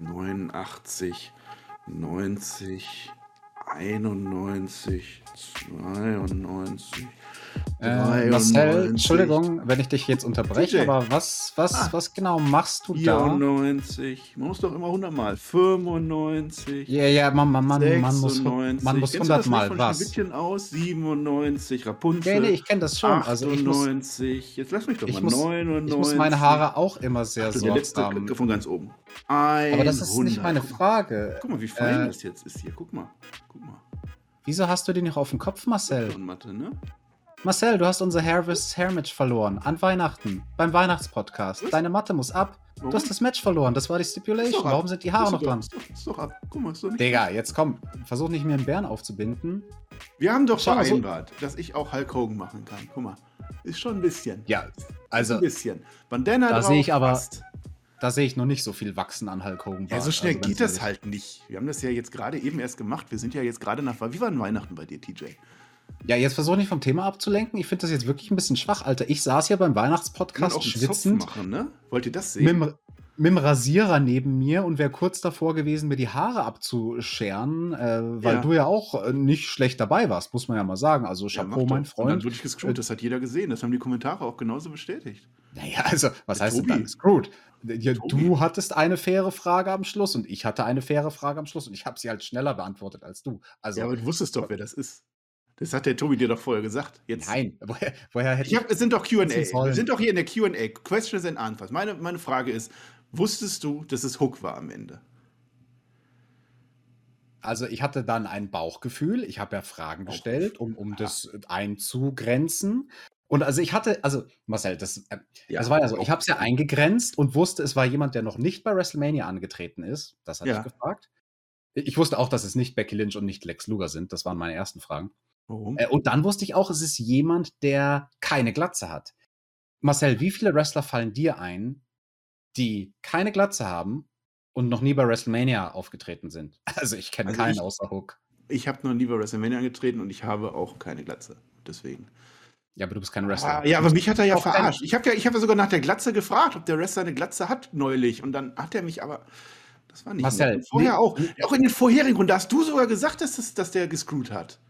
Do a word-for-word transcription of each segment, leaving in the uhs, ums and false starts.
neunundachtzig, neunzig, einundneunzig, zweiundneunzig, äh, Marcel, Entschuldigung, wenn ich dich jetzt unterbreche, D J. Aber was, was, ah, was genau machst du vierundneunzig, da? vierundneunzig, man muss doch immer hundert Mal. fünfundneunzig. Ja, ja, man, man, man, sechsundneunzig, man muss, man muss hundert Mal. Was? Schneewittchen aus? siebenundneunzig, Rapunzel. Nee, nee, ich kenne das schon. achtundneunzig, also jetzt lass mich doch mal. Muss, neunundneunzig. Ich muss meine Haare auch immer sehr sorgsam. Der letzte Klick von ganz oben. hundert. Aber das ist nicht meine Frage. Guck mal, wie fein äh, das jetzt ist hier. Guck mal, guck mal. Wieso hast du den nicht auf dem Kopf, Marcel? Mathe, ne? Marcel, du hast unser Harvest Hair Match verloren. An Weihnachten. Beim Weihnachtspodcast. Was? Deine Matte muss ab. Warum? Du hast das Match verloren. Das war die Stipulation. Warum sind die Haare noch dran? Ist doch, ist doch ab. Guck mal, ist doch nicht. Digga, jetzt komm. Versuch nicht, mir einen Bären aufzubinden. Wir haben doch vereinbart, dass ich auch Hulk Hogan machen kann. Guck mal. Ist schon ein bisschen. Ja, also. Ein bisschen. Bandana da sehe ich aber. Passt. Da sehe ich noch nicht so viel wachsen an Hulk Hogan. Ja, so schnell also, geht das ehrlich. Halt nicht. Wir haben das ja jetzt gerade eben erst gemacht. Wir sind ja jetzt gerade nach... Wie war denn Weihnachten bei dir, T J? Ja, jetzt versuch nicht vom Thema abzulenken. Ich finde das jetzt wirklich ein bisschen schwach, Alter. Ich saß hier beim Weihnachtspodcast schwitzend. Machen, ne? Wollt ihr das sehen? Mit, mit dem Rasierer neben mir und wäre kurz davor gewesen, mir die Haare abzuscheren, äh, weil ja. du ja auch nicht schlecht dabei warst, muss man ja mal sagen. Also Chapeau, ja, mein Freund. Und dann wurde ich gescrewt. Das hat jeder gesehen. Das haben die Kommentare auch genauso bestätigt. Naja, also, was der heißt Tobi. Denn dann gescrewt? Ja, du hattest eine faire Frage am Schluss und ich hatte eine faire Frage am Schluss und ich habe sie halt schneller beantwortet als du. Also, ja, aber du wusstest doch, wer das ist. Das hat der Tobi dir doch vorher gesagt. Jetzt. Nein, woher, woher hätte ich... Hab, es sind doch Q und A. Wir sind doch hier in der Q und A. Questions and Answers. Meine, meine Frage ist, wusstest du, dass es Hook war am Ende? Also ich hatte dann ein Bauchgefühl. Ich habe ja Fragen gestellt, um, um ja. das einzugrenzen. Und also ich hatte, also Marcel, das, äh, ja, das war ja so, ich habe es ja eingegrenzt und wusste, es war jemand, der noch nicht bei WrestleMania angetreten ist. Das hatte ja. ich gefragt. Ich wusste auch, dass es nicht Becky Lynch und nicht Lex Luger sind. Das waren meine ersten Fragen. Warum? Äh, und dann wusste ich auch, es ist jemand, der keine Glatze hat. Marcel, wie viele Wrestler fallen dir ein, die keine Glatze haben und noch nie bei WrestleMania aufgetreten sind? Also ich kenne also keinen ich, außer Hook. Ich habe noch nie bei WrestleMania angetreten und ich habe auch keine Glatze. Deswegen... Ja, aber du bist kein Wrestler. Ah, ja, aber mich hat er ja verarscht. Ich habe ja, ich hab ja sogar nach der Glatze gefragt, ob der Wrestler eine Glatze hat neulich. Und dann hat er mich aber... Das war nicht Marcel, vorher nee, auch. Auch in den vorherigen Runden, da hast du sogar gesagt, dass, das, dass der gescrewt hat.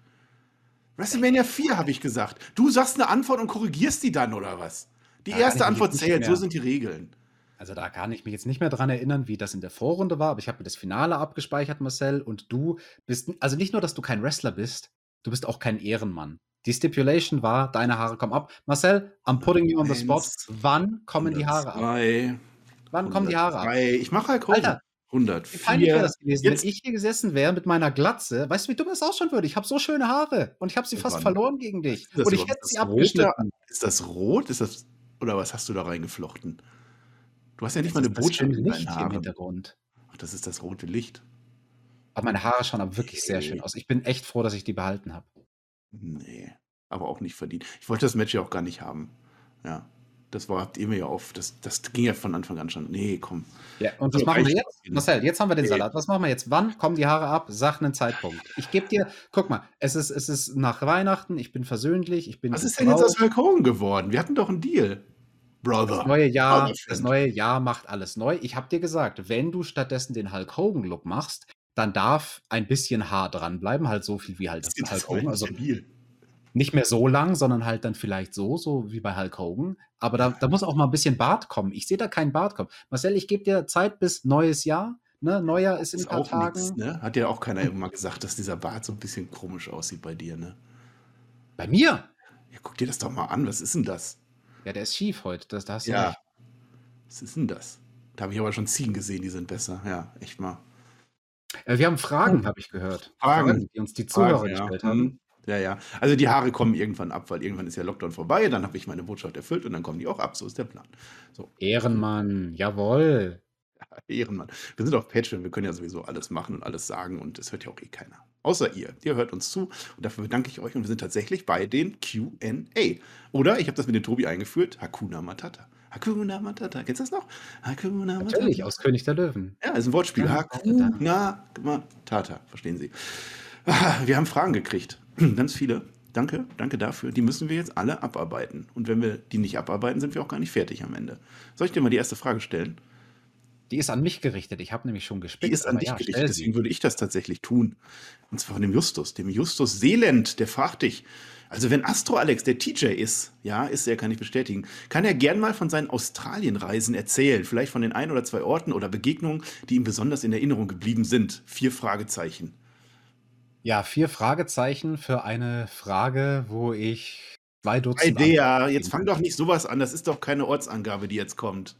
WrestleMania vier habe ich gesagt. Du sagst eine Antwort und korrigierst die dann, oder was? Die da erste Antwort zählt, so sind die Regeln. Also da kann ich mich jetzt nicht mehr dran erinnern, wie das in der Vorrunde war, aber ich habe mir das Finale abgespeichert, Marcel. Und du bist... Also nicht nur, dass du kein Wrestler bist, du bist auch kein Ehrenmann. Die Stipulation war, deine Haare kommen ab. Marcel, I'm putting you on the spot. Wann kommen die Haare ab? Wann kommen die Haare ab? Ich mache halt Alter, hundertvier. Wie peinlich wäre das gewesen, jetzt. Wenn ich hier gesessen wäre mit meiner Glatze. Weißt du, wie dumm das ausschauen würde? Ich habe so schöne Haare und ich habe sie fast Mann. verloren gegen dich. Und ich hätte sie abgeschnitten. Ist das rot? Ist das, oder was hast du da reingeflochten? Du hast ja nicht das mal eine Botschaft in deinen Haaren. Im Hintergrund. Ach, das ist das rote Licht. Aber meine Haare schauen aber wirklich hey. sehr schön aus. Ich bin echt froh, dass ich die behalten habe. Nee, aber auch nicht verdient. Ich wollte das Match ja auch gar nicht haben. Ja, das war, habt ihr mir ja auf. Das, das ging ja von Anfang an schon. Nee, komm. Ja, und was machen wir jetzt? Marcel, jetzt haben wir den nee. Salat. Was machen wir jetzt? Wann kommen die Haare ab? Sag einen Zeitpunkt. Ich gebe dir, guck mal, es ist, es ist nach Weihnachten, ich bin versöhnlich, ich bin... Was ist denn jetzt aus Hulk Hogan geworden? Wir hatten doch einen Deal. Brother. Das neue Jahr, das neue Jahr macht alles neu. Ich habe dir gesagt, wenn du stattdessen den Hulk Hogan-Look machst, dann darf ein bisschen Haar dranbleiben, halt so viel wie halt das das Hulk Hogan. Also nicht mehr so lang, sondern halt dann vielleicht so, so wie bei Hulk Hogan. Aber da, da muss auch mal ein bisschen Bart kommen. Ich sehe da keinen Bart kommen. Marcel, ich gebe dir Zeit bis neues Jahr. Ne? Neujahr ist in ein paar Tagen. Nix, ne? Hat ja auch keiner immer gesagt, dass dieser Bart so ein bisschen komisch aussieht bei dir, ne? Bei mir? Ja, guck dir das doch mal an. Was ist denn das? Ja, der ist schief heute. Das, das hast du ja. Nicht. Was ist denn das? Da habe ich aber schon Ziegen gesehen, die sind besser. Ja, echt mal. Wir haben Fragen, oh. habe ich gehört. Fragen. Fragen, die uns die Zuhörer Fragen, ja. gestellt haben. Ja, ja. Also die Haare kommen irgendwann ab, weil irgendwann ist ja Lockdown vorbei. Dann habe ich meine Botschaft erfüllt und dann kommen die auch ab. So ist der Plan. So. Ehrenmann, jawohl. Ja, Ehrenmann. Wir sind auf Patreon, wir können ja sowieso alles machen und alles sagen und es hört ja auch eh keiner. Außer ihr. Ihr hört uns zu und dafür bedanke ich euch und wir sind tatsächlich bei den Q und A. Oder, ich habe das mit dem Tobi eingeführt, Hakuna Matata. Hakuna Matata. Kennst du das noch? Hakuna Matata. Natürlich, aus König der Löwen. Ja, ist ein Wortspiel. Hakuna Matata. Verstehen Sie. Wir haben Fragen gekriegt. Ganz viele. Danke, danke dafür. Die müssen wir jetzt alle abarbeiten. Und wenn wir die nicht abarbeiten, sind wir auch gar nicht fertig am Ende. Soll ich dir mal die erste Frage stellen? Die ist an mich gerichtet. Ich habe nämlich schon Die gespickt, ist an aber dich ja, gerichtet, stell deswegen sie. würde ich das tatsächlich tun. Und zwar von dem Justus, dem Justus Seeland, der fragt dich. Also wenn Astro Alex der T J ist, ja, ist er, kann ich bestätigen, kann er gern mal von seinen Australienreisen erzählen. Vielleicht von den ein oder zwei Orten oder Begegnungen, die ihm besonders in Erinnerung geblieben sind. Vier Fragezeichen. Ja, vier Fragezeichen für eine Frage, wo ich zwei Dutzend Idea, Antworten jetzt geben fang doch könnte. nicht sowas an. Das ist doch keine Ortsangabe, die jetzt kommt.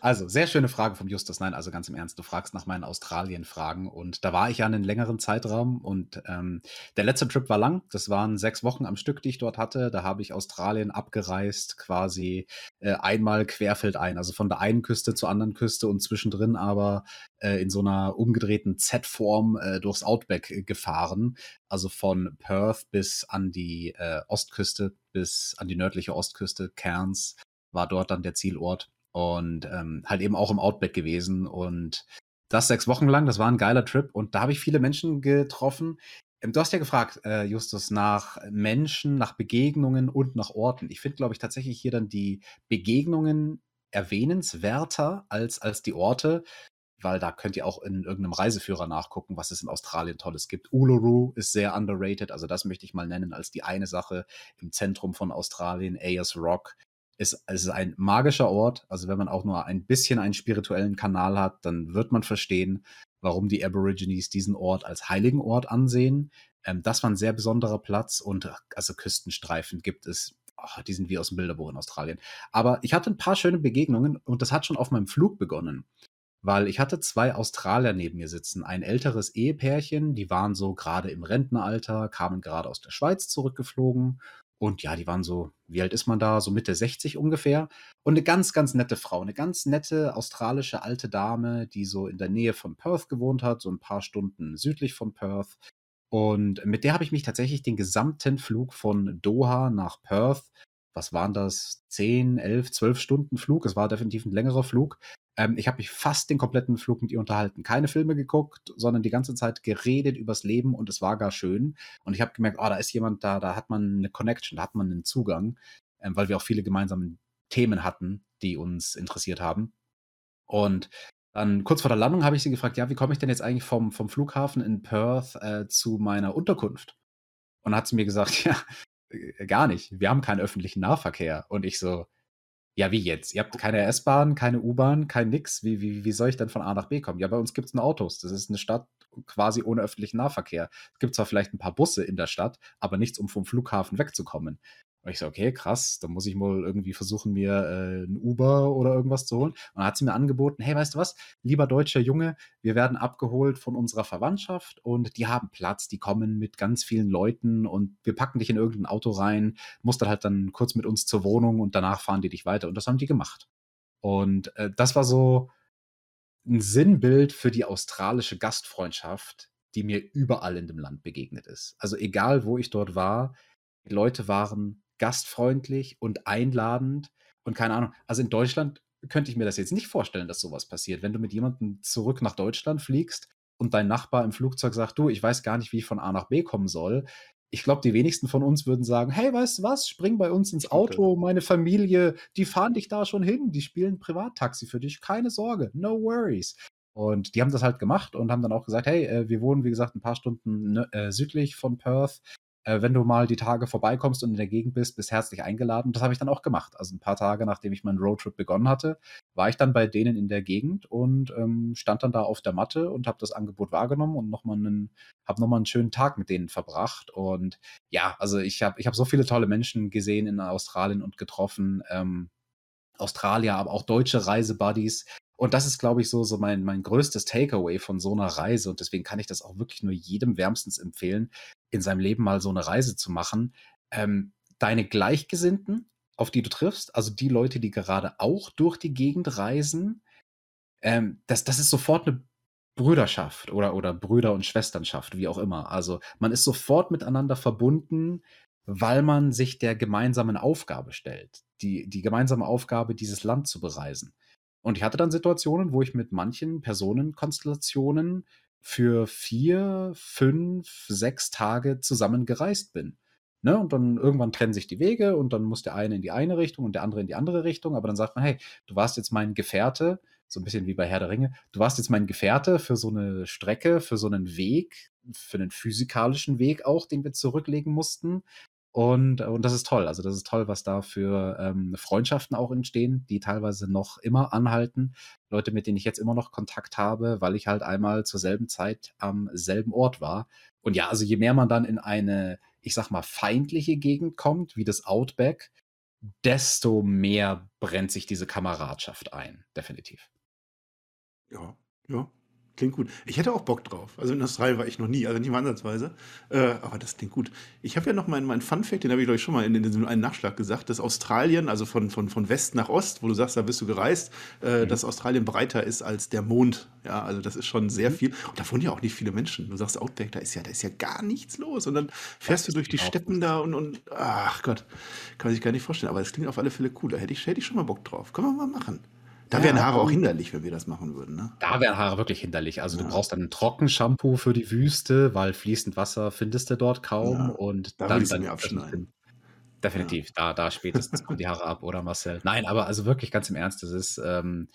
Also, sehr schöne Frage vom Justus. Nein, also ganz im Ernst, du fragst nach meinen Australien-Fragen. Und da war ich ja einen längeren Zeitraum. Und ähm, der letzte Trip war lang. Das waren sechs Wochen am Stück, die ich dort hatte. Da habe ich Australien abgereist, quasi äh, einmal querfeldein. Also von der einen Küste zur anderen Küste und zwischendrin aber äh, in so einer umgedrehten Z-Form äh, durchs Outback äh, gefahren. Also von Perth bis an die äh, Ostküste, bis an die nördliche Ostküste. Cairns war dort dann der Zielort. Und ähm, halt eben auch im Outback gewesen und das sechs Wochen lang, das war ein geiler Trip und da habe ich viele Menschen getroffen. Ähm, du hast ja gefragt, äh, Justus, nach Menschen, nach Begegnungen und nach Orten. Ich finde, glaube ich, tatsächlich hier dann die Begegnungen erwähnenswerter als, als die Orte, weil da könnt ihr auch in irgendeinem Reiseführer nachgucken, was es in Australien Tolles gibt. Uluru ist sehr underrated, also das möchte ich mal nennen als die eine Sache im Zentrum von Australien, Ayers Rock. Es ist, ist ein magischer Ort, also wenn man auch nur ein bisschen einen spirituellen Kanal hat, dann wird man verstehen, warum die Aborigines diesen Ort als heiligen Ort ansehen. Ähm, das war ein sehr besonderer Platz und also Küstenstreifen gibt es, oh, die sind wie aus dem Bilderbuch in Australien. Aber ich hatte ein paar schöne Begegnungen und das hat schon auf meinem Flug begonnen, weil ich hatte zwei Australier neben mir sitzen, ein älteres Ehepärchen, die waren so gerade im Rentenalter, kamen gerade aus der Schweiz zurückgeflogen. Und ja, die waren so, wie alt ist man da? So Mitte sechzig ungefähr. Und eine ganz, ganz nette Frau, eine ganz nette australische alte Dame, die so in der Nähe von Perth gewohnt hat, so ein paar Stunden südlich von Perth. Und mit der habe ich mich tatsächlich den gesamten Flug von Doha nach Perth, was waren das, zehn, elf, zwölf Stunden Flug, es war definitiv ein längerer Flug. Ähm, ich habe mich fast den kompletten Flug mit ihr unterhalten. Keine Filme geguckt, sondern die ganze Zeit geredet übers Leben und es war gar schön. Und ich habe gemerkt, oh, da ist jemand da, da hat man eine Connection, da hat man einen Zugang, ähm, weil wir auch viele gemeinsame Themen hatten, die uns interessiert haben. Und dann kurz vor der Landung habe ich sie gefragt, ja, wie komme ich denn jetzt eigentlich vom, vom Flughafen in Perth äh, zu meiner Unterkunft? Und dann hat sie mir gesagt, ja, gar nicht, wir haben keinen öffentlichen Nahverkehr. Und ich so, ja, wie jetzt? Ihr habt keine S-Bahn, keine U-Bahn, kein nix. Wie, wie, wie soll ich denn von A nach B kommen? Ja, bei uns gibt es nur Autos. Das ist eine Stadt quasi ohne öffentlichen Nahverkehr. Es gibt zwar vielleicht ein paar Busse in der Stadt, aber nichts, um vom Flughafen wegzukommen. Und ich so, okay, krass, dann muss ich mal irgendwie versuchen, mir äh, ein Uber oder irgendwas zu holen. Und dann hat sie mir angeboten, hey, weißt du was, lieber deutscher Junge, wir werden abgeholt von unserer Verwandtschaft und die haben Platz, die kommen mit ganz vielen Leuten und wir packen dich in irgendein Auto rein, musst dann halt dann kurz mit uns zur Wohnung und danach fahren die dich weiter. Und das haben die gemacht. Und äh, das war so ein Sinnbild für die australische Gastfreundschaft, die mir überall in dem Land begegnet ist. Also egal, wo ich dort war, die Leute waren gastfreundlich und einladend und keine Ahnung. Also in Deutschland könnte ich mir das jetzt nicht vorstellen, dass sowas passiert. Wenn du mit jemandem zurück nach Deutschland fliegst und dein Nachbar im Flugzeug sagt, du, ich weiß gar nicht, wie ich von A nach B kommen soll. Ich glaube, die wenigsten von uns würden sagen, hey, weißt du was, spring bei uns ins Auto, meine Familie, die fahren dich da schon hin, die spielen Privattaxi für dich, keine Sorge, no worries. Und die haben das halt gemacht und haben dann auch gesagt, hey, wir wohnen, wie gesagt, ein paar Stunden äh, südlich von Perth. Wenn du mal die Tage vorbeikommst und in der Gegend bist, bist herzlich eingeladen. Das habe ich dann auch gemacht. Also ein paar Tage, nachdem ich meinen Roadtrip begonnen hatte, war ich dann bei denen in der Gegend und ähm, stand dann da auf der Matte und habe das Angebot wahrgenommen und nochmal einen, habe nochmal einen schönen Tag mit denen verbracht. Und ja, also ich habe ich hab so viele tolle Menschen gesehen in Australien und getroffen. Ähm, Australier, aber auch deutsche Reisebuddies. Und das ist, glaube ich, so, so mein, mein größtes Takeaway von so einer Reise. Und deswegen kann ich das auch wirklich nur jedem wärmstens empfehlen, in seinem Leben mal so eine Reise zu machen. Ähm, deine Gleichgesinnten, auf die du triffst, also die Leute, die gerade auch durch die Gegend reisen, ähm, das, das ist sofort eine Brüderschaft oder, oder Brüder- und Schwesternschaft, wie auch immer. Also man ist sofort miteinander verbunden, weil man sich der gemeinsamen Aufgabe stellt, die, die gemeinsame Aufgabe, dieses Land zu bereisen. Und ich hatte dann Situationen, wo ich mit manchen Personenkonstellationen für vier, fünf, sechs Tage zusammen gereist bin. Ne? Und dann irgendwann trennen sich die Wege und dann muss der eine in die eine Richtung und der andere in die andere Richtung. Aber dann sagt man, hey, du warst jetzt mein Gefährte, so ein bisschen wie bei Herr der Ringe, du warst jetzt mein Gefährte für so eine Strecke, für so einen Weg, für einen physikalischen Weg auch, den wir zurücklegen mussten. Und, und das ist toll. Also das ist toll, was da für ähm, Freundschaften auch entstehen, die teilweise noch immer anhalten. Leute, mit denen ich jetzt immer noch Kontakt habe, weil ich halt einmal zur selben Zeit am selben Ort war. Und ja, also je mehr man dann in eine, ich sag mal, feindliche Gegend kommt, wie das Outback, desto mehr brennt sich diese Kameradschaft ein. Definitiv. Ja, ja. Klingt gut. Ich hätte auch Bock drauf. Also in Australien war ich noch nie, also nicht mal ansatzweise. Äh, aber das klingt gut. Ich habe ja noch meinen mein Funfact, den habe ich, glaube ich, schon mal in, in diesem einen Nachschlag gesagt, dass Australien, also von, von, von West nach Ost, wo du sagst, da bist du gereist, äh, mhm. dass Australien breiter ist als der Mond. Ja, also das ist schon sehr mhm. viel. Und da wohnen ja auch nicht viele Menschen. Du sagst, Outback, da ist ja, da ist ja gar nichts los. Und dann fährst das du durch die Steppen da und, und ach Gott, kann man sich gar nicht vorstellen. Aber das klingt auf alle Fälle cool. Da hätte ich, hätte ich schon mal Bock drauf. Können wir mal machen. Da wären ja, Haare auch hinderlich, wenn wir das machen würden, ne? Da wären Haare wirklich hinderlich. Also ja. Du brauchst dann ein Trockenshampoo für die Wüste, weil fließend Wasser findest du dort kaum. Ja. Und da dann, dann mir abschneiden. Definitiv, ja. da, da spätestens kommen die Haare ab, oder Marcel? Nein, aber also wirklich ganz im Ernst, das ist, ähm,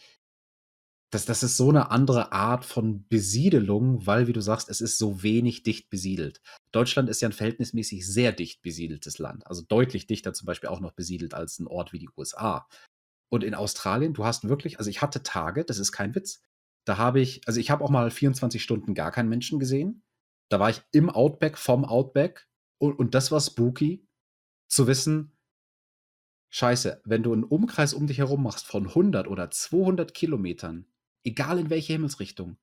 das, das ist so eine andere Art von Besiedelung, weil, wie du sagst, es ist so wenig dicht besiedelt. Deutschland ist ja ein verhältnismäßig sehr dicht besiedeltes Land. Also deutlich dichter zum Beispiel auch noch besiedelt als ein Ort wie die U S A. Und in Australien, du hast wirklich, also ich hatte Tage, das ist kein Witz, da habe ich, also ich habe auch mal vierundzwanzig Stunden gar keinen Menschen gesehen. Da war ich im Outback, vom Outback und, und das war spooky, zu wissen, scheiße, wenn du einen Umkreis um dich herum machst von hundert oder zweihundert Kilometern, egal in welche Himmelsrichtung,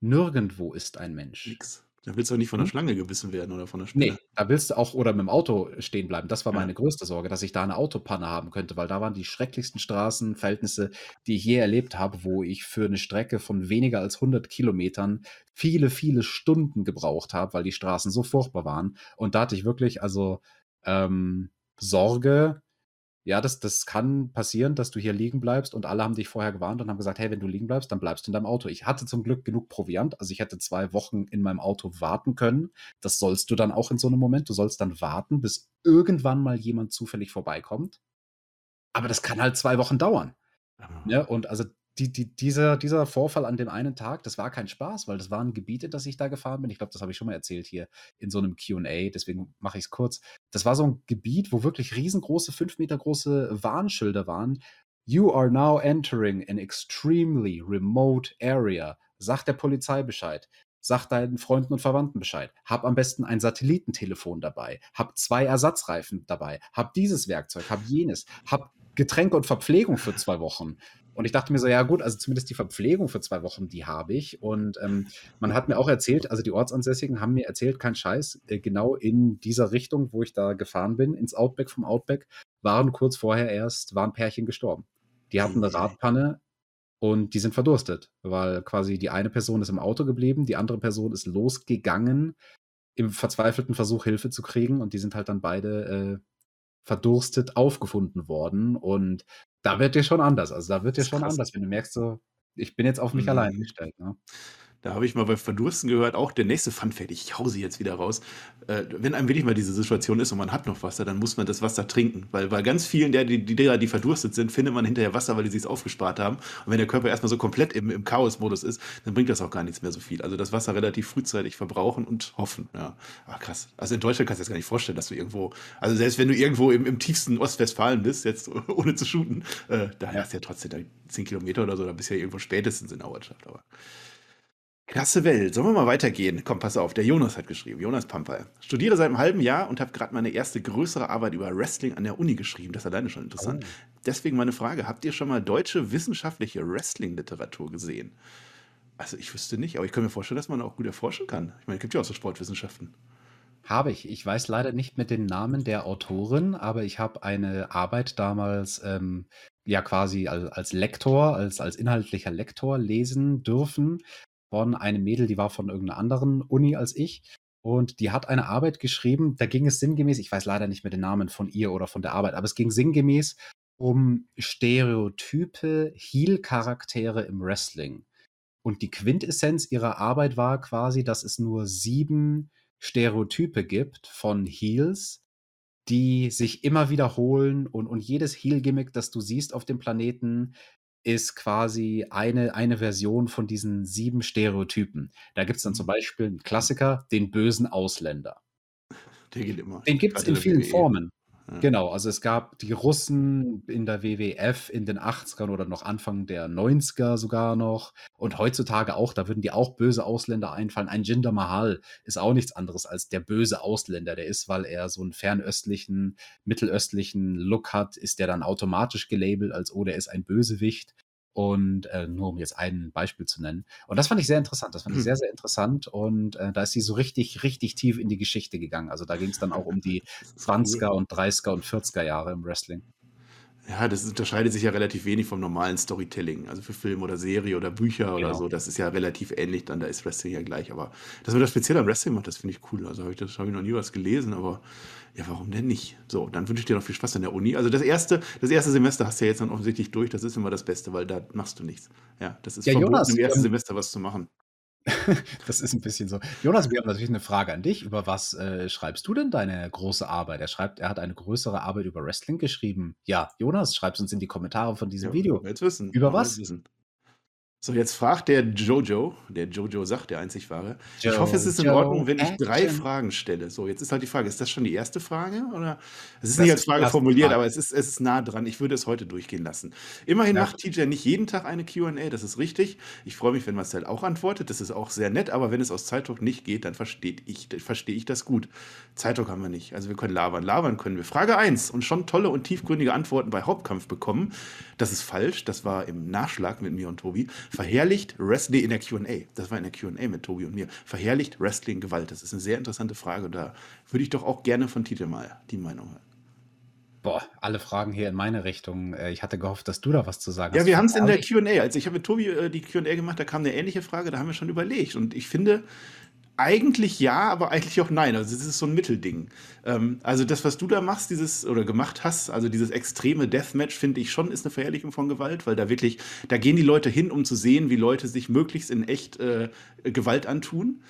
nirgendwo ist ein Mensch. Nix. Da willst du auch nicht von der Schlange gebissen werden oder von der Spinne. Nee, da willst du auch oder mit dem Auto stehen bleiben. Das war meine ja. größte Sorge, dass ich da eine Autopanne haben könnte, weil da waren die schrecklichsten Straßenverhältnisse, die ich je erlebt habe, wo ich für eine Strecke von weniger als hundert Kilometern viele, viele Stunden gebraucht habe, weil die Straßen so furchtbar waren. Und da hatte ich wirklich also ähm, Sorge, ja, das, das kann passieren, dass du hier liegen bleibst und alle haben dich vorher gewarnt und haben gesagt, hey, wenn du liegen bleibst, dann bleibst du in deinem Auto. Ich hatte zum Glück genug Proviant, also ich hätte zwei Wochen in meinem Auto warten können. Das sollst du dann auch in so einem Moment. Du sollst dann warten, bis irgendwann mal jemand zufällig vorbeikommt. Aber das kann halt zwei Wochen dauern. Mhm. Ja, und also die, die, dieser, dieser Vorfall an dem einen Tag, das war kein Spaß, weil das waren Gebiete, dass ich da gefahren bin. Ich glaube, das habe ich schon mal erzählt hier in so einem Q und A, deswegen mache ich es kurz. Das war so ein Gebiet, wo wirklich riesengroße, fünf Meter große Warnschilder waren. You are now entering an extremely remote area. Sag der Polizei Bescheid. Sag deinen Freunden und Verwandten Bescheid. Hab am besten ein Satellitentelefon dabei. Hab zwei Ersatzreifen dabei. Hab dieses Werkzeug, hab jenes. Hab Getränke und Verpflegung für zwei Wochen. Und ich dachte mir so, ja gut, also zumindest die Verpflegung für zwei Wochen, die habe ich. Und ähm, man hat mir auch erzählt, also die Ortsansässigen haben mir erzählt, kein Scheiß, äh, genau in dieser Richtung, wo ich da gefahren bin, ins Outback vom Outback, waren kurz vorher erst, waren Pärchen gestorben. Die hatten eine Radpanne und die sind verdurstet, weil quasi die eine Person ist im Auto geblieben, die andere Person ist losgegangen, im verzweifelten Versuch Hilfe zu kriegen und die sind halt dann beide äh, verdurstet aufgefunden worden und da wird dir schon anders. Also da wird dir schon krass. anders, wenn du merkst, so, ich bin jetzt auf mich mhm. allein gestellt. Ne? Da habe ich mal bei Verdursten gehört, auch der nächste Funfact, ich hau sie jetzt wieder raus. Äh, wenn einem wirklich mal diese Situation ist und man hat noch Wasser, dann muss man das Wasser trinken. Weil bei ganz vielen, der, die, die, die verdurstet sind, findet man hinterher Wasser, weil die sich es aufgespart haben. Und wenn der Körper erstmal so komplett im, im Chaos-Modus ist, dann bringt das auch gar nichts mehr so viel. Also das Wasser relativ frühzeitig verbrauchen und hoffen. Ja. Ach krass. Also in Deutschland kannst du dir das gar nicht vorstellen, dass du irgendwo, also selbst wenn du irgendwo im, im tiefsten Ostwestfalen bist, jetzt ohne zu shooten, äh, da hast du ja trotzdem zehn Kilometer oder so, da bist du ja irgendwo spätestens in der Ortschaft. Aber krasse Welt. Sollen wir mal weitergehen? Komm, pass auf. Der Jonas hat geschrieben. Jonas Pampal. Studiere seit einem halben Jahr und habe gerade meine erste größere Arbeit über Wrestling an der Uni geschrieben. Das ist alleine schon interessant. Oh. Deswegen meine Frage. Habt ihr schon mal deutsche wissenschaftliche Wrestling-Literatur gesehen? Also ich wüsste nicht, aber ich kann mir vorstellen, dass man auch gut erforschen kann. Ich meine, es gibt ja auch so Sportwissenschaften. Habe ich. Ich weiß leider nicht mit den Namen der Autorin, aber ich habe eine Arbeit damals ähm, ja quasi als, als Lektor, als, als inhaltlicher Lektor lesen dürfen. Von einem Mädel, die war von irgendeiner anderen Uni als ich und die hat eine Arbeit geschrieben, da ging es sinngemäß, ich weiß leider nicht mehr den Namen von ihr oder von der Arbeit, aber es ging sinngemäß um Stereotype, Heel-Charaktere im Wrestling. Und die Quintessenz ihrer Arbeit war quasi, dass es nur sieben Stereotype gibt von Heels, die sich immer wiederholen, und, und jedes Heal-Gimmick, das du siehst auf dem Planeten, ist quasi eine, eine Version von diesen sieben Stereotypen. Da gibt es dann zum Beispiel einen Klassiker, den bösen Ausländer. Der geht immer. Den gibt es in vielen Formen. Ja. Genau, also es gab die Russen in der W W F in den achtzigern oder noch Anfang der neunziger sogar noch. Und heutzutage auch, da würden dir auch böse Ausländer einfallen. Ein Jinder Mahal ist auch nichts anderes als der böse Ausländer. Der ist, weil er so einen fernöstlichen, mittelöstlichen Look hat, ist der dann automatisch gelabelt als, oh, der ist ein Bösewicht. Und äh, nur um jetzt ein Beispiel zu nennen. Und das fand ich sehr interessant. Das fand ich sehr, sehr interessant. Und äh, da ist sie so richtig, richtig tief in die Geschichte gegangen. Also da ging es dann auch um die zwanziger und dreißiger und vierziger Jahre im Wrestling. Ja, das unterscheidet sich ja relativ wenig vom normalen Storytelling. Also für Film oder Serie oder Bücher genau. oder so. Das ist ja relativ ähnlich. Dann da ist Wrestling ja gleich. Aber dass man das speziell am Wrestling macht, das finde ich cool. Also habe ich, das habe ich noch nie was gelesen. Aber ja, warum denn nicht? So, dann wünsche ich dir noch viel Spaß an der Uni. Also das erste, das erste Semester hast du ja jetzt dann offensichtlich durch. Das ist immer das Beste, weil da machst du nichts. Ja, das ist ja, verboten, Jonas, im ersten ähm, Semester was zu machen. Das ist ein bisschen so. Jonas, wir haben natürlich eine Frage an dich. Über was äh, schreibst du denn deine große Arbeit? Er schreibt, er hat eine größere Arbeit über Wrestling geschrieben. Ja, Jonas, schreib's uns in die Kommentare von diesem ja, Video. Jetzt wissen. Über was? Wissen. So, jetzt fragt der Jojo, der Jojo sagt, der einzig wahre. Jo, ich hoffe, es ist in jo, Ordnung, wenn ich action. drei Fragen stelle. So, jetzt ist halt die Frage, ist das schon die erste Frage? Oder? Es ist das nicht als Frage formuliert, Frage. aber es ist, es ist nah dran. Ich würde es heute durchgehen lassen. Immerhin ja. macht T J nicht jeden Tag eine Q und A, das ist richtig. Ich freue mich, wenn Marcel auch antwortet. Das ist auch sehr nett, aber wenn es aus Zeitdruck nicht geht, dann verstehe ich, verstehe ich das gut. Zeitdruck haben wir nicht. Also wir können labern. Labern können wir. Frage eins. Und schon tolle und tiefgründige Antworten bei Hauptkampf bekommen. Das ist falsch. Das war im Nachschlag mit mir und Tobi. Verherrlicht Wrestling in der Q und A. Das war in der Q und A mit Tobi und mir. Verherrlicht Wrestling Gewalt. Das ist eine sehr interessante Frage. Da würde ich doch auch gerne von Titel mal die Meinung hören. Boah, alle Fragen hier in meine Richtung. Ich hatte gehofft, dass du da was zu sagen ja, hast. Ja, wir haben es in der Q und A. Also ich habe mit Tobi äh, die Q und A gemacht, da kam eine ähnliche Frage, da haben wir schon überlegt. Und ich finde, eigentlich ja, aber eigentlich auch nein. Also das ist so ein Mittelding. Ähm, also das, was du da machst, dieses oder gemacht hast, also dieses extreme Deathmatch, finde ich schon, ist eine Verherrlichung von Gewalt, weil da wirklich, da gehen die Leute hin, um zu sehen, wie Leute sich möglichst in echt äh, Gewalt antun.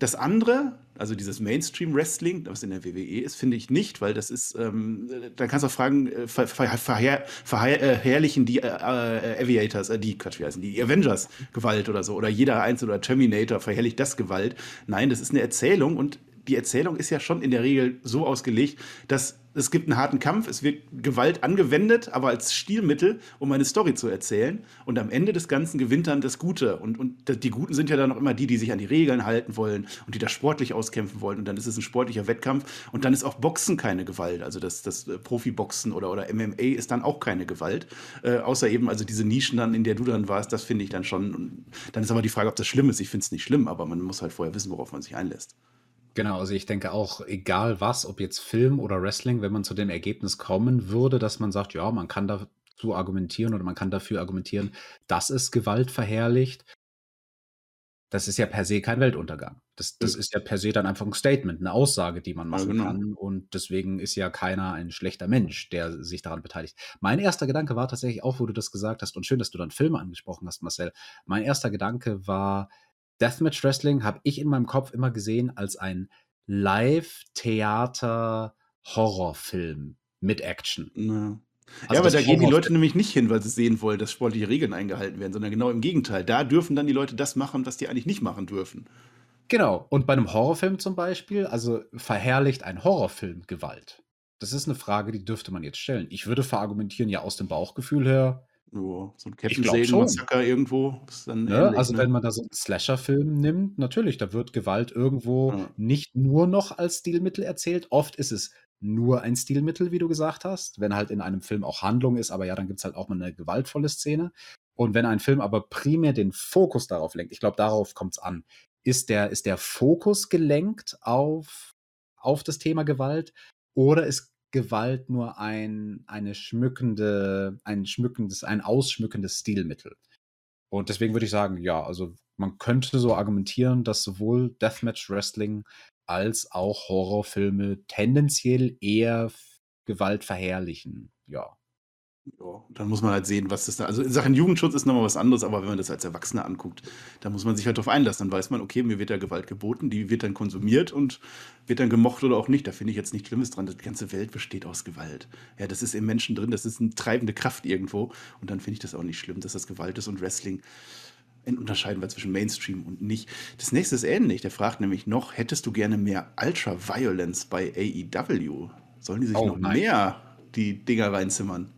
Das andere, also dieses Mainstream-Wrestling, was in der W W E ist, finde ich nicht, weil das ist, ähm, dann kannst du auch fragen, äh, ver, ver, verher, verherrlichen die äh, äh, Aviators, äh, die, Quatsch, wie heißen die, Avengers Gewalt oder so, oder jeder Einzelne oder Terminator verherrlicht das Gewalt. Nein, das ist eine Erzählung, und die Erzählung ist ja schon in der Regel so ausgelegt, dass es gibt einen harten Kampf, es wird Gewalt angewendet, aber als Stilmittel, um eine Story zu erzählen. Und am Ende des Ganzen gewinnt dann das Gute. Und, und die Guten sind ja dann auch immer die, die sich an die Regeln halten wollen und die das sportlich auskämpfen wollen. Und dann ist es ein sportlicher Wettkampf. Und dann ist auch Boxen keine Gewalt. Also das, das Profiboxen oder, oder M M A ist dann auch keine Gewalt. Äh, außer eben also diese Nischen dann, in der du dann warst, das finde ich dann schon. Und dann ist aber die Frage, ob das schlimm ist. Ich finde es nicht schlimm, aber man muss halt vorher wissen, worauf man sich einlässt. Genau, also ich denke auch, egal was, ob jetzt Film oder Wrestling, wenn man zu dem Ergebnis kommen würde, dass man sagt, ja, man kann dazu argumentieren oder man kann dafür argumentieren, dass es Gewalt verherrlicht, das ist ja per se kein Weltuntergang. Das, das ist ja per se dann einfach ein Statement, eine Aussage, die man machen ja, genau. kann. Und deswegen ist ja keiner ein schlechter Mensch, der sich daran beteiligt. Mein erster Gedanke war tatsächlich auch, wo du das gesagt hast, und schön, dass du dann Filme angesprochen hast, Marcel. Mein erster Gedanke war, Deathmatch Wrestling habe ich in meinem Kopf immer gesehen als ein Live-Theater-Horrorfilm mit Action. Ja. Also ja, aber da gehen die Leute nämlich nicht hin, weil sie sehen wollen, dass sportliche Regeln eingehalten werden, sondern genau im Gegenteil. Da dürfen dann die Leute das machen, was die eigentlich nicht machen dürfen. Genau. Und bei einem Horrorfilm zum Beispiel, also verherrlicht ein Horrorfilm Gewalt? Das ist eine Frage, die dürfte man jetzt stellen. Ich würde verargumentieren, ja, aus dem Bauchgefühl her, so ein Captain-Satan-Massaker irgendwo. Ist dann ja, ähnlich, also ne? Wenn man da so einen Slasher-Film nimmt, natürlich, da wird Gewalt irgendwo ja. nicht nur noch als Stilmittel erzählt. Oft ist es nur ein Stilmittel, wie du gesagt hast, wenn halt in einem Film auch Handlung ist, aber ja, dann gibt es halt auch mal eine gewaltvolle Szene. Und wenn ein Film aber primär den Fokus darauf lenkt, ich glaube, darauf kommt es an, ist der, ist der Fokus gelenkt auf, auf das Thema Gewalt, oder ist Gewalt nur ein, eine schmückende, ein schmückendes, ein ausschmückendes Stilmittel. Und deswegen würde ich sagen, ja, also man könnte so argumentieren, dass sowohl Deathmatch Wrestling als auch Horrorfilme tendenziell eher Gewalt verherrlichen. Ja. Ja, dann muss man halt sehen, was das da. Also in Sachen Jugendschutz ist nochmal was anderes, aber wenn man das als Erwachsener anguckt, da muss man sich halt drauf einlassen. Dann weiß man, okay, mir wird da Gewalt geboten, die wird dann konsumiert und wird dann gemocht oder auch nicht. Da finde ich jetzt nichts Schlimmes dran. Die ganze Welt besteht aus Gewalt. Ja, das ist im Menschen drin, das ist eine treibende Kraft irgendwo. Und dann finde ich das auch nicht schlimm, dass das Gewalt ist und Wrestling. Unterscheiden wir zwischen Mainstream und nicht. Das nächste ist ähnlich. Der fragt nämlich noch, hättest du gerne mehr Ultra-Violence bei A E W? Sollen die sich Oh, noch nein. mehr die Dinger reinzimmern?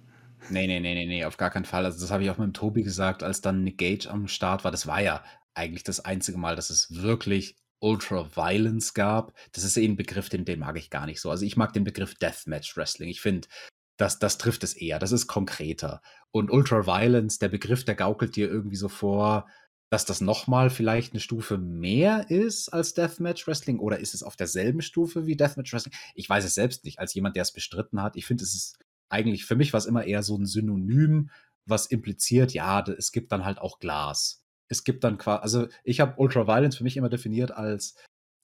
Nee, nee, nee, nee, nee, auf gar keinen Fall. Also das habe ich auch mit dem Tobi gesagt, als dann Nick Gage am Start war. Das war ja eigentlich das einzige Mal, dass es wirklich Ultra-Violence gab. Das ist eh ein Begriff, den, den mag ich gar nicht so. Also ich mag den Begriff Deathmatch-Wrestling. Ich finde, das, das trifft es eher. Das ist konkreter. Und Ultra-Violence, der Begriff, der gaukelt dir irgendwie so vor, dass das nochmal vielleicht eine Stufe mehr ist als Deathmatch Wrestling, oder ist es auf derselben Stufe wie Deathmatch Wrestling? Ich weiß es selbst nicht, als jemand, der es bestritten hat. Ich finde, es ist eigentlich, für mich war es immer eher so ein Synonym, was impliziert, ja, es gibt dann halt auch Glas. Es gibt dann quasi, also ich habe Ultraviolence für mich immer definiert als,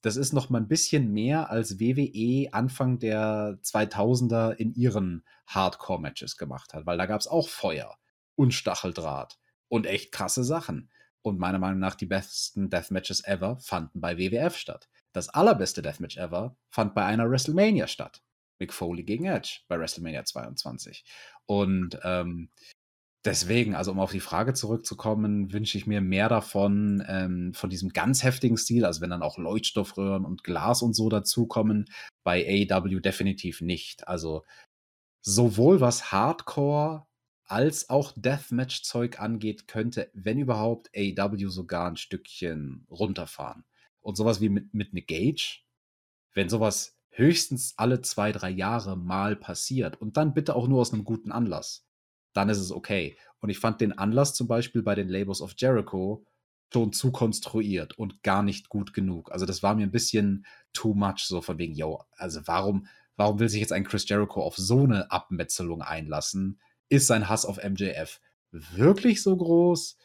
das ist noch mal ein bisschen mehr als W W E Anfang der zweitausender in ihren Hardcore-Matches gemacht hat, weil da gab es auch Feuer und Stacheldraht und echt krasse Sachen. Und meiner Meinung nach die besten Deathmatches ever fanden bei W W F statt. Das allerbeste Deathmatch ever fand bei einer WrestleMania statt. Mick Foley gegen Edge bei WrestleMania zweiundzwanzig. Und ähm, deswegen, also um auf die Frage zurückzukommen, wünsche ich mir mehr davon, ähm, von diesem ganz heftigen Stil, also wenn dann auch Leuchtstoffröhren und Glas und so dazukommen, bei A E W definitiv nicht. Also sowohl was Hardcore als auch Deathmatch-Zeug angeht, könnte, wenn überhaupt, A E W sogar ein Stückchen runterfahren. Und sowas wie mit, mit Nick Gage, wenn sowas höchstens alle zwei, drei Jahre mal passiert und dann bitte auch nur aus einem guten Anlass, dann ist es okay. Und ich fand den Anlass zum Beispiel bei den Labels of Jericho schon zu konstruiert und gar nicht gut genug. Also das war mir ein bisschen too much, so von wegen, yo, also warum, warum will sich jetzt ein Chris Jericho auf so eine Abmetzelung einlassen? Ist sein Hass auf M J F wirklich so groß?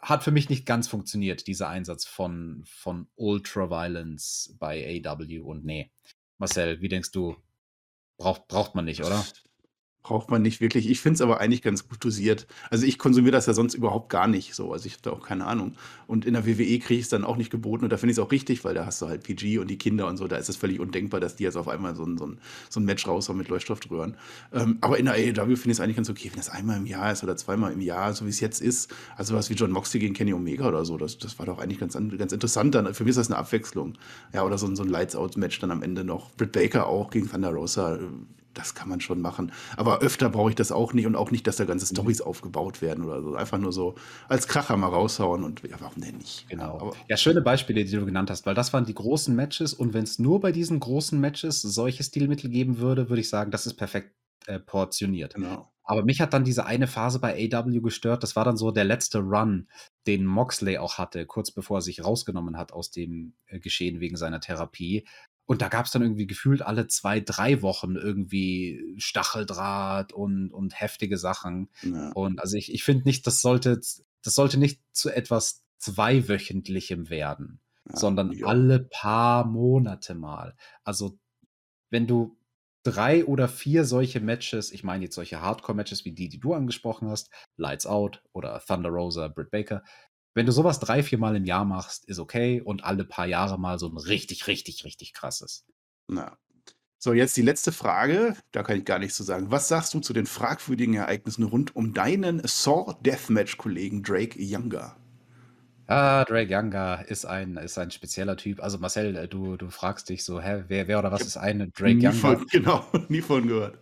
Hat für mich nicht ganz funktioniert, dieser Einsatz von, von Ultraviolence bei A E W. Und nee, Marcel, wie denkst du, braucht, braucht man nicht, oder? Braucht man nicht wirklich. Ich finde es aber eigentlich ganz gut dosiert. Also ich konsumiere das ja sonst überhaupt gar nicht so. Also ich habe da auch keine Ahnung. Und in der W W E kriege ich es dann auch nicht geboten. Und da finde ich es auch richtig, weil da hast du halt P G und die Kinder und so. Da ist es völlig undenkbar, dass die jetzt auf einmal so ein, so ein, so ein Match raushauen mit Leuchtstoffröhren. Ähm, aber in der A E W finde ich es eigentlich ganz okay, wenn das einmal im Jahr ist oder zweimal im Jahr, so wie es jetzt ist. Also was wie John Moxley gegen Kenny Omega oder so. Das, das war doch eigentlich ganz, ganz interessant. Dann, für mich ist das eine Abwechslung. Ja, oder so, so ein Lights-Out-Match dann am Ende noch. Britt Baker auch gegen Thunder Rosa. Das kann man schon machen. Aber öfter brauche ich das auch nicht und auch nicht, dass da ganze Storys mhm. aufgebaut werden oder so. Einfach nur so als Kracher mal raushauen und ja, warum denn nicht? Genau. Aber ja, schöne Beispiele, die du genannt hast, weil das waren die großen Matches und wenn es nur bei diesen großen Matches solche Stilmittel geben würde, würde ich sagen, das ist perfekt äh, portioniert. Genau. Aber mich hat dann diese eine Phase bei A E W gestört. Das war dann so der letzte Run, den Moxley auch hatte, kurz bevor er sich rausgenommen hat aus dem äh, Geschehen wegen seiner Therapie. Und da gab es dann irgendwie gefühlt alle zwei, drei Wochen irgendwie Stacheldraht und, und heftige Sachen. Ja. Und also ich, ich finde nicht, das sollte, das sollte nicht zu etwas Zweiwöchentlichem werden, ja, sondern ja. alle paar Monate mal. Also wenn du drei oder vier solche Matches, ich meine jetzt solche Hardcore-Matches wie die, die du angesprochen hast, Lights Out oder Thunder Rosa, Britt Baker, wenn du sowas drei, vier Mal im Jahr machst, ist okay. Und alle paar Jahre mal so ein richtig, richtig, richtig krasses. Na. So, jetzt die letzte Frage. Da kann ich gar nichts zu sagen. Was sagst du zu den fragwürdigen Ereignissen rund um deinen Saw-Deathmatch-Kollegen Drake Younger? Ah, Drake Younger ist ein, ist ein spezieller Typ. Also Marcel, du, du fragst dich so, hä, wer, wer oder was ist ein Drake Younger? Von, genau, nie von gehört.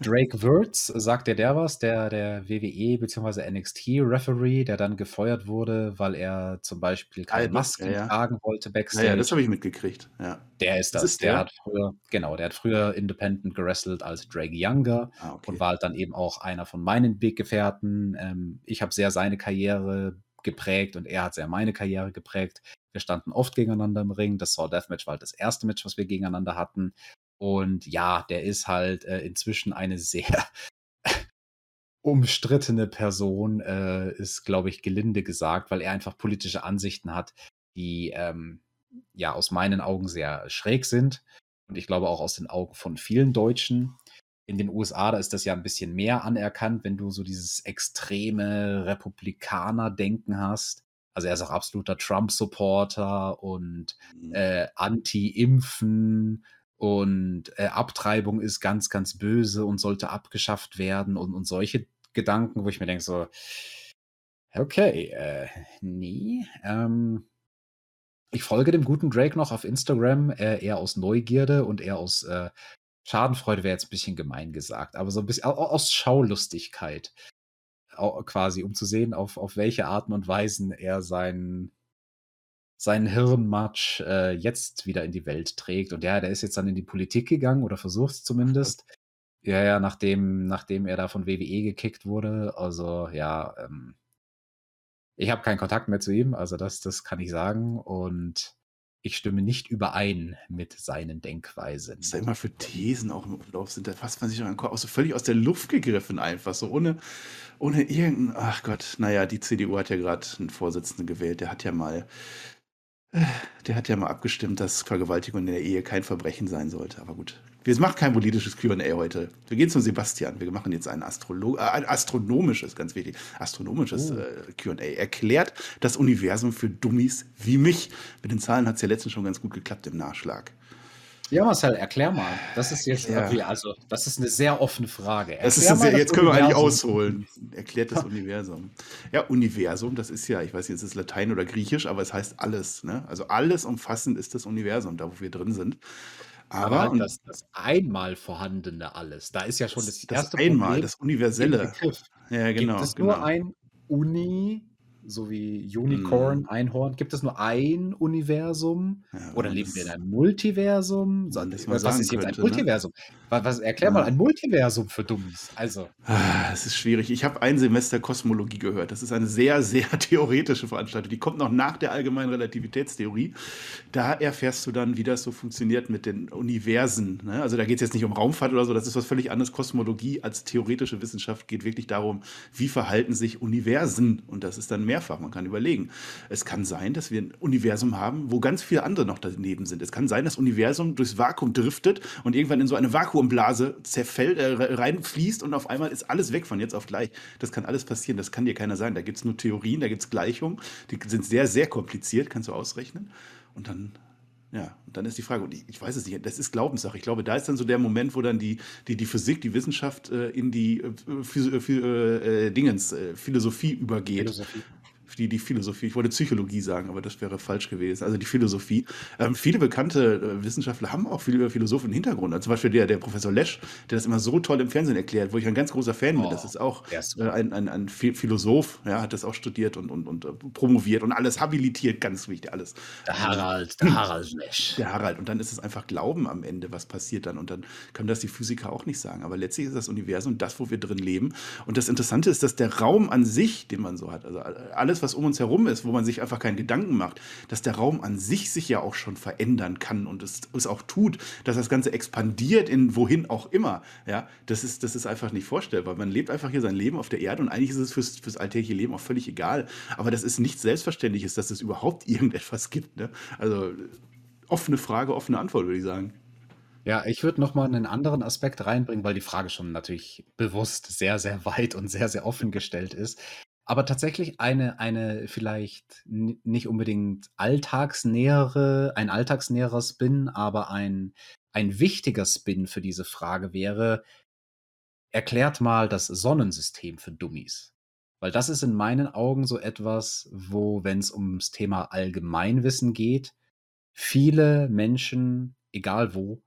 Drake Wirtz, sagt dir der was, der, der W W E bzw. N X T-Referee, der dann gefeuert wurde, weil er zum Beispiel keine Alter, Masken ja. tragen wollte backstage. Ja, ja das habe ich mitgekriegt. Ja. Der ist das. das ist der, der hat früher, genau, der hat früher independent gewrestelt als Drake Younger ah, okay. und war halt dann eben auch einer von meinen Weggefährten. Ähm, ich habe sehr seine Karriere geprägt und er hat sehr meine Karriere geprägt. Wir standen oft gegeneinander im Ring. Das Saw Deathmatch war halt das erste Match, was wir gegeneinander hatten. Und ja, der ist halt äh, inzwischen eine sehr umstrittene Person, äh, ist, glaube ich, gelinde gesagt, weil er einfach politische Ansichten hat, die ähm, ja aus meinen Augen sehr schräg sind und ich glaube auch aus den Augen von vielen Deutschen. In den U S A, da ist das ja ein bisschen mehr anerkannt, wenn du so dieses extreme Republikaner-Denken hast. Also er ist auch absoluter Trump-Supporter und äh, Anti-Impfen und äh, Abtreibung ist ganz, ganz böse und sollte abgeschafft werden und, und solche Gedanken, wo ich mir denke so, okay, äh, nee, ähm, ich folge dem guten Drake noch auf Instagram, äh, eher aus Neugierde und eher aus äh, Schadenfreude wäre jetzt ein bisschen gemein gesagt, aber so ein bisschen aus Schaulustigkeit quasi, um zu sehen, auf, auf welche Arten und Weisen er seinen, seinen Hirnmatsch äh, jetzt wieder in die Welt trägt. Und ja, der ist jetzt dann in die Politik gegangen oder versucht es zumindest. Ja, ja, nachdem, nachdem er da von W W E gekickt wurde. Also ja, ähm, ich habe keinen Kontakt mehr zu ihm, also das, das kann ich sagen. Und ich stimme nicht überein mit seinen Denkweisen. Was da immer für Thesen auch im Umlauf sind, da fasst man sich auch, auch so völlig aus der Luft gegriffen einfach, so ohne, ohne irgendein, ach Gott, naja, die C D U hat ja gerade einen Vorsitzenden gewählt, der hat ja mal, der hat ja mal abgestimmt, dass Vergewaltigung in der Ehe kein Verbrechen sein sollte, aber gut. Wir machen kein politisches Q und A heute. Wir gehen zum Sebastian, wir machen jetzt ein, Astrolo- äh, ein astronomisches, ganz wichtig, astronomisches oh. äh, Q und A. Erklärt das Universum für Dummies wie mich. Mit den Zahlen hat es ja letztens schon ganz gut geklappt im Nachschlag. Ja, Marcel, erklär mal. Das ist jetzt ja. okay, also das ist eine sehr offene Frage. Das ist eine sehr, das jetzt können wir Universum. Eigentlich ausholen. Erklärt das Universum. Ja, Universum, das ist ja, ich weiß nicht, ist es Latein oder Griechisch, aber es heißt alles. Ne? Also alles umfassend ist das Universum, da wo wir drin sind. Aber, aber das, das einmal vorhandene alles, da ist ja schon das, das erste Problem. Das einmal, das universelle. Ja, genau. Gibt es genau. nur ein Uni, so wie Unicorn, mm. Einhorn, gibt es nur ein Universum? Ja, oder leben wir in einem Multiversum? So, das was sagen ist könnte, jetzt ein Multiversum? Ne? Was, was, erklär ja. mal ein Multiversum für Dummies. Also. Es ist schwierig. Ich habe ein Semester Kosmologie gehört. Das ist eine sehr, sehr theoretische Veranstaltung. Die kommt noch nach der allgemeinen Relativitätstheorie. Da erfährst du dann, wie das so funktioniert mit den Universen. Ne? Also da geht es jetzt nicht um Raumfahrt oder so. Das ist was völlig anderes. Kosmologie als theoretische Wissenschaft geht wirklich darum, wie verhalten sich Universen. Und das ist dann mehr mehrfach. Man kann überlegen. Es kann sein, dass wir ein Universum haben, wo ganz viele andere noch daneben sind. Es kann sein, dass das Universum durchs Vakuum driftet und irgendwann in so eine Vakuumblase zerfällt, äh, reinfließt und auf einmal ist alles weg von jetzt auf gleich. Das kann alles passieren. Das kann dir keiner sagen. Da gibt es nur Theorien, da gibt es Gleichungen. Die sind sehr, sehr kompliziert. Kannst du ausrechnen. Und dann... Ja, und dann ist die Frage, und ich, ich weiß es nicht, das ist Glaubenssache. Ich glaube, da ist dann so der Moment, wo dann die, die, die Physik, die Wissenschaft äh, in die äh, Physi- äh, äh, Dingens, äh, Philosophie übergeht. Philosophie. Die, die Philosophie, ich wollte Psychologie sagen, aber das wäre falsch gewesen, also die Philosophie. Ähm, viele bekannte äh, Wissenschaftler haben auch viele Philosophen im Hintergrund, also zum Beispiel der, der Professor Lesch, der das immer so toll im Fernsehen erklärt, wo ich ein ganz großer Fan oh, bin, das ist auch äh, ein, ein, ein Philosoph, ja, hat das auch studiert und, und, und äh, promoviert und alles habilitiert, ganz wichtig, alles. Der Harald, der Harald Lesch. Der Harald, und dann ist es einfach Glauben am Ende, was passiert dann, und dann können das die Physiker auch nicht sagen, aber letztlich ist das Universum das, wo wir drin leben, und das Interessante ist, dass der Raum an sich, den man so hat, also alles, was um uns herum ist, wo man sich einfach keinen Gedanken macht, dass der Raum an sich sich ja auch schon verändern kann und es, es auch tut, dass das Ganze expandiert in wohin auch immer. Ja, das ist, das ist einfach nicht vorstellbar. Man lebt einfach hier sein Leben auf der Erde und eigentlich ist es fürs, fürs alltägliche Leben auch völlig egal. Aber das ist nichts Selbstverständliches, dass es überhaupt irgendetwas gibt. Ne? Also offene Frage, offene Antwort, würde ich sagen. Ja, ich würde nochmal einen anderen Aspekt reinbringen, weil die Frage schon natürlich bewusst sehr, sehr weit und sehr, sehr offen gestellt ist. Aber tatsächlich eine, eine vielleicht n- nicht unbedingt alltagsnähere, ein alltagsnäherer Spin, aber ein, ein wichtiger Spin für diese Frage wäre, erklärt mal das Sonnensystem für Dummies. Weil das ist in meinen Augen so etwas, wo, wenn es ums Thema Allgemeinwissen geht, viele Menschen, egal wo,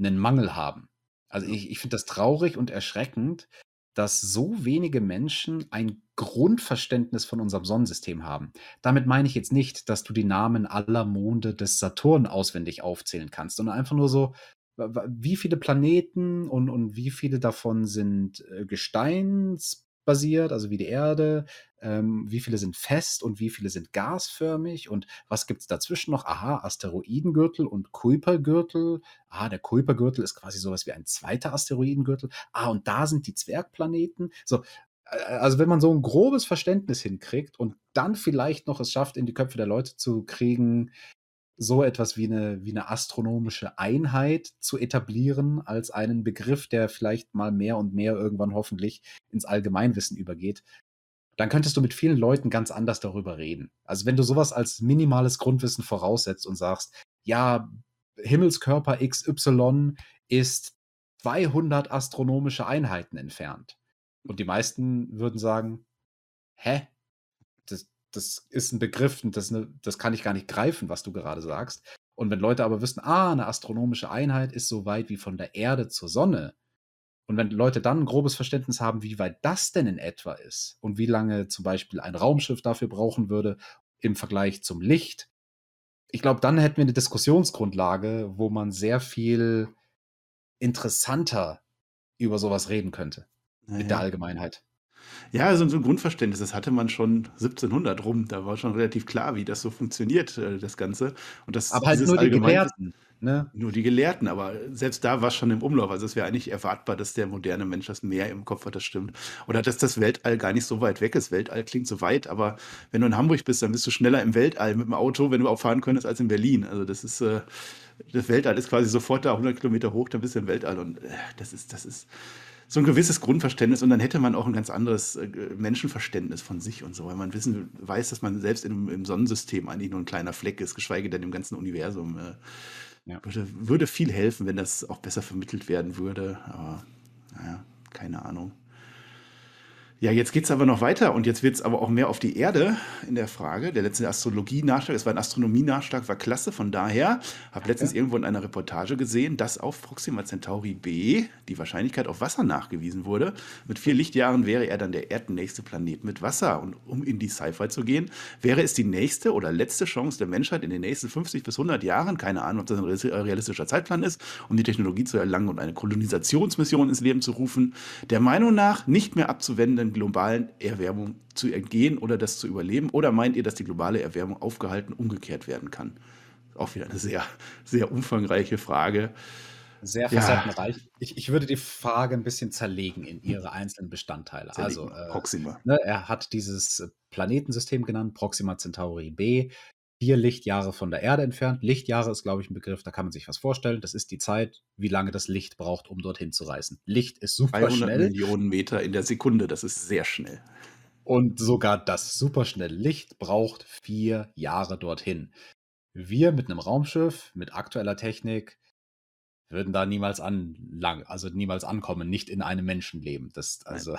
einen Mangel haben. Also ich, ich finde das traurig und erschreckend, dass so wenige Menschen ein Grundverständnis von unserem Sonnensystem haben. Damit meine ich jetzt nicht, dass du die Namen aller Monde des Saturn auswendig aufzählen kannst, sondern einfach nur so, wie viele Planeten und, und wie viele davon sind gesteinsbasiert, also wie die Erde, ähm, wie viele sind fest und wie viele sind gasförmig und was gibt es dazwischen noch? Aha, Asteroidengürtel und Kuipergürtel. Ah, der Kuipergürtel ist quasi sowas wie ein zweiter Asteroidengürtel. Ah, und da sind die Zwergplaneten. So, also wenn man so ein grobes Verständnis hinkriegt und dann vielleicht noch es schafft, in die Köpfe der Leute zu kriegen, so etwas wie eine, wie eine astronomische Einheit zu etablieren, als einen Begriff, der vielleicht mal mehr und mehr irgendwann hoffentlich ins Allgemeinwissen übergeht, dann könntest du mit vielen Leuten ganz anders darüber reden. Also wenn du sowas als minimales Grundwissen voraussetzt und sagst, ja, Himmelskörper X Y ist zweihundert astronomische Einheiten entfernt. Und die meisten würden sagen, hä? Das, das ist ein Begriff und das, ne, das kann ich gar nicht greifen, was du gerade sagst. Und wenn Leute aber wissen, ah, eine astronomische Einheit ist so weit wie von der Erde zur Sonne. Und wenn Leute dann ein grobes Verständnis haben, wie weit das denn in etwa ist und wie lange zum Beispiel ein Raumschiff dafür brauchen würde im Vergleich zum Licht, ich glaube, dann hätten wir eine Diskussionsgrundlage, wo man sehr viel interessanter über sowas reden könnte, naja, mit der Allgemeinheit. Ja, also so ein Grundverständnis, das hatte man schon siebzehnhundert rum, da war schon relativ klar, wie das so funktioniert, äh, das Ganze. Und das, aber halt nur die Gelehrten. Ne? Nur die Gelehrten, aber selbst da war es schon im Umlauf. Also es wäre eigentlich erwartbar, dass der moderne Mensch das mehr im Kopf hat, das stimmt. Oder dass das Weltall gar nicht so weit weg ist. Weltall klingt so weit, aber wenn du in Hamburg bist, dann bist du schneller im Weltall mit dem Auto, wenn du auch fahren könntest, als in Berlin. Also das ist, äh, das Weltall ist quasi sofort da, hundert Kilometer hoch, dann bist du im Weltall. Und äh, das ist, das ist so ein gewisses Grundverständnis. Und dann hätte man auch ein ganz anderes äh, Menschenverständnis von sich und so, weil man wissen, weiß, dass man selbst in, im Sonnensystem eigentlich nur ein kleiner Fleck ist, geschweige denn im ganzen Universum. Äh, Ja. Würde, würde viel helfen, wenn das auch besser vermittelt werden würde. Aber naja, keine Ahnung. Ja, jetzt geht es aber noch weiter und jetzt wird es aber auch mehr auf die Erde in der Frage. Der letzte Astrologie-Nachschlag, es war ein Astronomie-Nachschlag, war klasse. Von daher habe ich letztens irgendwo in einer Reportage gesehen, dass auf Proxima Centauri B die Wahrscheinlichkeit auf Wasser nachgewiesen wurde. Mit vier Lichtjahren wäre er dann der erdnächste Planet mit Wasser. Und um in die Sci-Fi zu gehen, wäre es die nächste oder letzte Chance der Menschheit in den nächsten fünfzig bis hundert Jahren, keine Ahnung, ob das ein realistischer Zeitplan ist, um die Technologie zu erlangen und eine Kolonisationsmission ins Leben zu rufen, der Meinung nach nicht mehr abzuwenden, globalen Erwärmung zu entgehen oder das zu überleben? Oder meint ihr, dass die globale Erwärmung aufgehalten, umgekehrt werden kann? Auch wieder eine sehr, sehr umfangreiche Frage. Sehr facettenreich. Ja. Ich, ich würde die Frage ein bisschen zerlegen in ihre einzelnen Bestandteile. Zerlegen. Also äh, Proxima. Ne, er hat dieses Planetensystem genannt, Proxima Centauri B, vier Lichtjahre von der Erde entfernt. Lichtjahre ist, glaube ich, ein Begriff, da kann man sich was vorstellen. Das ist die Zeit, wie lange das Licht braucht, um dorthin zu reisen. Licht ist super zweihundert schnell. zweihundert Millionen Meter in der Sekunde, das ist sehr schnell. Und sogar das superschnelle Licht braucht vier Jahre dorthin. Wir mit einem Raumschiff, mit aktueller Technik, würden da niemals anlangen, also niemals ankommen, nicht in einem Menschenleben. Das, also...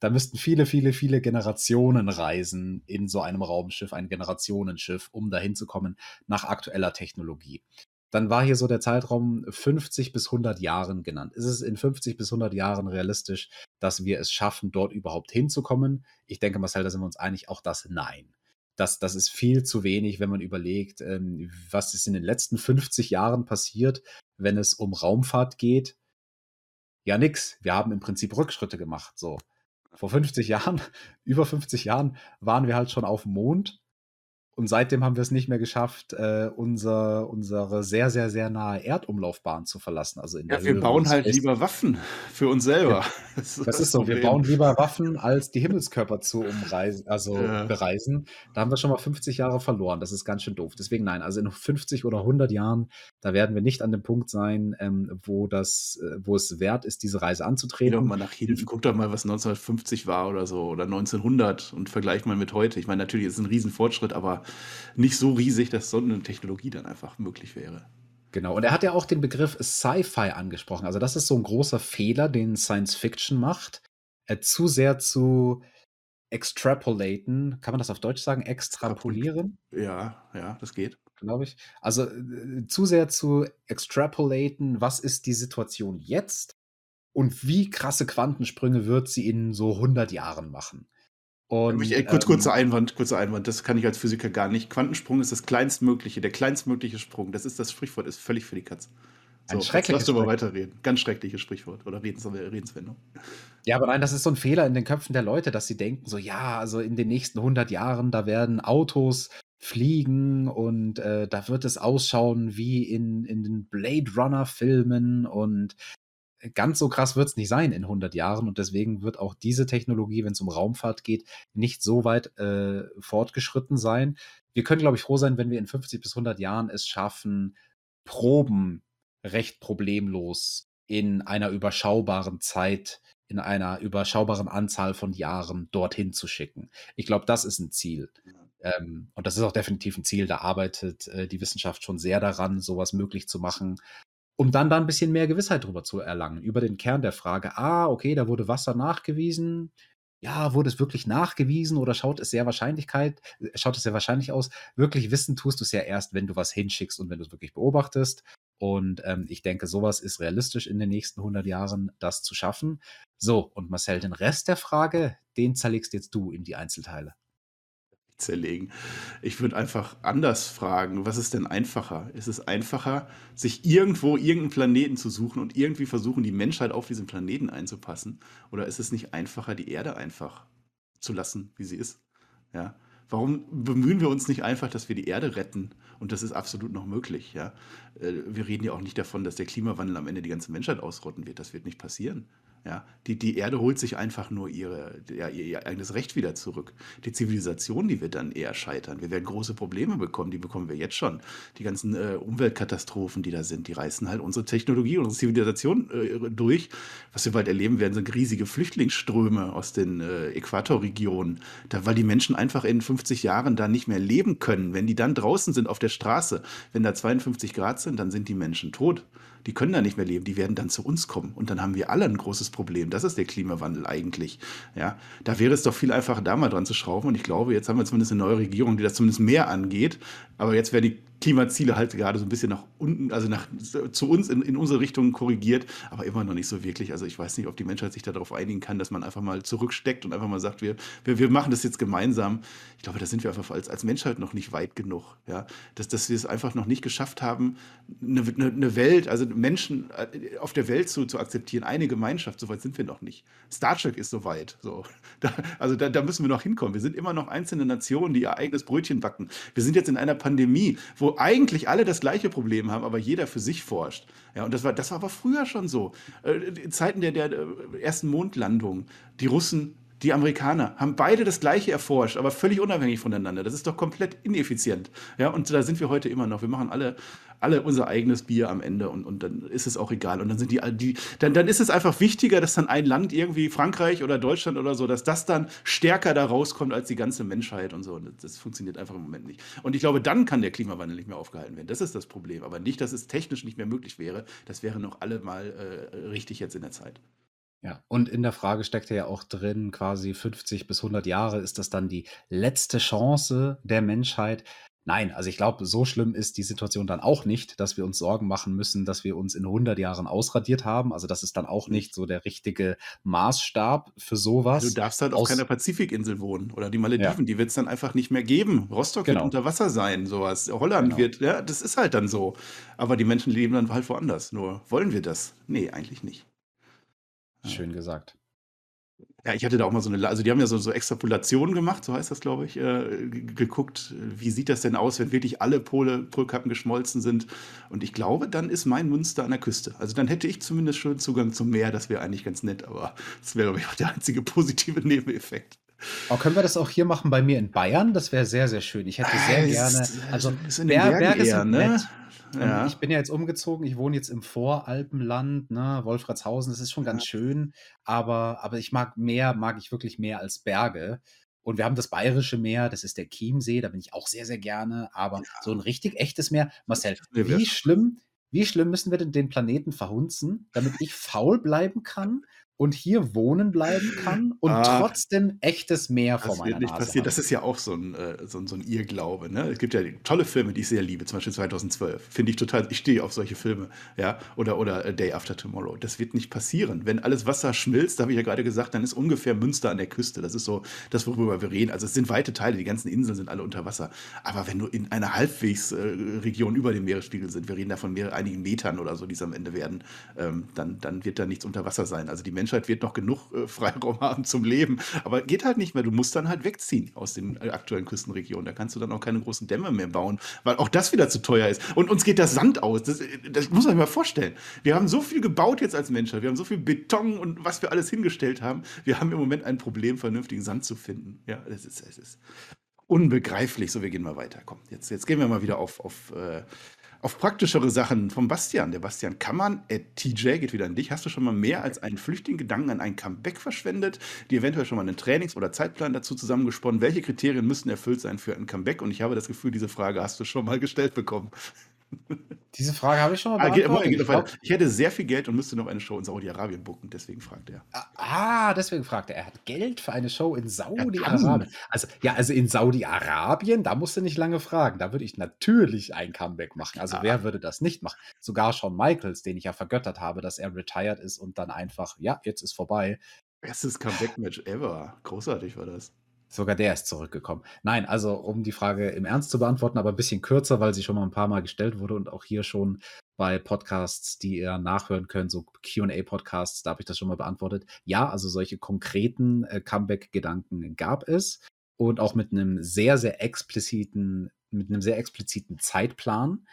Da müssten viele, viele, viele Generationen reisen in so einem Raumschiff, ein Generationenschiff, um dahin zu kommen nach aktueller Technologie. Dann war hier so der Zeitraum fünfzig bis hundert Jahren genannt. Ist es in fünfzig bis hundert Jahren realistisch, dass wir es schaffen, dort überhaupt hinzukommen? Ich denke, Marcel, da sind wir uns einig, auch das nein. Das, das ist viel zu wenig, wenn man überlegt, was ist in den letzten fünfzig Jahren passiert, wenn es um Raumfahrt geht. Ja, nix. Wir haben im Prinzip Rückschritte gemacht. So. Vor fünfzig Jahren, über fünfzig Jahren, waren wir halt schon auf dem Mond. Und seitdem haben wir es nicht mehr geschafft, äh, unser, unsere sehr, sehr, sehr nahe Erdumlaufbahn zu verlassen. Also in ja, der wir Höhe bauen halt lieber Waffen für uns selber. Ja, das ist das, das so. Wir bauen lieber Waffen, als die Himmelskörper zu umreisen, also ja. bereisen. Da haben wir schon mal fünfzig Jahre verloren. Das ist ganz schön doof. Deswegen nein, also in fünfzig oder hundert Jahren, da werden wir nicht an dem Punkt sein, ähm, wo, das, äh, wo es wert ist, diese Reise anzutreten. Geh doch mal nach hinten. Guck doch mal, was neunzehnhundertfünfzig war oder so oder neunzehnhundert und vergleich mal mit heute. Ich meine, natürlich ist es ein Riesenfortschritt, aber nicht so riesig, dass so eine Technologie dann einfach möglich wäre. Genau, und er hat ja auch den Begriff Sci-Fi angesprochen. Also das ist so ein großer Fehler, den Science-Fiction macht. Äh, zu sehr zu extrapolaten, kann man das auf Deutsch sagen? Extrapolieren? Ja, ja, das geht. Glaube ich. Also äh, zu sehr zu extrapolaten, was ist die Situation jetzt und wie krasse Quantensprünge wird sie in so hundert Jahren machen? Und, ich, äh, kurz, kurzer, Einwand, kurzer Einwand, das kann ich als Physiker gar nicht. Quantensprung ist das kleinstmögliche, der kleinstmögliche Sprung. Das ist das Sprichwort, ist völlig für die Katze. So, ein schreckliches lass du mal weiterreden. Ganz schreckliches Sprichwort oder Redens, Redenswendung. Ja, aber nein, das ist so ein Fehler in den Köpfen der Leute, dass sie denken so, ja, also in den nächsten hundert Jahren, da werden Autos fliegen und äh, da wird es ausschauen wie in, in den Blade Runner Filmen und ganz so krass wird es nicht sein in hundert Jahren und deswegen wird auch diese Technologie, wenn es um Raumfahrt geht, nicht so weit äh, fortgeschritten sein, wir können, glaube ich, froh sein, wenn wir in fünfzig bis hundert Jahren es schaffen, Proben recht problemlos in einer überschaubaren Zeit, in einer überschaubaren Anzahl von Jahren dorthin zu schicken. Ich glaube, das ist ein Ziel. Ähm, und das ist auch definitiv ein Ziel. Da arbeitet äh, die Wissenschaft schon sehr daran, sowas möglich zu machen, um dann da ein bisschen mehr Gewissheit drüber zu erlangen, über den Kern der Frage, ah, okay, da wurde Wasser nachgewiesen. Ja, wurde es wirklich nachgewiesen oder schaut es sehr Wahrscheinlichkeit, schaut es sehr wahrscheinlich aus? Wirklich wissen tust du es ja erst, wenn du was hinschickst und wenn du es wirklich beobachtest. Und ähm, ich denke, sowas ist realistisch in den nächsten hundert Jahren, das zu schaffen. So, und Marcel, den Rest der Frage, den zerlegst jetzt du in die Einzelteile. Zerlegen. Ich würde einfach anders fragen, was ist denn einfacher? Ist es einfacher, sich irgendwo irgendeinen Planeten zu suchen und irgendwie versuchen, die Menschheit auf diesen Planeten einzupassen? Oder ist es nicht einfacher, die Erde einfach zu lassen, wie sie ist? Ja. Warum bemühen wir uns nicht einfach, dass wir die Erde retten? Und das ist absolut noch möglich. Ja? Wir reden ja auch nicht davon, dass der Klimawandel am Ende die ganze Menschheit ausrotten wird. Das wird nicht passieren. Ja? Die, die Erde holt sich einfach nur ihre, ja, ihr, ihr eigenes Recht wieder zurück. Die Zivilisation, die wird dann eher scheitern. Wir werden große Probleme bekommen. Die bekommen wir jetzt schon. Die ganzen äh, Umweltkatastrophen, die da sind, die reißen halt unsere Technologie, unsere Zivilisation äh, durch. Was wir bald erleben werden, sind riesige Flüchtlingsströme aus den äh, Äquatorregionen. Da, weil die Menschen einfach in fünfzig Jahren da nicht mehr leben können. Wenn die dann draußen sind auf der Straße, wenn da zweiundfünfzig Grad sind, dann sind die Menschen tot. Die können da nicht mehr leben, die werden dann zu uns kommen. Und dann haben wir alle ein großes Problem. Das ist der Klimawandel eigentlich. Ja, da wäre es doch viel einfacher, da mal dran zu schrauben. Und ich glaube, jetzt haben wir zumindest eine neue Regierung, die das zumindest mehr angeht. Aber jetzt werden die Klimaziele halt gerade so ein bisschen nach unten, also nach, zu uns, in, in unsere Richtung korrigiert, aber immer noch nicht so wirklich. Also ich weiß nicht, ob die Menschheit sich darauf einigen kann, dass man einfach mal zurücksteckt und einfach mal sagt, wir, wir, wir machen das jetzt gemeinsam. Ich glaube, da sind wir einfach als, als Menschheit noch nicht weit genug, ja? dass, dass wir es einfach noch nicht geschafft haben, eine, eine, eine Welt, also Menschen auf der Welt zu, zu akzeptieren, eine Gemeinschaft, so weit sind wir noch nicht. Star Trek ist so weit. So. Da, also da, da müssen wir noch hinkommen. Wir sind immer noch einzelne Nationen, die ihr eigenes Brötchen backen. Wir sind jetzt in einer Pandemie, wo eigentlich alle das gleiche Problem haben, aber jeder für sich forscht. Ja, und das war, das war aber früher schon so. In Zeiten der, der ersten Mondlandung, die Russen, die Amerikaner haben beide das Gleiche erforscht, aber völlig unabhängig voneinander. Das ist doch komplett ineffizient. Ja, und da sind wir heute immer noch. Wir machen alle, alle unser eigenes Bier am Ende und, und dann ist es auch egal. Und dann sind die, die dann, dann ist es einfach wichtiger, dass dann ein Land irgendwie Frankreich oder Deutschland oder so, dass das dann stärker da rauskommt als die ganze Menschheit und so. Und das, das funktioniert einfach im Moment nicht. Und ich glaube, dann kann der Klimawandel nicht mehr aufgehalten werden. Das ist das Problem. Aber nicht, dass es technisch nicht mehr möglich wäre. Das wäre noch alle mal äh, richtig jetzt in der Zeit. Ja, und in der Frage steckt ja auch drin, quasi fünfzig bis hundert Jahre, ist das dann die letzte Chance der Menschheit? Nein, also ich glaube, so schlimm ist die Situation dann auch nicht, dass wir uns Sorgen machen müssen, dass wir uns in hundert Jahren ausradiert haben. Also das ist dann auch nicht so der richtige Maßstab für sowas. Du darfst halt auf Aus- keiner Pazifikinsel wohnen oder die Malediven, ja. Die wird es dann einfach nicht mehr geben. Rostock genau. Wird unter Wasser sein, sowas. Holland genau. wird, ja, das ist halt dann so. Aber die Menschen leben dann halt woanders. Nur wollen wir das? Nee, eigentlich nicht. Schön gesagt. Ja, ich hatte da auch mal so eine, also die haben ja so, so Extrapolationen gemacht, so heißt das, glaube ich, äh, geguckt, wie sieht das denn aus, wenn wirklich alle Pole, Polkappen geschmolzen sind. Und ich glaube, dann ist mein Münster an der Küste. Also dann hätte ich zumindest schön Zugang zum Meer, das wäre eigentlich ganz nett, aber das wäre, glaube ich, auch der einzige positive Nebeneffekt. Aber können wir das auch hier machen bei mir in Bayern? Das wäre sehr, sehr schön. Ich hätte sehr gerne, also Berg ist nett. Ja. Ich bin ja jetzt umgezogen, ich wohne jetzt im Voralpenland, ne, Wolfratshausen, das ist schon ganz ja. schön, aber, aber ich mag Meer, mag ich wirklich mehr als Berge. Und wir haben das Bayerische Meer, das ist der Chiemsee, da bin ich auch sehr, sehr gerne, aber ja. so ein richtig echtes Meer. Marcel, wie schlimm, wie schlimm müssen wir denn den Planeten verhunzen, damit ich faul bleiben kann? Und hier wohnen bleiben kann und ah, trotzdem echtes Meer vor meiner Nase passiert. Das ist ja auch so ein, so ein, so ein Irrglaube. Ne? Es gibt ja tolle Filme, die ich sehr liebe, zum Beispiel zweitausendzwölf. Finde ich total, ich stehe auf solche Filme. Ja? Oder, oder Day After Tomorrow. Das wird nicht passieren. Wenn alles Wasser schmilzt, habe ich ja gerade gesagt, dann ist ungefähr Münster an der Küste. Das ist so das, worüber wir reden. Also es sind weite Teile, die ganzen Inseln sind alle unter Wasser. Aber wenn du in einer Halbwegsregion über dem Meeresspiegel sind, wir reden da von mehreren, einigen Metern oder so, die es am Ende werden, ähm, dann, dann wird da nichts unter Wasser sein. Also die Menschen wird noch genug äh, Freiraum haben zum Leben, aber geht halt nicht mehr. Du musst dann halt wegziehen aus den aktuellen Küstenregionen. Da kannst du dann auch keine großen Dämme mehr bauen, weil auch das wieder zu teuer ist. Und uns geht das Sand aus. Das, das muss man sich mal vorstellen. Wir haben so viel gebaut jetzt als Menschheit. Wir haben so viel Beton und was wir alles hingestellt haben. Wir haben im Moment ein Problem, vernünftigen Sand zu finden. Ja, das ist, das ist unbegreiflich. So, wir gehen mal weiter. Komm, jetzt, jetzt gehen wir mal wieder auf, auf, äh, auf praktischere Sachen vom Bastian. Der Bastian Kammern, äh, T J, geht wieder an dich. Hast du schon mal mehr als einen flüchtigen Gedanken an ein Comeback verschwendet, die eventuell schon mal einen Trainings- oder Zeitplan dazu zusammengesponnen? Welche Kriterien müssen erfüllt sein für ein Comeback? Und ich habe das Gefühl, diese Frage hast du schon mal gestellt bekommen. Diese Frage habe ich schon mal beantwortet. Ah, geht, geht ich, glaub, ich hätte sehr viel Geld und müsste noch eine Show in Saudi-Arabien booken, deswegen fragt er. Ah, deswegen fragt er. Er hat Geld für eine Show in Saudi-Arabien. Also, ja, also in Saudi-Arabien, da musst du nicht lange fragen. Da würde ich natürlich ein Comeback machen. Also ah. wer würde das nicht machen? Sogar Shawn Michaels, den ich ja vergöttert habe, dass er retired ist und dann einfach, ja, jetzt ist vorbei. Bestes Comeback-Match ever. Großartig war das. Sogar der ist zurückgekommen. Nein, also um die Frage im Ernst zu beantworten, aber ein bisschen kürzer, weil sie schon mal ein paar Mal gestellt wurde und auch hier schon bei Podcasts, die ihr nachhören könnt, so Q und A-Podcasts, da habe ich das schon mal beantwortet. Ja, also solche konkreten äh, Comeback-Gedanken gab es und auch mit einem sehr, sehr expliziten, mit einem sehr expliziten Zeitplan.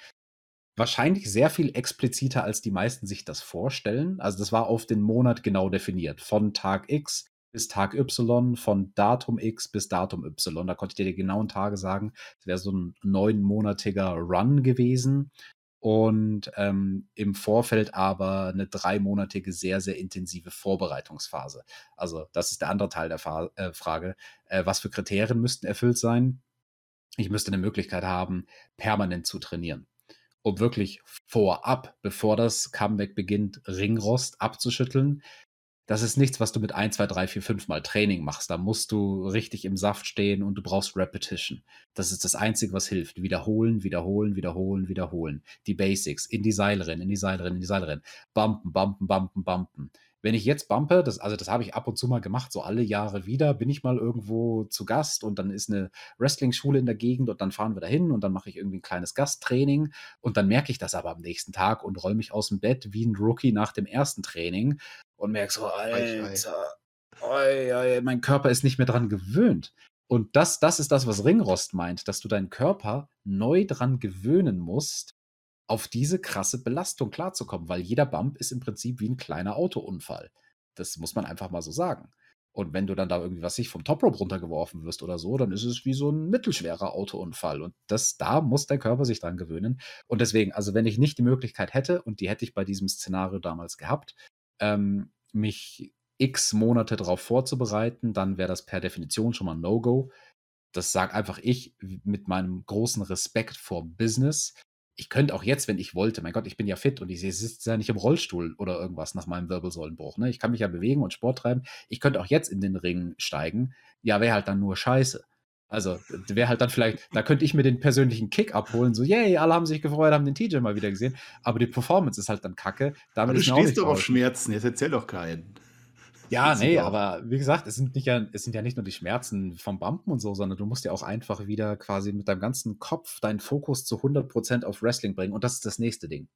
Wahrscheinlich sehr viel expliziter, als die meisten sich das vorstellen. Also das war auf den Monat genau definiert, von Tag X bis Tag Y, von Datum X bis Datum Y. Da konnte ich dir die genauen Tage sagen. Das wäre so ein neunmonatiger Run gewesen. Und ähm, im Vorfeld aber eine dreimonatige, sehr, sehr intensive Vorbereitungsphase. Also das ist der andere Teil der Fa- äh, Frage. Äh, was für Kriterien müssten erfüllt sein? Ich müsste eine Möglichkeit haben, permanent zu trainieren, um wirklich vorab, bevor das Comeback beginnt, Ringrost abzuschütteln. Das ist nichts, was du mit eins, zwei, drei, vier, fünf Mal Training machst. Da musst du richtig im Saft stehen und du brauchst Repetition. Das ist das Einzige, was hilft. Wiederholen, wiederholen, wiederholen, wiederholen. Die Basics. In die Seile rennen, in die Seile rennen, in die Seile rennen. Bumpen, bumpen, bumpen, bumpen. Wenn ich jetzt bumpe, das, also das habe ich ab und zu mal gemacht, so alle Jahre wieder, bin ich mal irgendwo zu Gast und dann ist eine Wrestling-Schule in der Gegend und dann fahren wir da hin und dann mache ich irgendwie ein kleines Gasttraining und dann merke ich das aber am nächsten Tag und roll mich aus dem Bett wie ein Rookie nach dem ersten Training und merke so, Alter, oi, oi, mein Körper ist nicht mehr dran gewöhnt. Und das, das ist das, was Ringrost meint, dass du deinen Körper neu dran gewöhnen musst, auf diese krasse Belastung klarzukommen, weil jeder Bump ist im Prinzip wie ein kleiner Autounfall. Das muss man einfach mal so sagen. Und wenn du dann da irgendwie, was weiß ich, vom Top Rope runtergeworfen wirst oder so, dann ist es wie so ein mittelschwerer Autounfall. Und das, da muss der Körper sich dran gewöhnen. Und deswegen, also wenn ich nicht die Möglichkeit hätte, und die hätte ich bei diesem Szenario damals gehabt, ähm, mich x Monate darauf vorzubereiten, dann wäre das per Definition schon mal ein No-Go. Das sage einfach ich mit meinem großen Respekt vor Business. Ich könnte auch jetzt, wenn ich wollte, mein Gott, ich bin ja fit und ich sitze ja nicht im Rollstuhl oder irgendwas nach meinem Wirbelsäulenbruch. Ne? Ich kann mich ja bewegen und Sport treiben. Ich könnte auch jetzt in den Ring steigen. Ja, wäre halt dann nur scheiße. Also wäre halt dann vielleicht, da könnte ich mir den persönlichen Kick abholen. So, yay, alle haben sich gefreut, haben den T J mal wieder gesehen. Aber die Performance ist halt dann kacke. Damit du stehst doch auf Schmerzen, jetzt erzähl doch keinen. Ja, nee, aber wie gesagt, es sind, nicht ja, es sind ja nicht nur die Schmerzen vom Bumpen und so, sondern du musst ja auch einfach wieder quasi mit deinem ganzen Kopf deinen Fokus zu hundert Prozent auf Wrestling bringen. Und das ist das nächste Ding.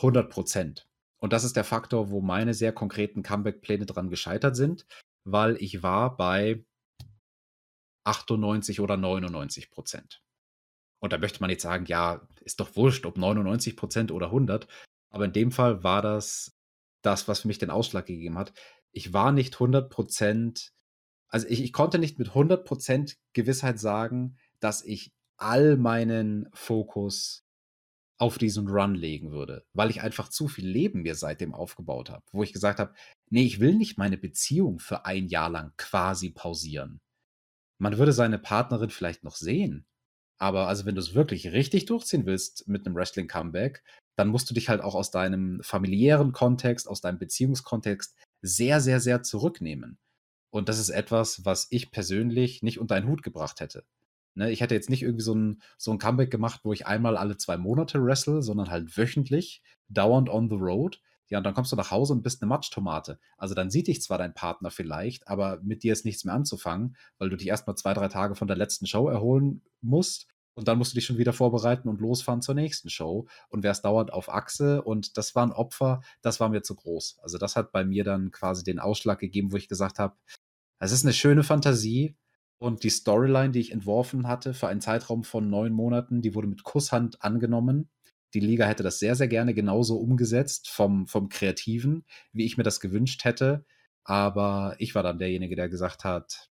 hundert Prozent. Und das ist der Faktor, wo meine sehr konkreten Comeback-Pläne dran gescheitert sind, weil ich war bei achtundneunzig oder neunundneunzig Prozent. Und da möchte man jetzt sagen, ja, ist doch wurscht, ob neunundneunzig Prozent oder hundert. Aber in dem Fall war das das, was für mich den Ausschlag gegeben hat. Ich war nicht hundert Prozent, also ich, ich konnte nicht mit hundert Prozent Gewissheit sagen, dass ich all meinen Fokus auf diesen Run legen würde, weil ich einfach zu viel Leben mir seitdem aufgebaut habe, wo ich gesagt habe, nee, ich will nicht meine Beziehung für ein Jahr lang quasi pausieren. Man würde seine Partnerin vielleicht noch sehen, aber also wenn du es wirklich richtig durchziehen willst mit einem Wrestling-Comeback, dann musst du dich halt auch aus deinem familiären Kontext, aus deinem Beziehungskontext sehr, sehr, sehr zurücknehmen. Und das ist etwas, was ich persönlich nicht unter einen Hut gebracht hätte. Ne, ich hätte jetzt nicht irgendwie so ein, so ein Comeback gemacht, wo ich einmal alle zwei Monate wrestle, sondern halt wöchentlich, dauernd on the road. Ja, und dann kommst du nach Hause und bist eine Matschtomate. Also dann sieht dich zwar dein Partner vielleicht, aber mit dir ist nichts mehr anzufangen, weil du dich erstmal zwei, drei Tage von der letzten Show erholen musst. Und dann musst du dich schon wieder vorbereiten und losfahren zur nächsten Show. Und wärst dauernd auf Achse. Und das war ein Opfer, das war mir zu groß. Also das hat bei mir dann quasi den Ausschlag gegeben, wo ich gesagt habe, es ist eine schöne Fantasie. Und die Storyline, die ich entworfen hatte für einen Zeitraum von neun Monaten, die wurde mit Kusshand angenommen. Die Liga hätte das sehr, sehr gerne genauso umgesetzt vom, vom Kreativen, wie ich mir das gewünscht hätte. Aber ich war dann derjenige, der gesagt hat,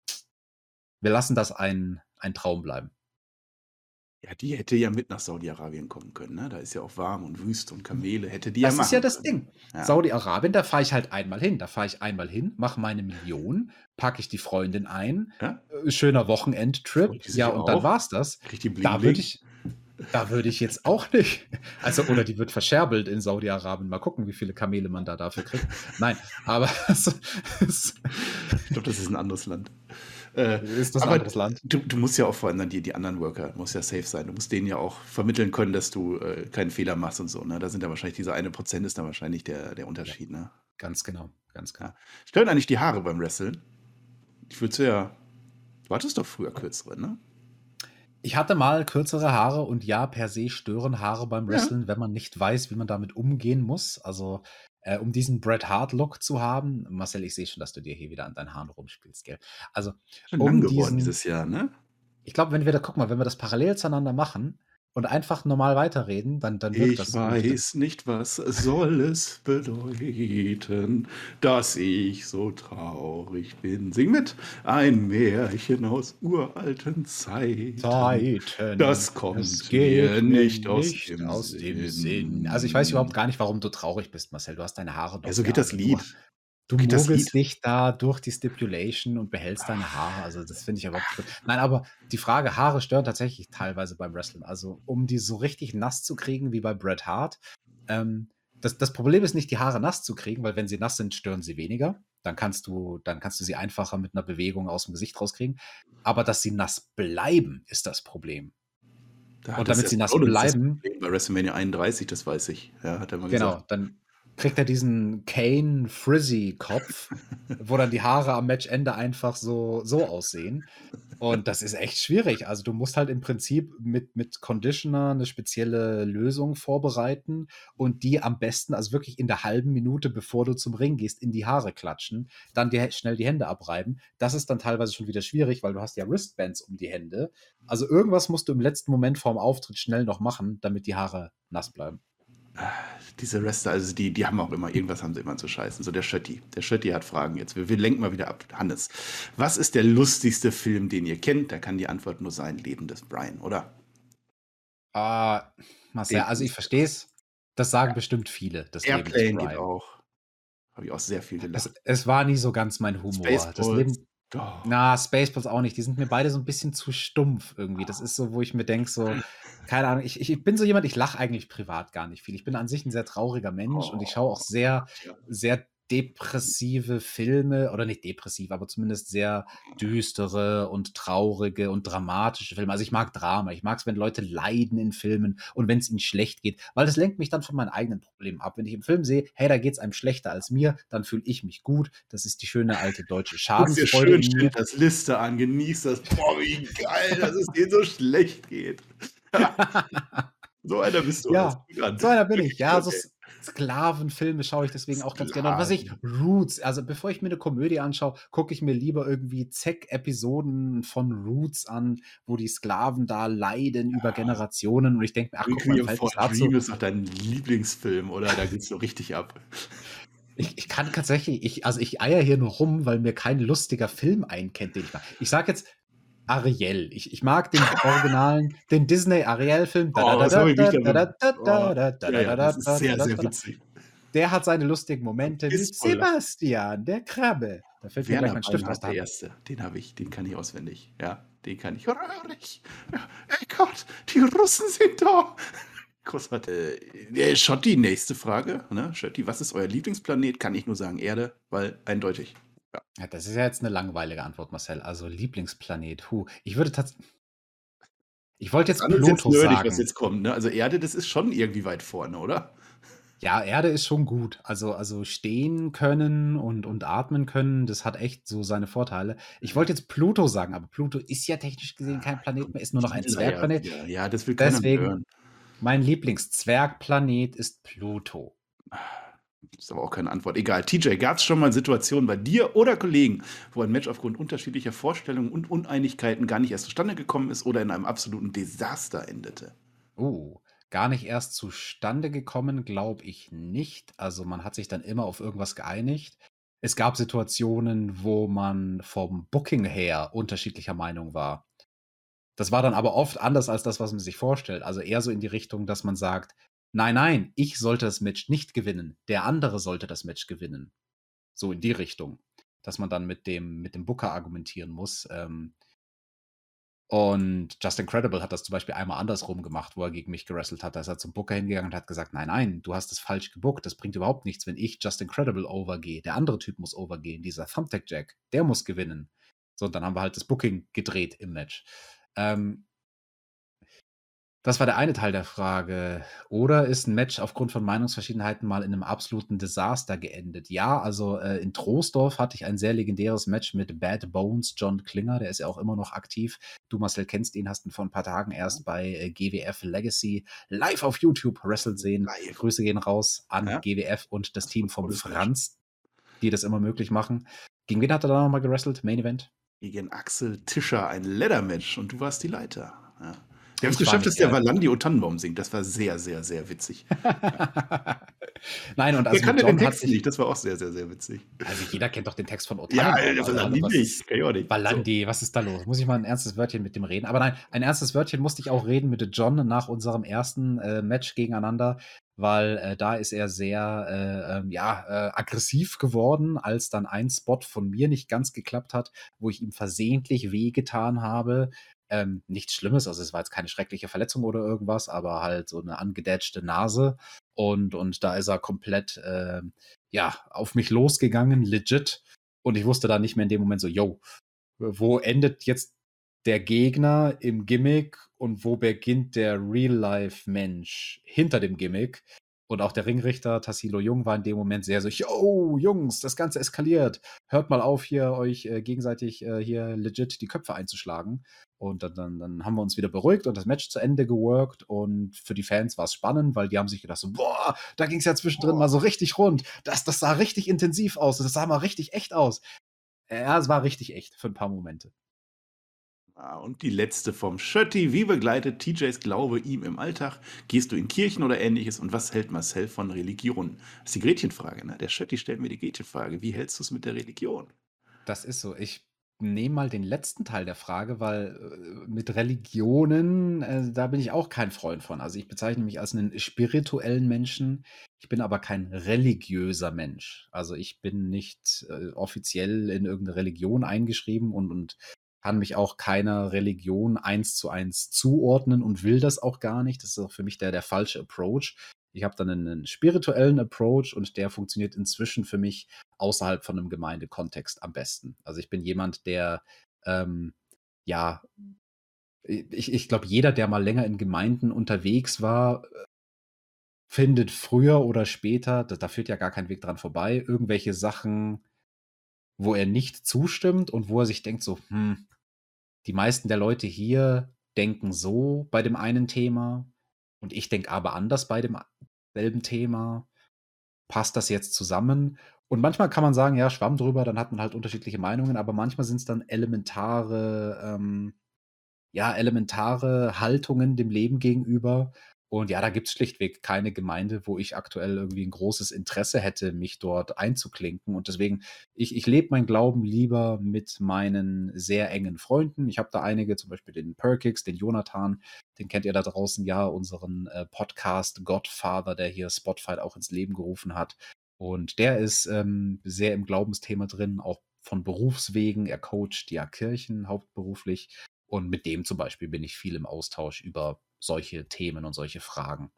wir lassen das ein, ein Traum bleiben. Ja, die hätte ja mit nach Saudi-Arabien kommen können, ne? Da ist ja auch warm und wüst und Kamele, hätte die ja machen können. Das ist ja das Ding. Ja. Saudi-Arabien, da fahre ich halt einmal hin. Da fahre ich einmal hin, mache meine Million, packe ich die Freundin ein, ja? äh, schöner Wochenendtrip, ja, und auch. Dann war's das. Richtig bling, da würde ich, da würde ich jetzt auch nicht. Also, oder die wird verscherbelt in Saudi-Arabien. Mal gucken, wie viele Kamele man da dafür kriegt. Nein, aber ich glaube, das ist ein anderes Land. Äh, ist das aber ein anderes Land. Du, du musst ja auch vor allem die, die anderen Worker, musst ja safe sein. Du musst denen ja auch vermitteln können, dass du äh, keinen Fehler machst und so. Ne? Da sind ja wahrscheinlich, dieser eine Prozent ist da wahrscheinlich der, der Unterschied. Ne? Ganz genau, ganz genau. Ja. Stören eigentlich die Haare beim Wrestlen? Ich würde ja, du hattest doch früher kürzere, ne? Ich hatte mal kürzere Haare und ja, per se stören Haare beim Wrestlen, ja, wenn man nicht weiß, wie man damit umgehen muss. Also Äh, um diesen Bret Hart-Look zu haben. Marcel, ich sehe schon, dass du dir hier wieder an deinen Haaren rumspielst, gell? Also, schon um lang geworden diesen, dieses Jahr, ne? Ich glaube, wenn wir da, guck mal, wenn wir das parallel zueinander machen und einfach normal weiterreden, dann, dann wirkt ich das. Ich weiß nicht, was soll es bedeuten, dass ich so traurig bin. Sing mit! Ein Märchen aus uralten Zeiten. Zeiten. Das kommt das mir nicht, nicht aus, dem, aus Sinn. dem Sinn. Also ich weiß überhaupt gar nicht, warum du traurig bist, Marcel. Du hast deine Haare. Ja, so geht das Lied. Du mogelst dich da durch die Stipulation und behältst deine Haare. Also das finde ich aber gut. Nein, aber die Frage, Haare stören tatsächlich teilweise beim Wrestling. Also um die so richtig nass zu kriegen wie bei Bret Hart. Ähm, das, das Problem ist nicht, die Haare nass zu kriegen, weil wenn sie nass sind, stören sie weniger. Dann kannst du, dann kannst du sie einfacher mit einer Bewegung aus dem Gesicht rauskriegen. Aber dass sie nass bleiben, ist das Problem. Da und damit sie nass bleiben. Bei WrestleMania einunddreißig, das weiß ich. Ja, hat er mal genau, gesagt. Dann kriegt er diesen Kane-Frizzy-Kopf, wo dann die Haare am Matchende einfach so, so aussehen. Und das ist echt schwierig. Also du musst halt im Prinzip mit, mit Conditioner eine spezielle Lösung vorbereiten und die am besten, also wirklich in der halben Minute, bevor du zum Ring gehst, in die Haare klatschen, dann die, schnell die Hände abreiben. Das ist dann teilweise schon wieder schwierig, weil du hast ja Wristbands um die Hände. Also irgendwas musst du im letzten Moment vorm Auftritt schnell noch machen, damit die Haare nass bleiben. Diese Wrestler, also die, die haben auch immer, irgendwas haben sie immer zu scheißen. So der Schötti. Der Schötti hat Fragen jetzt. Wir, wir lenken mal wieder ab. Hannes, was ist der lustigste Film, den ihr kennt? Da kann die Antwort nur sein, Leben des Brian, oder? Ah, uh, Marcel, also ich verstehe es. Das sagen bestimmt viele. Das Airplane Leben des Brian geht auch. Habe ich auch sehr viel gelacht. Es, es war nie so ganz mein Humor. Spaceballs. Das Leben, oh. Na, Spaceballs auch nicht. Die sind mir beide so ein bisschen zu stumpf irgendwie. Das ist so, wo ich mir denke, so, keine Ahnung, ich, ich bin so jemand, ich lache eigentlich privat gar nicht viel. Ich bin an sich ein sehr trauriger Mensch, oh, und ich schaue auch sehr, sehr depressive Filme, oder nicht depressiv, aber zumindest sehr düstere und traurige und dramatische Filme. Also ich mag Drama, ich mag es, wenn Leute leiden in Filmen und wenn es ihnen schlecht geht, weil das lenkt mich dann von meinen eigenen Problemen ab. Wenn ich im Film sehe, hey, da geht es einem schlechter als mir, dann fühle ich mich gut. Das ist die schöne alte deutsche Schadensfreude. Guck dir schön das Liste an, genieß das. Boah, wie geil, dass es dir so schlecht geht. So einer bist du. Ja, so einer bin ich. Ja, so Sklavenfilme schaue ich deswegen Sklaven. auch ganz gerne. Und was ich, Roots, also bevor ich mir eine Komödie anschaue, gucke ich mir lieber irgendwie Zeck-Episoden von Roots an, wo die Sklaven da leiden, ja, über Generationen. Und ich denke mir, ach, guck mal, fällt das dazu. Dream ist doch dein Lieblingsfilm, oder? Da geht's so richtig ab. Ich, ich kann tatsächlich, ich, also ich eier hier nur rum, weil mir kein lustiger Film einkennt, den ich mache. Ich sag jetzt Ariel. Ich, ich mag den originalen, den Disney-Ariel-Film. Das ist sehr, sehr witzig. Der hat seine lustigen Momente. Ist Sebastian, der Krabbe. Da fällt mir gleich mein Stift aus der erste. Den habe ich, den kann ich auswendig. Ja, den kann ich. Ey Gott, die Russen sind da. Großartig. Äh, Schotti, nächste Frage. Ne? Schotti, was ist euer Lieblingsplanet? Kann ich nur sagen Erde, weil eindeutig. Ja. Ja, das ist ja jetzt eine langweilige Antwort, Marcel. Also Lieblingsplanet. Huh. Ich würde tatsächlich. Ich wollte jetzt Pluto jetzt nötig, sagen. Was jetzt kommt, ne? Also Erde, das ist schon irgendwie weit vorne, oder? Ja, Erde ist schon gut. Also, also stehen können und, und atmen können, das hat echt so seine Vorteile. Ich wollte jetzt Pluto sagen, aber Pluto ist ja technisch gesehen kein Planet mehr, ist nur noch ein Zwergplanet. Ja, ja, das will keiner Deswegen, hören. Mein Lieblingszwergplanet ist Pluto. Das ist aber auch keine Antwort. Egal. T J, gab es schon mal Situationen bei dir oder Kollegen, wo ein Match aufgrund unterschiedlicher Vorstellungen und Uneinigkeiten gar nicht erst zustande gekommen ist oder in einem absoluten Desaster endete? Oh, gar nicht erst zustande gekommen, glaube ich nicht. Also man hat sich dann immer auf irgendwas geeinigt. Es gab Situationen, wo man vom Booking her unterschiedlicher Meinung war. Das war dann aber oft anders als das, was man sich vorstellt. Also eher so in die Richtung, dass man sagt, nein, nein, ich sollte das Match nicht gewinnen. Der andere sollte das Match gewinnen. So in die Richtung. Dass man dann mit dem, mit dem Booker argumentieren muss. Ähm, Und Justin Credible hat das zum Beispiel einmal andersrum gemacht, wo er gegen mich gerasselt hat. Da ist er zum Booker hingegangen und hat gesagt, nein, nein, du hast es falsch gebookt. Das bringt überhaupt nichts, wenn ich Justin Credible overgehe. Der andere Typ muss overgehen, dieser Thumbtack Jack. Der muss gewinnen. So, und dann haben wir halt das Booking gedreht im Match. Ähm, das war der eine Teil der Frage. Oder ist ein Match aufgrund von Meinungsverschiedenheiten mal in einem absoluten Desaster geendet? Ja, also äh, in Troisdorf hatte ich ein sehr legendäres Match mit Bad Bones John Klinger. Der ist ja auch immer noch aktiv. Du, Marcel, kennst ihn, hast ihn vor ein paar Tagen erst bei äh, G W F Legacy live auf YouTube wrestelt sehen. Live. Grüße gehen raus an ja? G W F und das Team vom Franz, die das immer möglich machen. Gegen wen hat er da nochmal gerasselt? Main Event? Gegen Axel Tischer, ein Leather-Match, und du warst die Leiter. Ja. Wir haben es geschafft, dass der Valandi O Tannenbaum singt. Das war sehr, sehr, sehr witzig. Nein, und also. Wer kannte den Text nicht? Das war auch sehr, sehr, sehr witzig. Also, jeder kennt doch den Text von O Tannenbaum. Ja, der Valandi nicht. Valandi, was ist da los? Muss ich mal ein ernstes Wörtchen mit dem reden? Aber nein, ein ernstes Wörtchen musste ich auch reden mit John nach unserem ersten äh, Match gegeneinander, weil äh, da ist er sehr äh, äh, ja, äh, aggressiv geworden, als dann ein Spot von mir nicht ganz geklappt hat, wo ich ihm versehentlich wehgetan habe. Ähm, nichts Schlimmes, also es war jetzt keine schreckliche Verletzung oder irgendwas, aber halt so eine angedatschte Nase, und, und da ist er komplett äh, ja, auf mich losgegangen, legit, und ich wusste da nicht mehr in dem Moment so, yo, wo endet jetzt der Gegner im Gimmick und wo beginnt der Real-Life-Mensch hinter dem Gimmick? Und auch der Ringrichter Tassilo Jung war in dem Moment sehr so, yo, Jungs, das Ganze eskaliert. Hört mal auf, hier euch äh, gegenseitig äh, hier legit die Köpfe einzuschlagen. Und dann, dann, dann haben wir uns wieder beruhigt und das Match zu Ende geworkt. Und für die Fans war es spannend, weil die haben sich gedacht so, boah, da ging es ja zwischendrin boah. mal so richtig rund. Das, das sah richtig intensiv aus. Das sah mal richtig echt aus. Ja, es war richtig echt für ein paar Momente. Und die letzte vom Schötti. Wie begleitet T Js Glaube ihm im Alltag? Gehst du in Kirchen oder Ähnliches? Und was hält Marcel von Religion? Das ist die Gretchenfrage, ne? Der Schötti stellt mir die Gretchenfrage. Wie hältst du es mit der Religion? Das ist so. Ich nehme mal den letzten Teil der Frage, weil mit Religionen, äh, da bin ich auch kein Freund von. Also ich bezeichne mich als einen spirituellen Menschen. Ich bin aber kein religiöser Mensch. Also ich bin nicht äh, offiziell in irgendeine Religion eingeschrieben und, und kann mich auch keiner Religion eins zu eins zuordnen und will das auch gar nicht. Das ist auch für mich der, der falsche Approach. Ich habe dann einen spirituellen Approach und der funktioniert inzwischen für mich außerhalb von einem Gemeindekontext am besten. Also ich bin jemand, der, ähm, ja, ich, ich glaube, jeder, der mal länger in Gemeinden unterwegs war, findet früher oder später, da, da führt ja gar kein Weg dran vorbei, irgendwelche Sachen, wo er nicht zustimmt und wo er sich denkt so, hm, die meisten der Leute hier denken so bei dem einen Thema und ich denke aber anders bei dem selben Thema. Passt das jetzt zusammen? Und manchmal kann man sagen, ja, schwamm drüber, dann hat man halt unterschiedliche Meinungen, aber manchmal sind es dann elementare, ähm, ja, elementare Haltungen dem Leben gegenüber. Und ja, da gibt es schlichtweg keine Gemeinde, wo ich aktuell irgendwie ein großes Interesse hätte, mich dort einzuklinken. Und deswegen, ich, ich lebe meinen Glauben lieber mit meinen sehr engen Freunden. Ich habe da einige, zum Beispiel den Perkix, den Jonathan, den kennt ihr da draußen, ja, unseren äh, Podcast Godfather, der hier Spotify auch ins Leben gerufen hat. Und der ist ähm, sehr im Glaubensthema drin, auch von Berufswegen. Er coacht ja Kirchen hauptberuflich. Und mit dem zum Beispiel bin ich viel im Austausch über solche Themen und solche Fragen.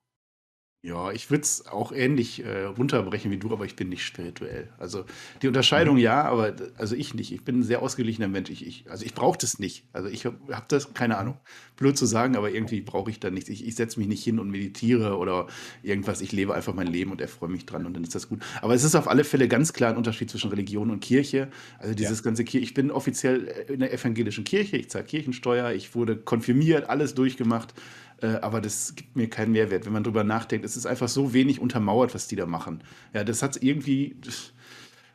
Ja, ich würde es auch ähnlich äh, runterbrechen wie du, aber ich bin nicht spirituell. Also die Unterscheidung mhm. ja, aber also ich nicht. Ich bin ein sehr ausgeglichener Mensch. Ich, ich, also ich brauche das nicht. Also ich habe hab das, keine Ahnung, blöd zu sagen, aber irgendwie brauche ich da nichts. Ich, ich setze mich nicht hin und meditiere oder irgendwas. Ich lebe einfach mein Leben und erfreue mich dran und dann ist das gut. Aber es ist auf alle Fälle ganz klar ein Unterschied zwischen Religion und Kirche. Also dieses ja. ganze Kirche. Ich bin offiziell in der evangelischen Kirche. Ich zahle Kirchensteuer. Ich wurde konfirmiert, alles durchgemacht. Aber das gibt mir keinen Mehrwert, wenn man drüber nachdenkt. Es ist einfach so wenig untermauert, was die da machen. Ja, das hat irgendwie,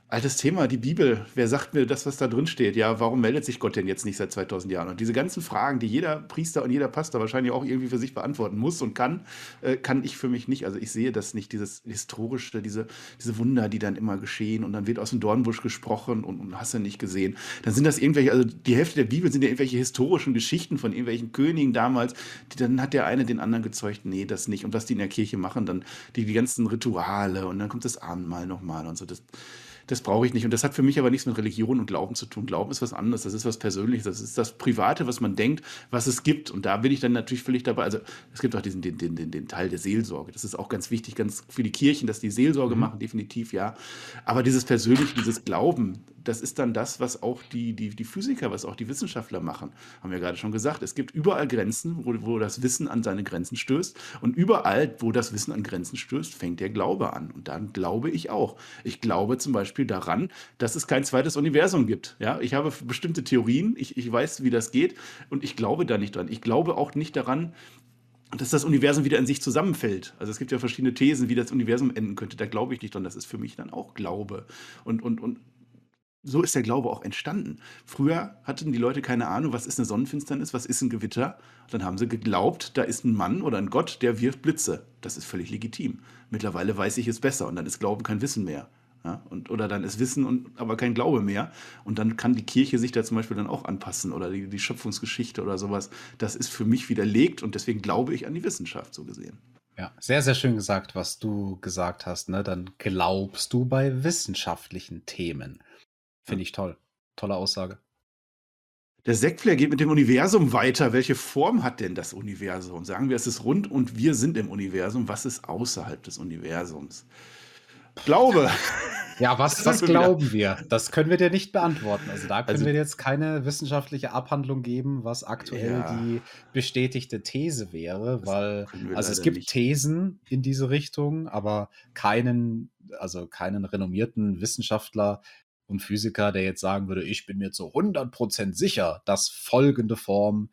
Altes Thema, die Bibel. Wer sagt mir das, was da drin steht? Ja, warum meldet sich Gott denn jetzt nicht seit zweitausend Jahren? Und diese ganzen Fragen, die jeder Priester und jeder Pastor wahrscheinlich auch irgendwie für sich beantworten muss und kann, äh, kann ich für mich nicht. Also ich sehe das nicht, dieses Historische, diese, diese Wunder, die dann immer geschehen. Und dann wird aus dem Dornbusch gesprochen und, und hast du nicht gesehen. Dann sind das irgendwelche, also die Hälfte der Bibel sind ja irgendwelche historischen Geschichten von irgendwelchen Königen damals. Die, dann hat der eine den anderen gezeugt, nee, das nicht. Und was die in der Kirche machen, dann die, die ganzen Rituale und dann kommt das Abendmahl nochmal und so. Das, Das brauche ich nicht. Und das hat für mich aber nichts mit Religion und Glauben zu tun. Glauben ist was anderes, das ist was Persönliches, das ist das Private, was man denkt, was es gibt. Und da bin ich dann natürlich völlig dabei. Also es gibt auch diesen, den, den, den Teil der Seelsorge. Das ist auch ganz wichtig, ganz für die Kirchen, dass die Seelsorge mhm. machen, definitiv, ja. Aber dieses Persönliche, dieses Glauben, das ist dann das, was auch die, die, die Physiker, was auch die Wissenschaftler machen. Haben wir gerade schon gesagt, es gibt überall Grenzen, wo, wo das Wissen an seine Grenzen stößt. Und überall, wo das Wissen an Grenzen stößt, fängt der Glaube an. Und dann glaube ich auch. Ich glaube zum Beispiel daran, dass es kein zweites Universum gibt. Ja, ich habe bestimmte Theorien, ich, ich weiß, wie das geht und ich glaube da nicht dran. Ich glaube auch nicht daran, dass das Universum wieder in sich zusammenfällt. Also es gibt ja verschiedene Thesen, wie das Universum enden könnte. Da glaube ich nicht dran. Das ist für mich dann auch Glaube. Und, und, und so ist der Glaube auch entstanden. Früher hatten die Leute keine Ahnung, was ist eine Sonnenfinsternis, was ist ein Gewitter. Dann haben sie geglaubt, da ist ein Mann oder ein Gott, der wirft Blitze. Das ist völlig legitim. Mittlerweile weiß ich es besser und dann ist Glauben kein Wissen mehr. Ja, und, oder dann ist Wissen, und, aber kein Glaube mehr. Und dann kann die Kirche sich da zum Beispiel dann auch anpassen oder die, die Schöpfungsgeschichte oder sowas. Das ist für mich widerlegt und deswegen glaube ich an die Wissenschaft, so gesehen. Ja, sehr, sehr schön gesagt, was du gesagt hast, ne? Dann glaubst du bei wissenschaftlichen Themen. Finde ja. ich toll. Tolle Aussage. Der Sektflair geht mit dem Universum weiter. Welche Form hat denn das Universum? Sagen wir, es ist rund und wir sind im Universum. Was ist außerhalb des Universums? Glaube. Ja, was, was glauben wir? Das können wir dir nicht beantworten. Also da können also, wir jetzt keine wissenschaftliche Abhandlung geben, was aktuell ja. die bestätigte These wäre, das weil also es gibt nicht. Thesen in diese Richtung, aber keinen, also keinen renommierten Wissenschaftler und Physiker, der jetzt sagen würde, ich bin mir zu hundert Prozent sicher, dass folgende Form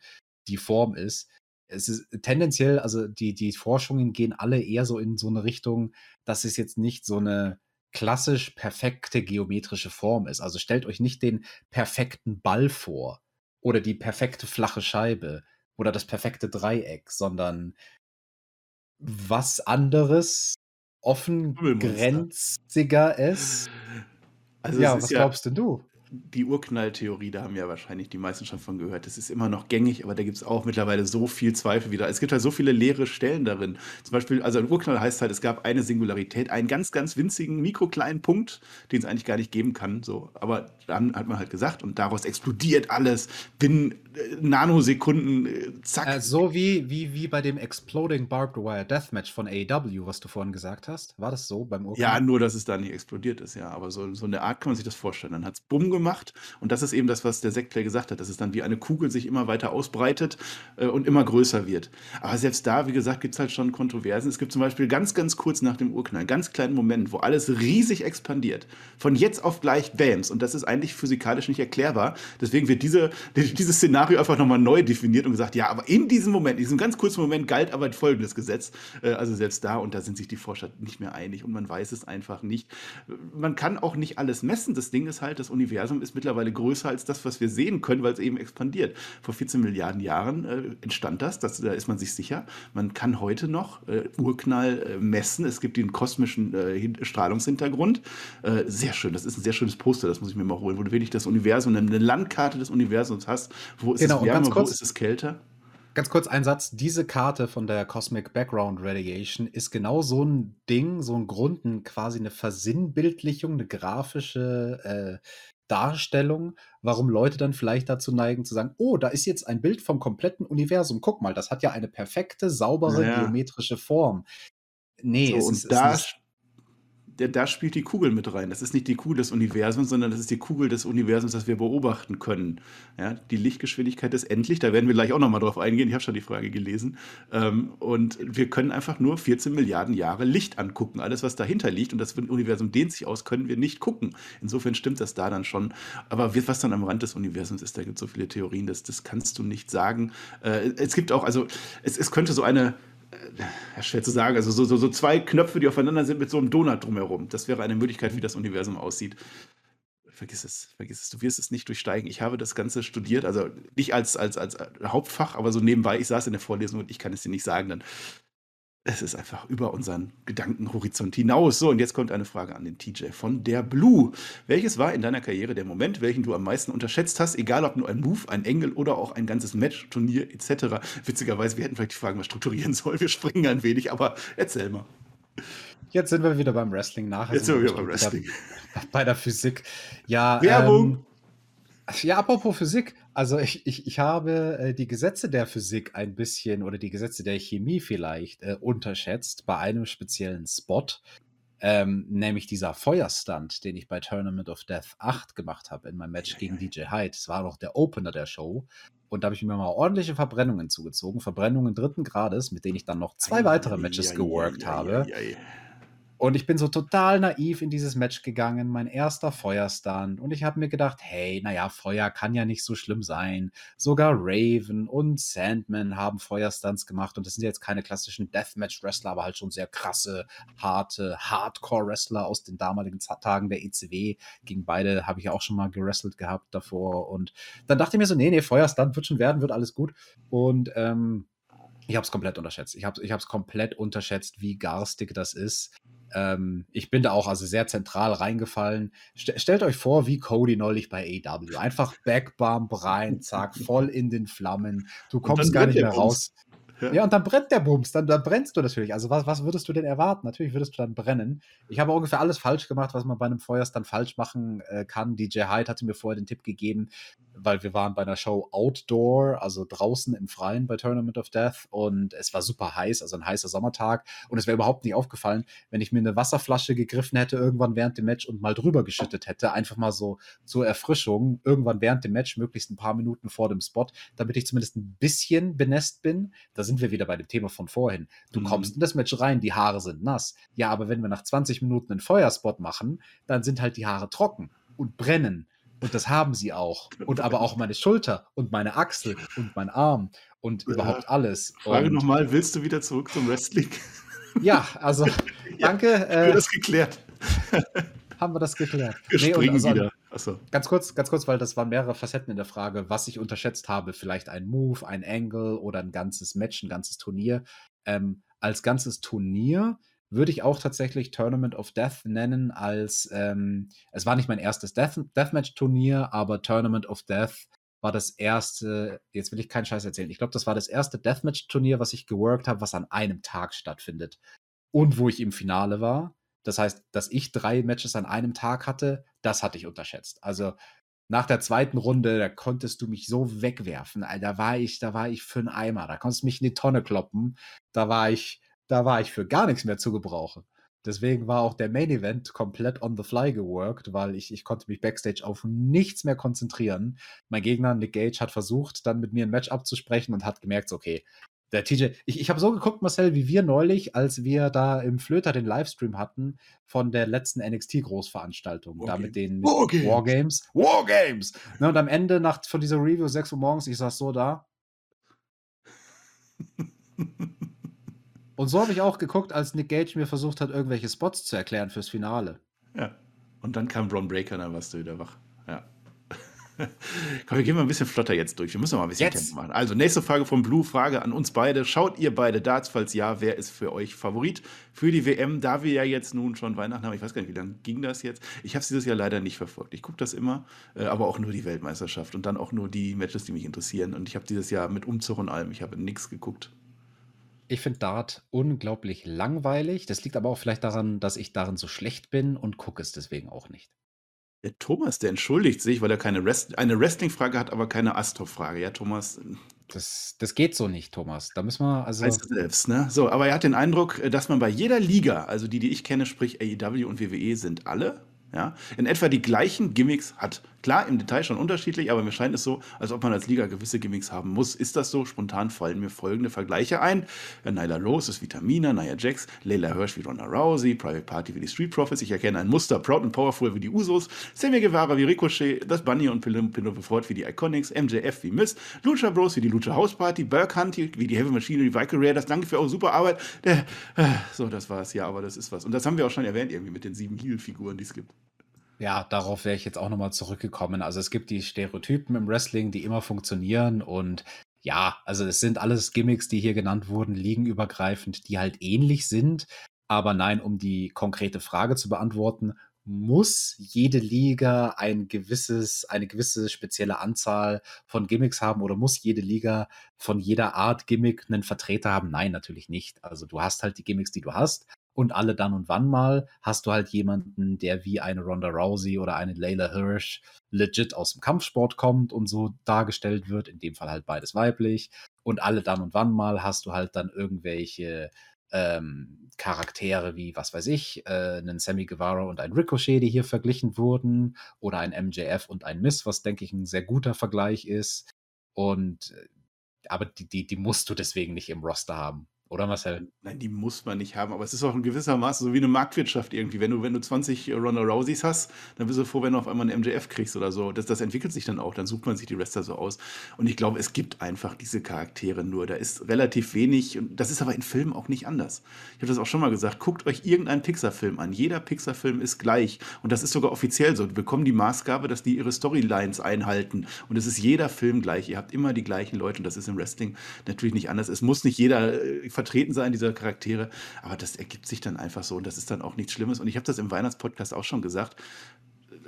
die Form ist. Es ist tendenziell, also die, die Forschungen gehen alle eher so in so eine Richtung, dass es jetzt nicht so eine klassisch perfekte geometrische Form ist. Also stellt euch nicht den perfekten Ball vor oder die perfekte flache Scheibe oder das perfekte Dreieck, sondern was anderes, offen grenziger ist. Also ja, was glaubst denn du? Die Urknalltheorie, da haben ja wahrscheinlich die meisten schon von gehört. Das ist immer noch gängig, aber da gibt es auch mittlerweile so viel Zweifel wieder. Es gibt halt so viele leere Stellen darin. Zum Beispiel, also ein Urknall heißt halt, es gab eine Singularität, einen ganz, ganz winzigen, mikrokleinen Punkt, den es eigentlich gar nicht geben kann. So. Aber dann hat man halt gesagt, und daraus explodiert alles binnen äh, Nanosekunden, äh, zack. Äh, so wie, wie, wie bei dem Exploding Barbed Wire Deathmatch von A E W, was du vorhin gesagt hast. War das so beim Urknall? Ja, nur, dass es da nicht explodiert ist, ja. Aber so, so eine Art kann man sich das vorstellen. Dann hat es bumm gemacht. Macht. Und das ist eben das, was der Sektflair gesagt hat, dass es dann wie eine Kugel sich immer weiter ausbreitet äh, und immer größer wird. Aber selbst da, wie gesagt, gibt es halt schon Kontroversen. Es gibt zum Beispiel ganz, ganz kurz nach dem Urknall, einen ganz kleinen Moment, wo alles riesig expandiert. Von jetzt auf gleich Bams. Und das ist eigentlich physikalisch nicht erklärbar. Deswegen wird diese, dieses Szenario einfach nochmal neu definiert und gesagt, ja, aber in diesem Moment, in diesem ganz kurzen Moment galt aber folgendes Gesetz. Äh, also selbst da, und da sind sich die Forscher nicht mehr einig und man weiß es einfach nicht. Man kann auch nicht alles messen. Das Ding ist halt, das Universum ist mittlerweile größer als das, was wir sehen können, weil es eben expandiert. Vor vierzehn Milliarden Jahren äh, entstand das, das, da ist man sich sicher. Man kann heute noch äh, Urknall äh, messen. Es gibt den kosmischen äh, Strahlungshintergrund. Äh, sehr schön, das ist ein sehr schönes Poster, das muss ich mir mal holen, wo du wirklich das Universum, eine Landkarte des Universums hast. Wo ist genau, es wärmer, kurz, wo ist es kälter? Ganz kurz ein Satz, diese Karte von der Cosmic Background Radiation ist genau so ein Ding, so ein Grund, ein, quasi eine Versinnbildlichung, eine grafische äh, Darstellung, warum Leute dann vielleicht dazu neigen zu sagen, oh, da ist jetzt ein Bild vom kompletten Universum. Guck mal, das hat ja eine perfekte, saubere, ja. geometrische Form. Nee, so, es und ist, da, ist da, da spielt die Kugel mit rein. Das ist nicht die Kugel des Universums, sondern das ist die Kugel des Universums, das wir beobachten können. Ja, die Lichtgeschwindigkeit ist endlich, da werden wir gleich auch nochmal drauf eingehen. Ich habe schon die Frage gelesen. Ähm, und wir können einfach nur vierzehn Milliarden Jahre Licht angucken. Alles, was dahinter liegt und das Universum dehnt sich aus, können wir nicht gucken. Insofern stimmt das da dann schon. Aber was dann am Rand des Universums ist, da gibt es so viele Theorien, das, das kannst du nicht sagen. Äh, es gibt auch, also es, es könnte so eine schwer zu sagen, also so, so, so zwei Knöpfe, die aufeinander sind mit so einem Donut drumherum. Das wäre eine Möglichkeit, wie das Universum aussieht. Vergiss es, vergiss es, du wirst es nicht durchsteigen. Ich habe das Ganze studiert, also nicht als, als, als Hauptfach, aber so nebenbei. Ich saß in der Vorlesung und ich kann es dir nicht sagen, denn es ist einfach über unseren Gedankenhorizont hinaus. So, und jetzt kommt eine Frage an den T J von der Blue. Welches war in deiner Karriere der Moment, welchen du am meisten unterschätzt hast? Egal, ob nur ein Move, ein Engel oder auch ein ganzes Match, Turnier et cetera. Witzigerweise, wir hätten vielleicht die Fragen mal strukturieren sollen. Wir springen ein wenig, aber erzähl mal. Jetzt sind wir wieder beim Wrestling. Nachher jetzt sind wir wieder beim Wrestling. Wieder bei der Physik. Ja, Werbung! Ähm, ja, apropos Physik. Also ich, ich, ich habe äh, die Gesetze der Physik ein bisschen oder die Gesetze der Chemie vielleicht äh, unterschätzt bei einem speziellen Spot. Ähm, nämlich dieser Feuerstunt, den ich bei Tournament of Death acht gemacht habe in meinem Match gegen D J Hyde. Das war noch der Opener der Show. Und da habe ich mir mal ordentliche Verbrennungen zugezogen. Verbrennungen dritten Grades, mit denen ich dann noch zwei weitere Matches geworkt habe. Und ich bin so total naiv in dieses Match gegangen, mein erster Feuerstunt. Und ich habe mir gedacht, hey, naja, Feuer kann ja nicht so schlimm sein. Sogar Raven und Sandman haben Feuerstunts gemacht. Und das sind jetzt keine klassischen Deathmatch-Wrestler, aber halt schon sehr krasse, harte Hardcore-Wrestler aus den damaligen Tagen der E C W. Gegen beide habe ich ja auch schon mal gewrestelt gehabt davor. Und dann dachte ich mir so, nee, nee, Feuerstunt wird schon werden, wird alles gut. Und ähm, ich habe es komplett unterschätzt. Ich habe ich habe es komplett unterschätzt, wie garstig das ist. Ich bin da auch also sehr zentral reingefallen. St- stellt euch vor, wie Cody neulich bei A E W. Einfach Backbump rein, zack, voll in den Flammen. Du kommst gar nicht mehr raus. Ja. ja, und dann brennt der Bums. Dann, dann brennst du natürlich. Also was, was würdest du denn erwarten? Natürlich würdest du dann brennen. Ich habe ungefähr alles falsch gemacht, was man bei einem Feuerstand falsch machen äh, kann. D J Hyde hatte mir vorher den Tipp gegeben, weil wir waren bei einer Show Outdoor, also draußen im Freien bei Tournament of Death, und es war super heiß, also ein heißer Sommertag, und es wäre überhaupt nicht aufgefallen, wenn ich mir eine Wasserflasche gegriffen hätte irgendwann während dem Match und mal drüber geschüttet hätte, einfach mal so zur Erfrischung, irgendwann während dem Match, möglichst ein paar Minuten vor dem Spot, damit ich zumindest ein bisschen benässt bin. Da sind wir wieder bei dem Thema von vorhin. Du mhm. kommst in das Match rein, die Haare sind nass. Ja, aber wenn wir nach zwanzig Minuten einen Feuerspot machen, dann sind halt die Haare trocken und brennen. Und das haben sie auch. Und aber auch meine Schulter und meine Achsel und mein Arm und ja, überhaupt alles. Frage nochmal, willst du wieder zurück zum Wrestling? Ja, also danke. Ja, haben wir das geklärt? Haben wir das geklärt? Wir nee, springen also, wieder. Achso. Ganz kurz, ganz kurz, weil das waren mehrere Facetten in der Frage, was ich unterschätzt habe. Vielleicht ein Move, ein Angle oder ein ganzes Match, ein ganzes Turnier. Ähm, als ganzes Turnier würde ich auch tatsächlich Tournament of Death nennen als, ähm, es war nicht mein erstes Death, Deathmatch-Turnier, aber Tournament of Death war das erste, jetzt will ich keinen Scheiß erzählen, ich glaube, das war das erste Deathmatch-Turnier, was ich geworkt habe, was an einem Tag stattfindet und wo ich im Finale war. Das heißt, dass ich drei Matches an einem Tag hatte, das hatte ich unterschätzt. Also nach der zweiten Runde, da konntest du mich so wegwerfen, da war ich, da war ich für einen Eimer, da konntest du mich in die Tonne kloppen, da war ich Da war ich für gar nichts mehr zu gebrauchen. Deswegen war auch der Main Event komplett on the fly geworkt, weil ich, ich konnte mich Backstage auf nichts mehr konzentrieren. Mein Gegner Nick Gage hat versucht, dann mit mir ein Match abzusprechen und hat gemerkt, okay, der T J, ich, ich habe so geguckt, Marcel, wie wir neulich, als wir da im Flöter den Livestream hatten von der letzten N X T-Großveranstaltung, War da Game. mit den mit Wargames. Wargames. Wargames! Ne, und am Ende nach, von dieser Review sechs Uhr morgens, ich saß so da. Und so habe ich auch geguckt, als Nick Gage mir versucht hat, irgendwelche Spots zu erklären fürs Finale. Ja, und dann kam Bron Breakker, dann warst du wieder wach. Ja. Komm, wir gehen mal ein bisschen flotter jetzt durch. Wir müssen mal ein bisschen Tempo machen. Also, nächste Frage von Blue, Frage an uns beide. Schaut ihr beide Darts? Falls ja, wer ist für euch Favorit für die W M? Da wir ja jetzt nun schon Weihnachten haben, ich weiß gar nicht, wie lange ging das jetzt? Ich habe es dieses Jahr leider nicht verfolgt. Ich gucke das immer, aber auch nur die Weltmeisterschaft und dann auch nur die Matches, die mich interessieren. Und ich habe dieses Jahr mit Umzug und allem, ich habe nichts geguckt. Ich finde Dart unglaublich langweilig. Das liegt aber auch vielleicht daran, dass ich darin so schlecht bin und gucke es deswegen auch nicht. Der Thomas, der entschuldigt sich, weil er keine Rest- eine Wrestling-Frage hat, aber keine Astor-Frage. Ja, Thomas. Das, das geht so nicht, Thomas. Da müssen wir also. Weiß er selbst, ne? So, aber er hat den Eindruck, dass man bei jeder Liga, also die, die ich kenne, sprich A E W und W W E, sind alle, ja, in etwa die gleichen Gimmicks hat. Klar, im Detail schon unterschiedlich, aber mir scheint es so, als ob man als Liga gewisse Gimmicks haben muss. Ist das so? Spontan fallen mir folgende Vergleiche ein. Nyla Rose ist Vitamina, Nia Jax, Layla Hirsch wie Ronda Rousey, Private Party wie die Street Profits, ich erkenne ein Muster, Proud and Powerful wie die Usos, Sammy Guevara wie Ricochet, das Bunny und Penelope Ford wie die Iconics, M J F wie Miss, Lucha Bros wie die Lucha House Party, Burke Hunt wie die Heavy Machinery, Viking Raiders, danke für eure super Arbeit. Der, äh, so, das war's, ja, aber das ist was. Und das haben wir auch schon erwähnt, irgendwie mit den sieben Heel-Figuren, die es gibt. Ja, darauf wäre ich jetzt auch nochmal zurückgekommen. Also es gibt die Stereotypen im Wrestling, die immer funktionieren und ja, also es sind alles Gimmicks, die hier genannt wurden, ligenübergreifend, die halt ähnlich sind. Aber nein, um die konkrete Frage zu beantworten, muss jede Liga ein gewisses, eine gewisse spezielle Anzahl von Gimmicks haben oder muss jede Liga von jeder Art Gimmick einen Vertreter haben? Nein, natürlich nicht. Also du hast halt die Gimmicks, die du hast. Und alle dann und wann mal hast du halt jemanden, der wie eine Ronda Rousey oder eine Layla Hirsch legit aus dem Kampfsport kommt und so dargestellt wird, in dem Fall halt beides weiblich. Und alle dann und wann mal hast du halt dann irgendwelche ähm, Charaktere wie, was weiß ich, äh, einen Sammy Guevara und ein Ricochet, die hier verglichen wurden, oder ein M J F und ein Miss, was, denke ich, ein sehr guter Vergleich ist. Und aber die, die, die musst du deswegen nicht im Roster haben. Oder Marcel? Nein, die muss man nicht haben, aber es ist auch in gewisser Maße so wie eine Marktwirtschaft irgendwie. Wenn du, wenn du zwanzig Ronda Rouseys hast, dann bist du froh, wenn du auf einmal einen M J F kriegst oder so. Das, das entwickelt sich dann auch, dann sucht man sich die Wrestler so aus. Und ich glaube, es gibt einfach diese Charaktere nur. Da ist relativ wenig, und das ist aber in Filmen auch nicht anders. Ich habe das auch schon mal gesagt, guckt euch irgendeinen Pixar-Film an. Jeder Pixar-Film ist gleich und das ist sogar offiziell so. Wir bekommen die Maßgabe, dass die ihre Storylines einhalten und es ist jeder Film gleich. Ihr habt immer die gleichen Leute und das ist im Wrestling natürlich nicht anders. Es muss nicht jeder vertreten sein, dieser Charaktere, aber das ergibt sich dann einfach so und das ist dann auch nichts Schlimmes und ich habe das im Weihnachtspodcast auch schon gesagt,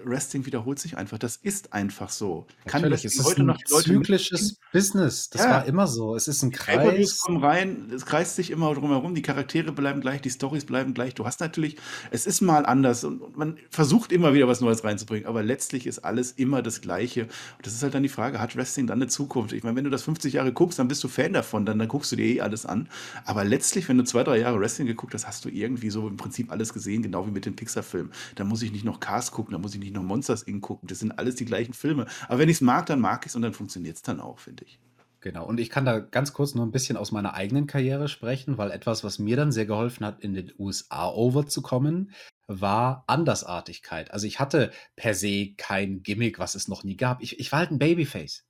Wrestling wiederholt sich einfach, das ist einfach so. Natürlich, Kann es ist heute ein noch zyklisches Business, das ja. war immer so, es ist ein Kreis. Kommen rein, es kreist sich immer drumherum, die Charaktere bleiben gleich, die Storys bleiben gleich, du hast natürlich, es ist mal anders und man versucht immer wieder was Neues reinzubringen, aber letztlich ist alles immer das Gleiche und das ist halt dann die Frage, hat Wrestling dann eine Zukunft? Ich meine, wenn du das fünfzig Jahre guckst, dann bist du Fan davon, dann, dann guckst du dir eh alles an, aber letztlich, wenn du zwei, drei Jahre Wrestling geguckt hast, hast du irgendwie so im Prinzip alles gesehen, genau wie mit den Pixar-Filmen. Da muss ich nicht noch Cars gucken, da muss ich nicht noch Monsters Incorporated gucken, das sind alles die gleichen Filme. Aber wenn ich es mag, dann mag ich es und dann funktioniert es dann auch, finde ich. Genau, und ich kann da ganz kurz nur ein bisschen aus meiner eigenen Karriere sprechen, weil etwas, was mir dann sehr geholfen hat, in den U S A overzukommen, war Andersartigkeit. Also ich hatte per se kein Gimmick, was es noch nie gab. Ich, ich war halt ein Babyface.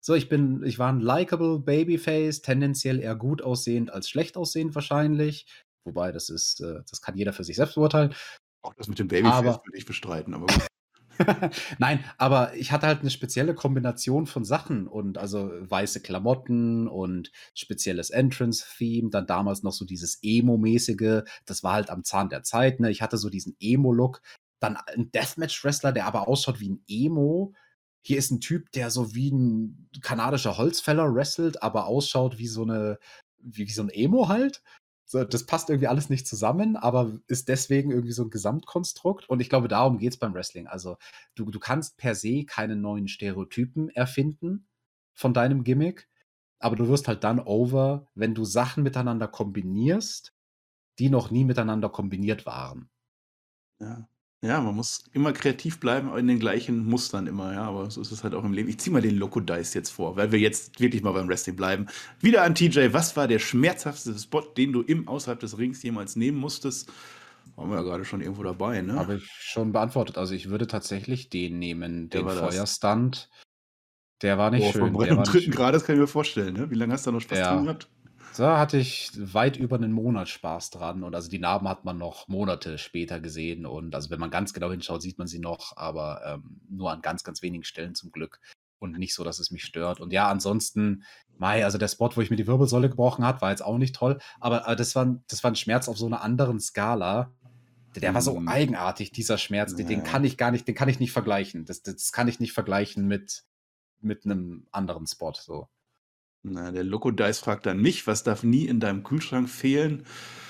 So, ich bin, ich war ein likable Babyface, tendenziell eher gut aussehend als schlecht aussehend wahrscheinlich. Wobei, das ist, das kann jeder für sich selbst beurteilen. Auch das mit dem Babyface würde ich bestreiten, aber gut. Nein, aber ich hatte halt eine spezielle Kombination von Sachen und also weiße Klamotten und spezielles Entrance-Theme, dann damals noch so dieses Emo-mäßige, das war halt am Zahn der Zeit, ne? Ich hatte so diesen Emo-Look, dann ein Deathmatch-Wrestler, der aber ausschaut wie ein Emo. Hier ist ein Typ, der so wie ein kanadischer Holzfäller wrestelt, aber ausschaut wie so eine, wie, wie so ein Emo halt. So, das passt irgendwie alles nicht zusammen, aber ist deswegen irgendwie so ein Gesamtkonstrukt. Und ich glaube, darum geht es beim Wrestling. Also du, du kannst per se keine neuen Stereotypen erfinden von deinem Gimmick, aber du wirst halt dann over, wenn du Sachen miteinander kombinierst, die noch nie miteinander kombiniert waren. Ja. Ja, man muss immer kreativ bleiben, in den gleichen Mustern immer, ja, aber so ist es halt auch im Leben. Ich zieh mal den Loco Dice jetzt vor, weil wir jetzt wirklich mal beim Wrestling bleiben. Wieder an T J, was war der schmerzhafteste Spot, den du im außerhalb des Rings jemals nehmen musstest? Waren wir ja gerade schon irgendwo dabei, ne? Habe ich schon beantwortet. Also ich würde tatsächlich den nehmen, den Feuerstunt. Der war nicht oh, schön. Vom dritten Grad, das kann ich mir vorstellen, ne? Wie lange hast du da noch Spaß ja. dran gehabt? Da hatte ich weit über einen Monat Spaß dran und also die Narben hat man noch Monate später gesehen und also wenn man ganz genau hinschaut, sieht man sie noch, aber ähm, nur an ganz, ganz wenigen Stellen zum Glück und nicht so, dass es mich stört. Und ja, ansonsten, mei, also der Spot, wo ich mir die Wirbelsäule gebrochen habe, war jetzt auch nicht toll, aber, aber das war, das war ein Schmerz auf so einer anderen Skala. Der war so mhm. eigenartig, dieser Schmerz, den, den kann ich gar nicht, den kann ich nicht vergleichen. Das, das kann ich nicht vergleichen mit, mit einem anderen Spot, so. Na, der Loco Dice fragt dann mich, was darf nie in deinem Kühlschrank fehlen?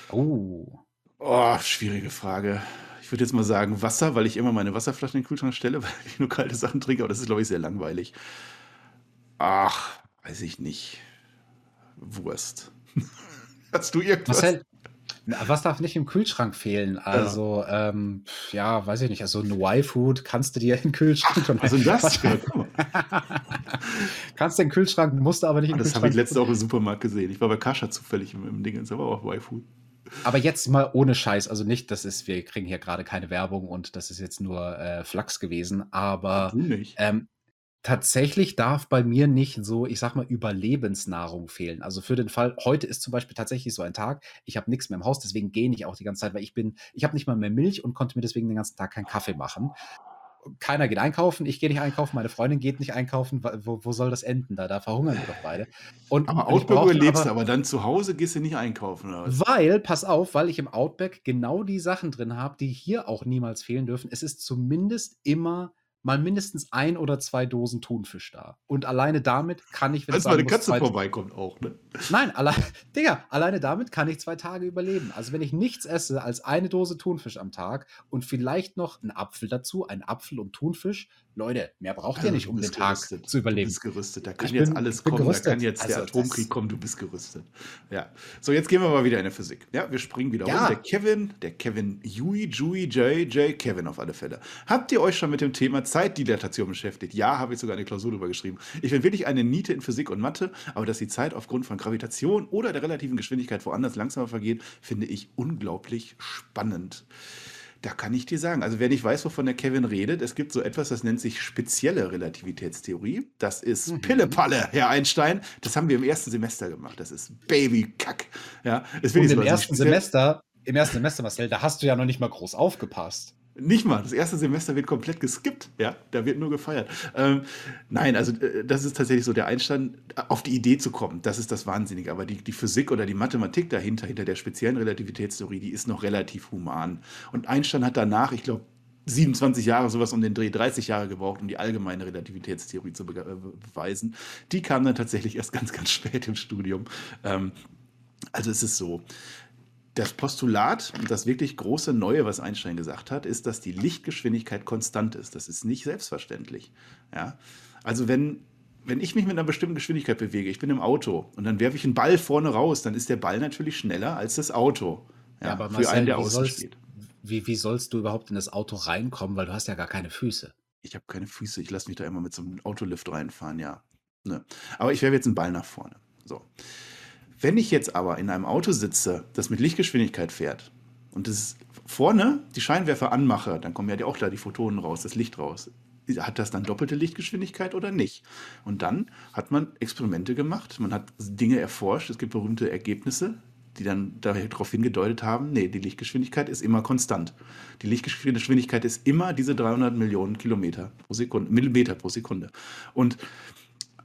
Oh. Oh, schwierige Frage. Ich würde jetzt mal sagen Wasser, weil ich immer meine Wasserflaschen in den Kühlschrank stelle, weil ich nur kalte Sachen trinke, aber das ist, glaube ich, sehr langweilig. Ach, weiß ich nicht. Wurst. Hast du irgendwas? Marcel, Na, was darf nicht im Kühlschrank fehlen? Also, ja, ähm, ja weiß ich nicht. Also, ein Y-Food kannst du dir in den Kühlschrank. Schon also, das? Kannst du in den Kühlschrank, musst du aber nicht in den Kühlschrank. Das habe ich letzte auch im Supermarkt gesehen. Ich war bei Kascha zufällig im, im Ding. Das war auch Y-Food. Aber jetzt mal ohne Scheiß. Also, nicht, das ist, wir kriegen hier gerade keine Werbung und das ist jetzt nur äh, Flachs gewesen. Aber. Du nicht. Ähm, Tatsächlich darf bei mir nicht so, ich sag mal, Überlebensnahrung fehlen. Also für den Fall, heute ist zum Beispiel tatsächlich so ein Tag, ich habe nichts mehr im Haus, deswegen gehe ich auch die ganze Zeit, weil ich bin, ich habe nicht mal mehr Milch und konnte mir deswegen den ganzen Tag keinen Kaffee machen. Keiner geht einkaufen, ich gehe nicht einkaufen, meine Freundin geht nicht einkaufen, wo, wo soll das enden? Da, da verhungern wir doch beide. Und, aber Outback überlebst du, aber dann zu Hause gehst du nicht einkaufen. Oder was? Weil, pass auf, weil ich im Outback genau die Sachen drin habe, die hier auch niemals fehlen dürfen. Es ist zumindest immer mal mindestens ein oder zwei Dosen Thunfisch da. Und alleine damit kann ich, wenn es meine Katze vorbeikommt auch, ne? Nein, alle, Digga, alleine damit kann ich zwei Tage überleben. Also wenn ich nichts esse als eine Dose Thunfisch am Tag und vielleicht noch einen Apfel dazu, einen Apfel und Thunfisch, Leute, mehr braucht also, ihr nicht, um den gerüstet. Tag zu überleben. Du bist gerüstet, da kann ich jetzt bin, alles kommen, gerüstet. Da kann jetzt also der Atomkrieg kommen, du bist gerüstet. Ja, so jetzt gehen wir mal wieder in die Physik. Ja, wir springen wieder ja. rum. Der Kevin, der Kevin, Yui, Jui, J, J, Kevin auf alle Fälle. Habt ihr euch schon mit dem Thema Zeitdilatation beschäftigt? Ja, habe ich sogar eine Klausur drüber geschrieben. Ich bin wirklich eine Niete in Physik und Mathe, aber dass die Zeit aufgrund von Gravitation oder der relativen Geschwindigkeit woanders langsamer vergeht, finde ich unglaublich spannend. Da kann ich dir sagen, also wer nicht weiß, wovon der Kevin redet, es gibt so etwas, das nennt sich spezielle Relativitätstheorie. Das ist mhm. Pillepalle, Herr Einstein. Das haben wir im ersten Semester gemacht. Das ist Babykack. Ja, ist Und im ersten Semester, im ersten Semester, Marcel, da hast du ja noch nicht mal groß aufgepasst. Nicht mal. Das erste Semester wird komplett geskippt. Ja, da wird nur gefeiert. Ähm, nein, also das ist tatsächlich so der Einstand, auf die Idee zu kommen. Das ist das Wahnsinnige. Aber die, die Physik oder die Mathematik dahinter, hinter der speziellen Relativitätstheorie, die ist noch relativ human. Und Einstein hat danach, ich glaube, siebenundzwanzig Jahre, sowas um den Dreh, dreißig Jahre gebraucht, um die allgemeine Relativitätstheorie zu be- äh, beweisen. Die kam dann tatsächlich erst ganz, ganz spät im Studium. Ähm, also es ist so. Das Postulat und das wirklich große Neue, was Einstein gesagt hat, ist, dass die Lichtgeschwindigkeit konstant ist. Das ist nicht selbstverständlich. Ja? Also wenn, wenn ich mich mit einer bestimmten Geschwindigkeit bewege, ich bin im Auto und dann werfe ich einen Ball vorne raus, dann ist der Ball natürlich schneller als das Auto. Ja, ja, aber Marcel, für einen, der außen steht. Wie, wie sollst du überhaupt in das Auto reinkommen, weil du hast ja gar keine Füße. Ich habe keine Füße, ich lasse mich da immer mit so einem Autolift reinfahren, ja. Ne. Aber ich werfe jetzt einen Ball nach vorne. So. Wenn ich jetzt aber in einem Auto sitze, das mit Lichtgeschwindigkeit fährt und das vorne die Scheinwerfer anmache, dann kommen ja auch da die Photonen raus, das Licht raus. Hat das dann doppelte Lichtgeschwindigkeit oder nicht? Und dann hat man Experimente gemacht, man hat Dinge erforscht, es gibt berühmte Ergebnisse, die dann darauf hingedeutet haben, nee, die Lichtgeschwindigkeit ist immer konstant. Die Lichtgeschwindigkeit ist immer diese dreihundert Millionen Kilometer pro Sekunde, Millimeter pro Sekunde. Und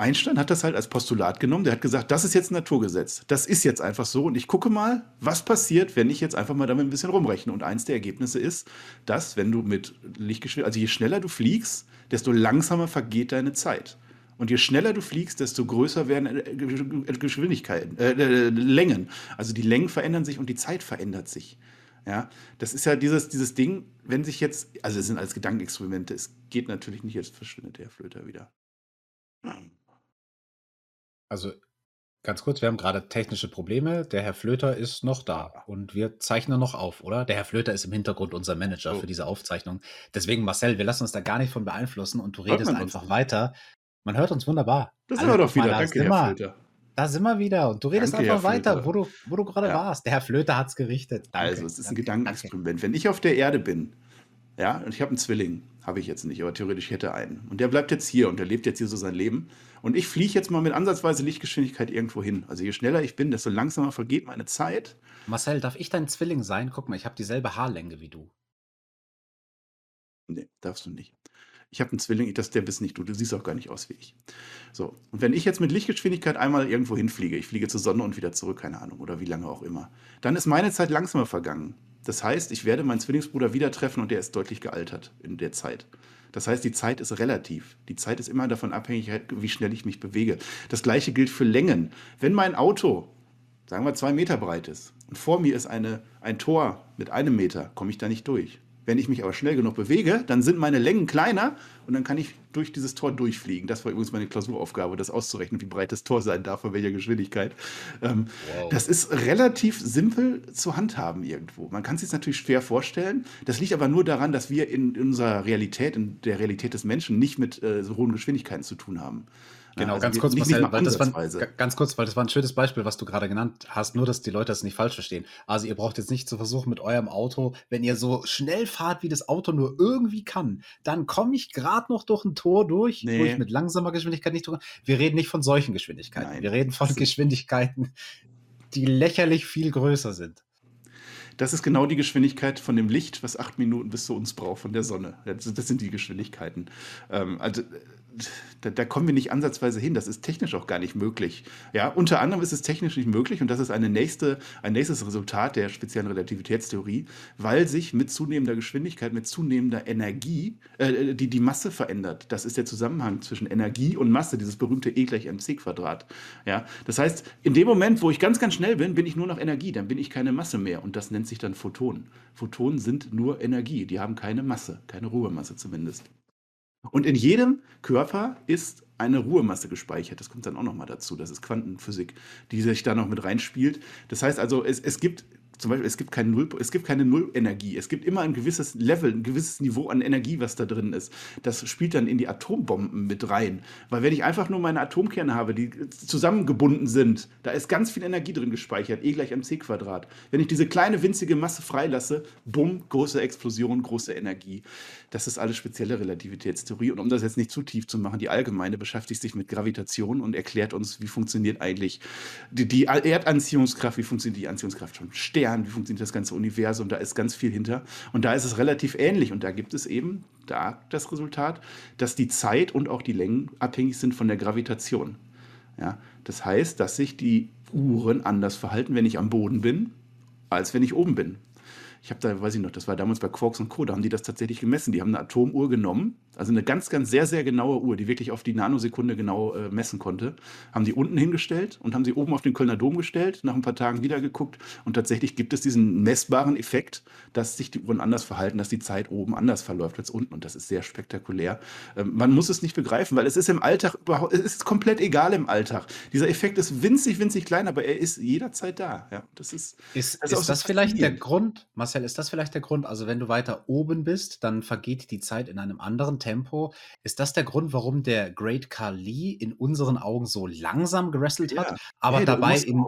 Einstein hat das halt als Postulat genommen. Der hat gesagt, das ist jetzt ein Naturgesetz. Das ist jetzt einfach so. Und ich gucke mal, was passiert, wenn ich jetzt einfach mal damit ein bisschen rumrechne. Und eins der Ergebnisse ist, dass, wenn du mit Lichtgeschwindigkeit, also je schneller du fliegst, desto langsamer vergeht deine Zeit. Und je schneller du fliegst, desto größer werden Geschwindigkeiten, äh, Längen. Also die Längen verändern sich und die Zeit verändert sich. Ja, das ist ja dieses, dieses Ding, wenn sich jetzt, also es sind alles Gedankenexperimente, es geht natürlich nicht, jetzt verschwindet der Flöter wieder. Also ganz kurz, wir haben gerade technische Probleme. Der Herr Flöter ist noch da und wir zeichnen noch auf, oder? Der Herr Flöter ist im Hintergrund unser Manager oh. für diese Aufzeichnung. Deswegen, Marcel, wir lassen uns da gar nicht von beeinflussen und du hört redest einfach uns? weiter. Man hört uns wunderbar. Das sind wir doch wieder. Mal, Danke, Herr Flöter. Da sind wir wieder. Und du redest Danke, einfach weiter, wo du, wo du gerade ja. warst. Der Herr Flöter hat es gerichtet. Danke. Also, es ist ein Danke. Gedankenexperiment. Wenn ich auf der Erde bin, ja, und ich habe einen Zwilling, habe ich jetzt nicht, aber theoretisch hätte einen. Und der bleibt jetzt hier und der lebt jetzt hier so sein Leben. Und ich fliege jetzt mal mit ansatzweise Lichtgeschwindigkeit irgendwo hin. Also je schneller ich bin, desto langsamer vergeht meine Zeit. Marcel, darf ich dein Zwilling sein? Guck mal, ich habe dieselbe Haarlänge wie du. Nee, darfst du nicht. Ich habe einen Zwilling, das, der bist nicht du. Du siehst auch gar nicht aus wie ich. So, und wenn ich jetzt mit Lichtgeschwindigkeit einmal irgendwo hinfliege, ich fliege zur Sonne und wieder zurück, keine Ahnung, oder wie lange auch immer, dann ist meine Zeit langsamer vergangen. Das heißt, ich werde meinen Zwillingsbruder wieder treffen und der ist deutlich gealtert in der Zeit. Das heißt, die Zeit ist relativ. Die Zeit ist immer davon abhängig, wie schnell ich mich bewege. Das Gleiche gilt für Längen. Wenn mein Auto, sagen wir, zwei Meter breit ist und vor mir ist eine, ein Tor mit einem Meter, komme ich da nicht durch. Wenn ich mich aber schnell genug bewege, dann sind meine Längen kleiner und dann kann ich durch dieses Tor durchfliegen. Das war übrigens meine Klausuraufgabe, das auszurechnen, wie breit das Tor sein darf, bei welcher Geschwindigkeit. Ähm, wow. Das ist relativ simpel zu handhaben irgendwo. Man kann es jetzt natürlich schwer vorstellen. Das liegt aber nur daran, dass wir in, in unserer Realität, in der Realität des Menschen, nicht mit äh, so hohen Geschwindigkeiten zu tun haben. Genau, also ganz kurz, Marcel, weil das war, ganz kurz, weil das war ein schönes Beispiel, was du gerade genannt hast, nur dass die Leute das nicht falsch verstehen. Also ihr braucht jetzt nicht zu versuchen mit eurem Auto, wenn ihr so schnell fahrt, wie das Auto nur irgendwie kann, dann komme ich gerade noch durch ein Tor durch, nee. Wo ich mit langsamer Geschwindigkeit nicht durch. Wir reden nicht von solchen Geschwindigkeiten, Nein. wir reden von Geschwindigkeiten, die lächerlich viel größer sind. Das ist genau die Geschwindigkeit von dem Licht, was acht Minuten bis zu uns braucht, von der Sonne. Das sind die Geschwindigkeiten. Ähm, also Da, da kommen wir nicht ansatzweise hin. Das ist technisch auch gar nicht möglich. Ja, unter anderem ist es technisch nicht möglich und das ist eine nächste, ein nächstes Resultat der speziellen Relativitätstheorie, weil sich mit zunehmender Geschwindigkeit, mit zunehmender Energie, äh, die, die Masse verändert. Das ist der Zusammenhang zwischen Energie und Masse, dieses berühmte E gleich mc Quadrat. Ja, das heißt, in dem Moment, wo ich ganz, ganz schnell bin, bin ich nur noch Energie, dann bin ich keine Masse mehr und das nennt sich dann Photonen. Photonen sind nur Energie, die haben keine Masse, keine Ruhemasse zumindest. Und in jedem Körper ist eine Ruhemasse gespeichert. Das kommt dann auch nochmal dazu. Das ist Quantenphysik, die sich da noch mit reinspielt. Das heißt also, es, es gibt zum Beispiel, es gibt kein Null, es gibt keine Nullenergie. Es gibt immer ein gewisses Level, ein gewisses Niveau an Energie, was da drin ist. Das spielt dann in die Atombomben mit rein. Weil wenn ich einfach nur meine Atomkerne habe, die zusammengebunden sind, da ist ganz viel Energie drin gespeichert. E gleich mc Quadrat. Wenn ich diese kleine, winzige Masse freilasse, bumm, große Explosion, große Energie. Das ist alles spezielle Relativitätstheorie. Und um das jetzt nicht zu tief zu machen, die allgemeine beschäftigt sich mit Gravitation und erklärt uns, wie funktioniert eigentlich die, die Erdanziehungskraft, wie funktioniert die Anziehungskraft von Sternen. Wie funktioniert das ganze Universum, da ist ganz viel hinter und da ist es relativ ähnlich und da gibt es eben da das Resultat, dass die Zeit und auch die Längen abhängig sind von der Gravitation. Ja, das heißt, dass sich die Uhren anders verhalten, wenn ich am Boden bin, als wenn ich oben bin. Ich habe da, weiß ich noch, das war damals bei Quarks und Co., da haben die das tatsächlich gemessen. Die haben eine Atomuhr genommen, also eine ganz, ganz sehr, sehr genaue Uhr, die wirklich auf die Nanosekunde genau äh, messen konnte, haben die unten hingestellt und haben sie oben auf den Kölner Dom gestellt, nach ein paar Tagen wieder geguckt und tatsächlich gibt es diesen messbaren Effekt, dass sich die Uhren anders verhalten, dass die Zeit oben anders verläuft als unten und das ist sehr spektakulär. Ähm, man muss es nicht begreifen, weil es ist im Alltag überhaupt, es ist komplett egal im Alltag. Dieser Effekt ist winzig, winzig klein, aber er ist jederzeit da. Ja, das ist ist das, ist ist das vielleicht der Grund, Marcel, ist das vielleicht der Grund, also wenn du weiter oben bist, dann vergeht die Zeit in einem anderen Tempo. Ist das der Grund, warum der Great Khali in unseren Augen so langsam gewrestelt hat, ja. aber hey, dabei in,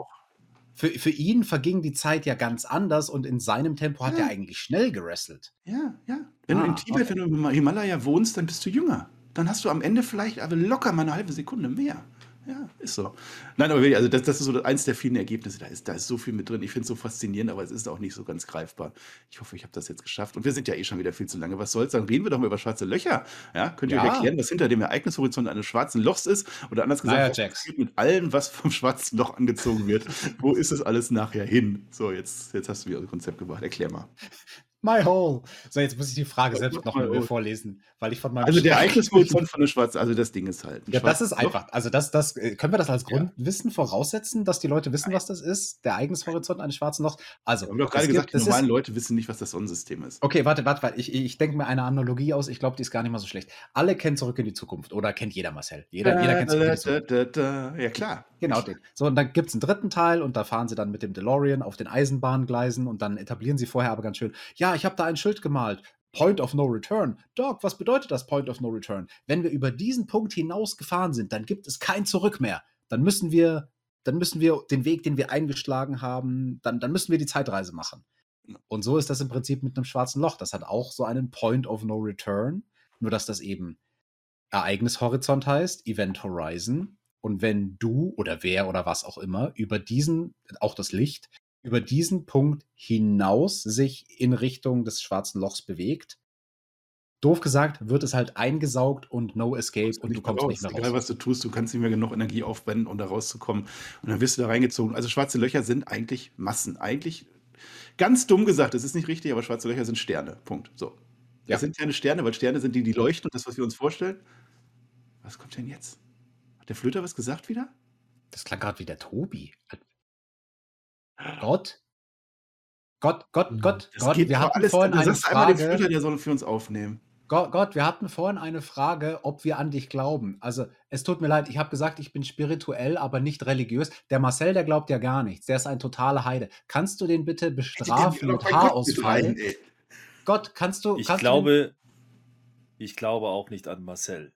für, für ihn verging die Zeit ja ganz anders und in seinem Tempo hat ja. er eigentlich schnell gewrestelt. Ja, ja. Wenn ah, du in Tibet, okay. wenn du im Himalaya wohnst, dann bist du jünger. Dann hast du am Ende vielleicht aber locker mal eine halbe Sekunde mehr. Ja, ist so. Nein, aber wirklich, also das, das ist so eins der vielen Ergebnisse. Da ist, da ist so viel mit drin. Ich finde es so faszinierend, aber es ist auch nicht so ganz greifbar. Ich hoffe, ich habe das jetzt geschafft. Und wir sind ja eh schon wieder viel zu lange. Was soll's? Dann reden wir doch mal über schwarze Löcher. Ja, könnt ihr ja. euch erklären, was hinter dem Ereignishorizont eines schwarzen Lochs ist? Oder anders gesagt, naja, was mit allem, was vom schwarzen Loch angezogen wird. Wo ist es alles nachher hin? So, jetzt, jetzt hast du mir unser Konzept gebracht. Erklär mal. My hole. So, jetzt muss ich die Frage selbst oh, noch mal vorlesen, weil ich von meinem... Also der Ereignishorizont von der Schwarzen, also das Ding ist halt... Ja, das ist einfach, also das, das, können wir das als Grundwissen ja. voraussetzen, dass die Leute wissen, was das ist? Der Ereignishorizont eines schwarzen Lochs? Also... Wir haben doch gerade gesagt, gibt, die normalen ist, Leute wissen nicht, was das Sonnensystem ist. Okay, warte, warte, warte. Ich, ich denke mir eine Analogie aus, ich glaube, die ist gar nicht mal so schlecht. Alle kennen Zurück in die Zukunft, oder kennt jeder, Marcel? Jeder, da, jeder kennt Zurück in die Zukunft. Da, da, da. Ja, klar. Genau, den. So, und dann gibt es einen dritten Teil und da fahren sie dann mit dem DeLorean auf den Eisenbahngleisen und dann etablieren sie vorher aber ganz schön, ja, ich habe da ein Schild gemalt. Point of no return. Doc, was bedeutet das Point of no return? Wenn wir über diesen Punkt hinaus gefahren sind, dann gibt es kein Zurück mehr. Dann müssen wir, dann müssen wir den Weg, den wir eingeschlagen haben, dann, dann müssen wir die Zeitreise machen. Und so ist das im Prinzip mit einem schwarzen Loch. Das hat auch so einen Point of no return, nur dass das eben Ereignishorizont heißt, Event Horizon. Und wenn du oder wer oder was auch immer über diesen, auch das Licht, über diesen Punkt hinaus sich in Richtung des schwarzen Lochs bewegt, doof gesagt, wird es halt eingesaugt und no escape und du kommst nicht mehr raus. Egal, was du tust, du kannst nicht mehr genug Energie aufwenden, um da rauszukommen. Und dann wirst du da reingezogen. Also schwarze Löcher sind eigentlich Massen. Eigentlich, ganz dumm gesagt, das ist nicht richtig, aber schwarze Löcher sind Sterne. Punkt. So. Ja. Das sind keine Sterne, weil Sterne sind die, die leuchten und das, was wir uns vorstellen. Was kommt denn jetzt? Hat der Flöter was gesagt wieder? Das klang gerade wie der Tobi. Gott? Gott, Gott, Gott, Das Gott, geht wir doch hatten alles. vorhin Du eine sagst einmal dem Flüter, Frage. der soll für uns aufnehmen. Gott, Gott, wir hatten vorhin eine Frage, ob wir an dich glauben. Also, es tut mir leid, ich habe gesagt, ich bin spirituell, aber nicht religiös. Der Marcel, der glaubt ja gar nichts. Der ist ein totaler Heide. Kannst du den bitte bestrafen mit Haarausfall? Gott, kannst du. Ich kannst du den- glaube, ich glaube auch nicht an Marcel.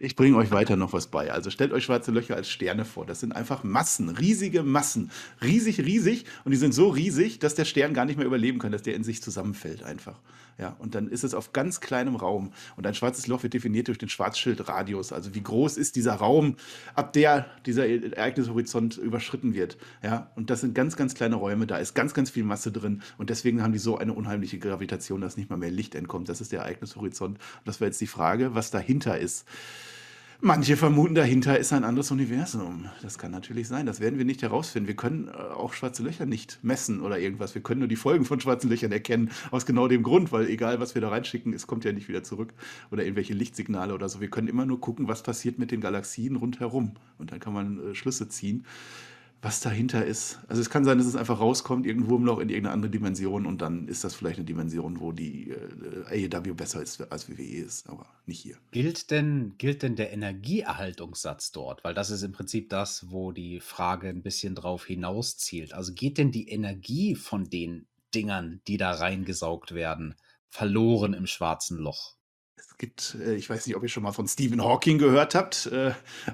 Ich bringe euch weiter noch was bei. Also stellt euch schwarze Löcher als Sterne vor. Das sind einfach Massen, riesige Massen. Riesig, riesig. Und die sind so riesig, dass der Stern gar nicht mehr überleben kann, dass der in sich zusammenfällt einfach. Ja, und dann ist es auf ganz kleinem Raum. Und ein schwarzes Loch wird definiert durch den Schwarzschildradius. Also wie groß ist dieser Raum, ab der dieser Ereignishorizont überschritten wird. Ja, und das sind ganz, ganz kleine Räume. Da ist ganz, ganz viel Masse drin. Und deswegen haben die so eine unheimliche Gravitation, dass nicht mal mehr Licht entkommt. Das ist der Ereignishorizont. Und das war jetzt die Frage, was dahinter ist. Manche vermuten, dahinter ist ein anderes Universum. Das kann natürlich sein. Das werden wir nicht herausfinden. Wir können äh, auch schwarze Löcher nicht messen oder irgendwas. Wir können nur die Folgen von schwarzen Löchern erkennen. Aus genau dem Grund, weil egal, was wir da reinschicken, es kommt ja nicht wieder zurück. Oder irgendwelche Lichtsignale oder so. Wir können immer nur gucken, was passiert mit den Galaxien rundherum. Und dann kann man äh, Schlüsse ziehen, was dahinter ist. Also es kann sein, dass es einfach rauskommt, irgendein Wurmloch in irgendeine andere Dimension. Und dann ist das vielleicht eine Dimension, wo die äh, A E W besser ist als W W E ist. Aber nicht hier. Gilt denn, gilt denn der Energieerhaltungssatz dort? Weil das ist im Prinzip das, wo die Frage ein bisschen drauf hinauszielt. Also geht denn die Energie von den Dingern, die da reingesaugt werden, verloren im schwarzen Loch? Es gibt, ich weiß nicht, ob ihr schon mal von Stephen Hawking gehört habt,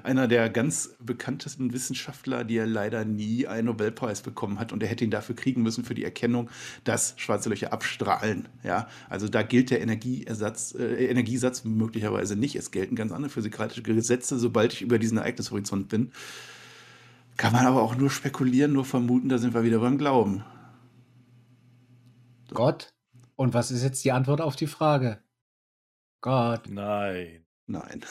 einer der ganz bekanntesten Wissenschaftler, der leider nie einen Nobelpreis bekommen hat. Und er hätte ihn dafür kriegen müssen, für die Erkennung, dass schwarze Löcher abstrahlen. Ja, also da gilt der Energieersatz, äh, Energiesatz möglicherweise nicht. Es gelten ganz andere physikalische Gesetze, sobald ich über diesen Ereignishorizont bin. Kann man aber auch nur spekulieren, nur vermuten, da sind wir wieder beim Glauben. So. Gott? Und was ist jetzt die Antwort auf die Frage? Gott. Nein. Nein.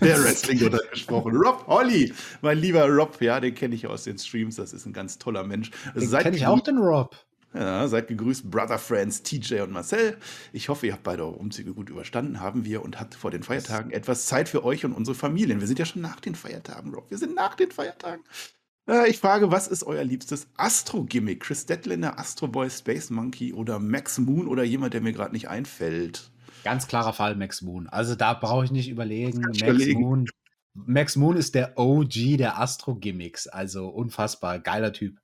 Der Wrestling wird da gesprochen. Rob Holly, mein lieber Rob, ja, den kenne ich aus den Streams, das ist ein ganz toller Mensch. Den kenne ich auch, den Rob. Ja, seid gegrüßt, Brother Friends, T J und Marcel. Ich hoffe, ihr habt beide eure Umzüge gut überstanden, haben wir, und habt vor den Feiertagen etwas Zeit für euch und unsere Familien. Wir sind ja schon nach den Feiertagen, Rob. Wir sind nach den Feiertagen. Ich frage, was ist euer liebstes Astro-Gimmick? Chris Dettländer, Astro Boy, Space Monkey oder Max Moon oder jemand, der mir gerade nicht einfällt? Ganz klarer Fall Max Moon. Also da brauche ich nicht überlegen. Max überlegen. Moon, Max Moon ist der O G der Astro-Gimmicks. Also unfassbar geiler Typ.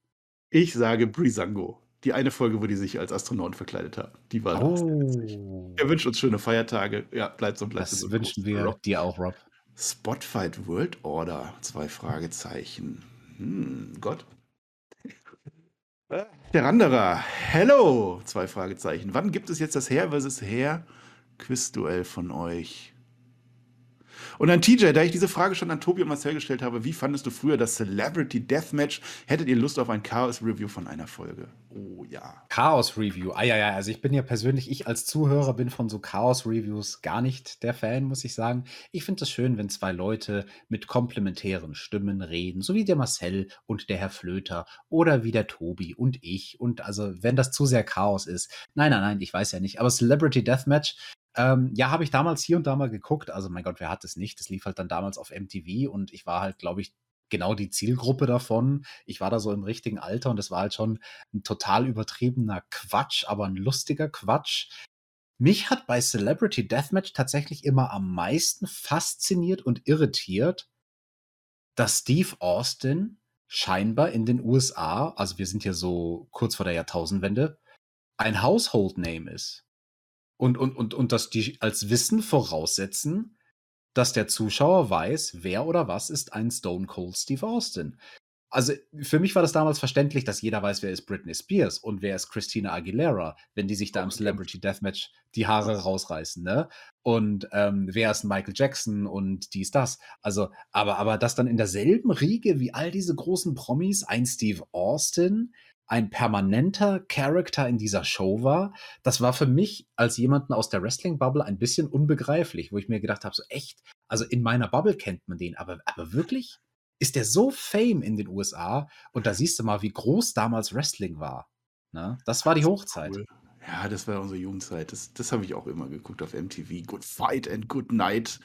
Ich sage Brisango. Die eine Folge, wo die sich als Astronauten verkleidet haben. Die war oh. Er wünscht uns schöne Feiertage. Ja, bleibt so, bleibt so. Das wünschen wir Rob. Dir auch, Rob. Spotfight World Order. Zwei Fragezeichen. Hm, Gott. Der Wanderer. Hello. Zwei Fragezeichen. Wann gibt es jetzt das Hair versus Hair Quizduell von euch? Und an T J, da ich diese Frage schon an Tobi und Marcel gestellt habe, wie fandest du früher das Celebrity Deathmatch? Hättet ihr Lust auf ein Chaos-Review von einer Folge? Oh ja. Chaos-Review, ah ja, ja, also ich bin ja persönlich, ich als Zuhörer bin von so Chaos-Reviews gar nicht der Fan, muss ich sagen. Ich finde es schön, wenn zwei Leute mit komplementären Stimmen reden, so wie der Marcel und der Herr Flöter oder wie der Tobi und ich. Und also, wenn das zu sehr Chaos ist, nein, nein, nein, ich weiß ja nicht, aber Celebrity Deathmatch, Ähm, ja, habe ich damals hier und da mal geguckt. Also mein Gott, wer hat es nicht? Das lief halt dann damals auf M T V und ich war halt, glaube ich, genau die Zielgruppe davon. Ich war da so im richtigen Alter und es war halt schon ein total übertriebener Quatsch, aber ein lustiger Quatsch. Mich hat bei Celebrity Deathmatch tatsächlich immer am meisten fasziniert und irritiert, dass Steve Austin scheinbar in den U S A, also wir sind ja so kurz vor der Jahrtausendwende, ein Household Name ist. Und, und, und, und dass die als Wissen voraussetzen, dass der Zuschauer weiß, wer oder was ist ein Stone Cold Steve Austin. Also für mich war das damals verständlich, dass jeder weiß, wer ist Britney Spears und wer ist Christina Aguilera, wenn die sich da im Celebrity Deathmatch die Haare rausreißen, ne? Und ähm, wer ist Michael Jackson und dies, das. Also, aber, aber dass dann in derselben Riege wie all diese großen Promis ein Steve Austin ein permanenter Charakter in dieser Show war, das war für mich als jemanden aus der Wrestling-Bubble ein bisschen unbegreiflich, wo ich mir gedacht habe, so echt, also in meiner Bubble kennt man den, aber, aber wirklich ist der so Fame in den U S A und da siehst du mal, wie groß damals Wrestling war. Ne? Das war die Hochzeit. Cool. Ja, das war unsere Jugendzeit, das, das habe ich auch immer geguckt auf M T V, Good Fight and Good Night.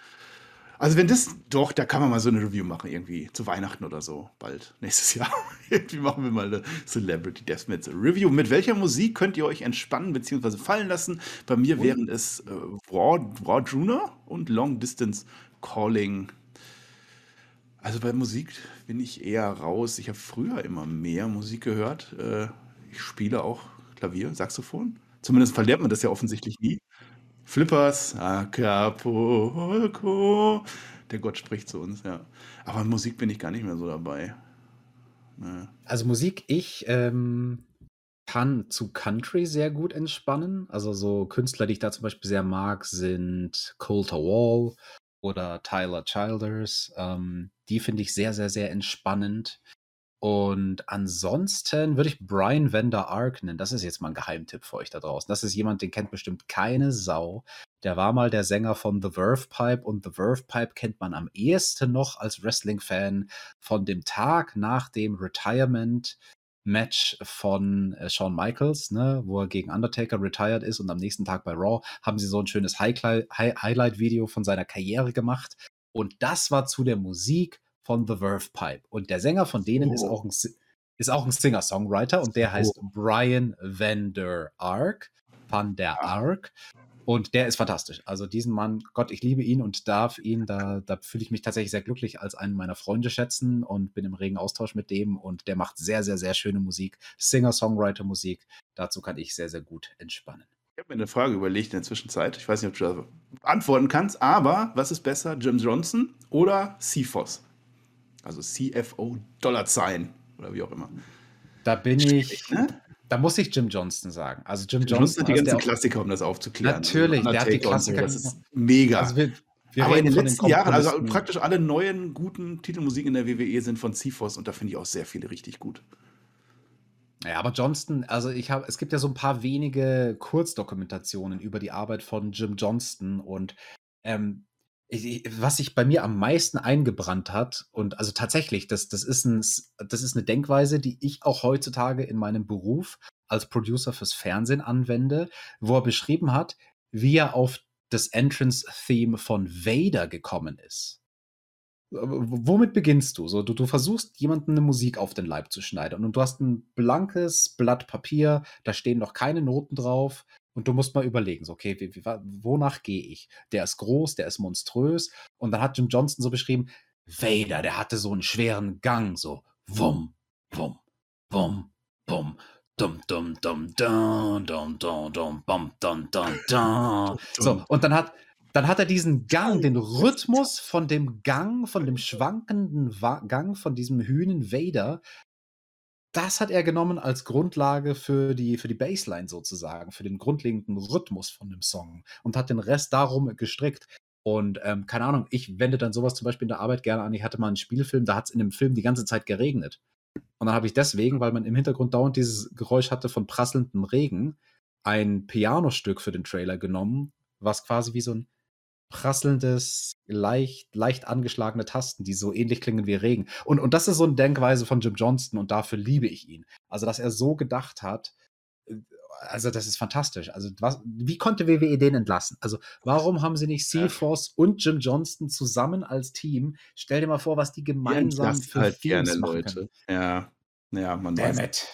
Also wenn das, doch, da kann man mal so eine Review machen irgendwie, zu Weihnachten oder so, bald, nächstes Jahr. Irgendwie machen wir mal eine Celebrity Deathmatch Review. Mit welcher Musik könnt ihr euch entspannen bzw. fallen lassen? Bei mir wären es äh, Wardruna und Long Distance Calling. Also bei Musik bin ich eher raus. Ich habe früher immer mehr Musik gehört. Äh, ich spiele auch Klavier, Saxophon. Zumindest verlernt man das ja offensichtlich nie. Flippers, Acapulco. Der Gott spricht zu uns, ja. Aber in Musik bin ich gar nicht mehr so dabei. Ne. Also Musik, ich ähm, kann zu Country sehr gut entspannen. Also so Künstler, die ich da zum Beispiel sehr mag, sind Colter Wall oder Tyler Childers. Ähm, die finde ich sehr, sehr, sehr entspannend. Und ansonsten würde ich Brian Van Der Ark nennen. Das ist jetzt mal ein Geheimtipp für euch da draußen. Das ist jemand, den kennt bestimmt keine Sau. Der war mal der Sänger von The Verve Pipe und The Verve Pipe kennt man am ehesten noch als Wrestling-Fan von dem Tag nach dem Retirement-Match von äh, Shawn Michaels, ne, wo er gegen Undertaker retired ist und am nächsten Tag bei Raw haben sie so ein schönes Highlight- Highlight-Video von seiner Karriere gemacht. Und das war zu der Musik von The Verve Pipe. Und der Sänger von denen oh. ist auch ein, ist auch ein Singer-Songwriter und der heißt oh. Brian Van Der Ark. Van Der Ark. Und der ist fantastisch. Also diesen Mann, Gott, ich liebe ihn und darf ihn, da, da fühle ich mich tatsächlich sehr glücklich als einen meiner Freunde schätzen und bin im regen Austausch mit dem und der macht sehr, sehr, sehr schöne Musik. Singer-Songwriter-Musik. Dazu kann ich sehr, sehr gut entspannen. Ich habe mir eine Frage überlegt in der Zwischenzeit. Ich weiß nicht, ob du da antworten kannst, aber was ist besser, Jim Johnson oder C F O S? Also C F O Dollarzeichen oder wie auch immer. Da bin ich, ne? Da muss ich Jim Johnston sagen. Also Jim, Jim Johnston hat die ganzen Klassiker, um das aufzuklären. Natürlich, der hat die Klassiker. So, das ist mega. Also wir, wir aber in den letzten den Jahren, also praktisch alle neuen guten Titelmusik in der W W E sind von C F O S und da finde ich auch sehr viele richtig gut. Ja, aber Johnston, also ich habe, es gibt ja so ein paar wenige Kurzdokumentationen über die Arbeit von Jim Johnston und ähm, was sich bei mir am meisten eingebrannt hat, und also tatsächlich, das, das, ist ein, das ist eine Denkweise, die ich auch heutzutage in meinem Beruf als Producer fürs Fernsehen anwende, wo er beschrieben hat, wie er auf das Entrance-Theme von Vader gekommen ist. Womit beginnst du? So, du, du versuchst, jemandem eine Musik auf den Leib zu schneiden und du hast ein blankes Blatt Papier, da stehen noch keine Noten drauf. Und du musst mal überlegen, so, okay, wie, wie, wonach gehe ich? Der ist groß, der ist monströs. Und dann hat Jim Johnston so beschrieben, Vader, der hatte so einen schweren Gang, so wumm, wumm, wumm, wumm, dum, dum, dum, dum, dum, dum, dum, bum, dum, dum, dum. So, und dann hat, dann hat er diesen Gang, den Rhythmus von dem Gang, von dem schwankenden Wa- Gang, von diesem Hühnen Vader. Das hat er genommen als Grundlage für die, für die Bassline sozusagen, für den grundlegenden Rhythmus von dem Song und hat den Rest darum gestrickt. Und ähm, keine Ahnung, ich wende dann sowas zum Beispiel in der Arbeit gerne an. Ich hatte mal einen Spielfilm, da hat es in dem Film die ganze Zeit geregnet. Und dann habe ich deswegen, weil man im Hintergrund dauernd dieses Geräusch hatte von prasselndem Regen, ein Pianostück für den Trailer genommen, was quasi wie so ein prasselndes, leicht, leicht angeschlagene Tasten, die so ähnlich klingen wie Regen. Und, und das ist so eine Denkweise von Jim Johnston und dafür liebe ich ihn. Also, dass er so gedacht hat, also das ist fantastisch. Also, was, wie konnte W W E den entlassen? Also, warum haben sie nicht C F O S und Jim Johnston zusammen als Team? Stell dir mal vor, was die gemeinsam für halt gerne Leute. Ja, ja, man Damn weiß it.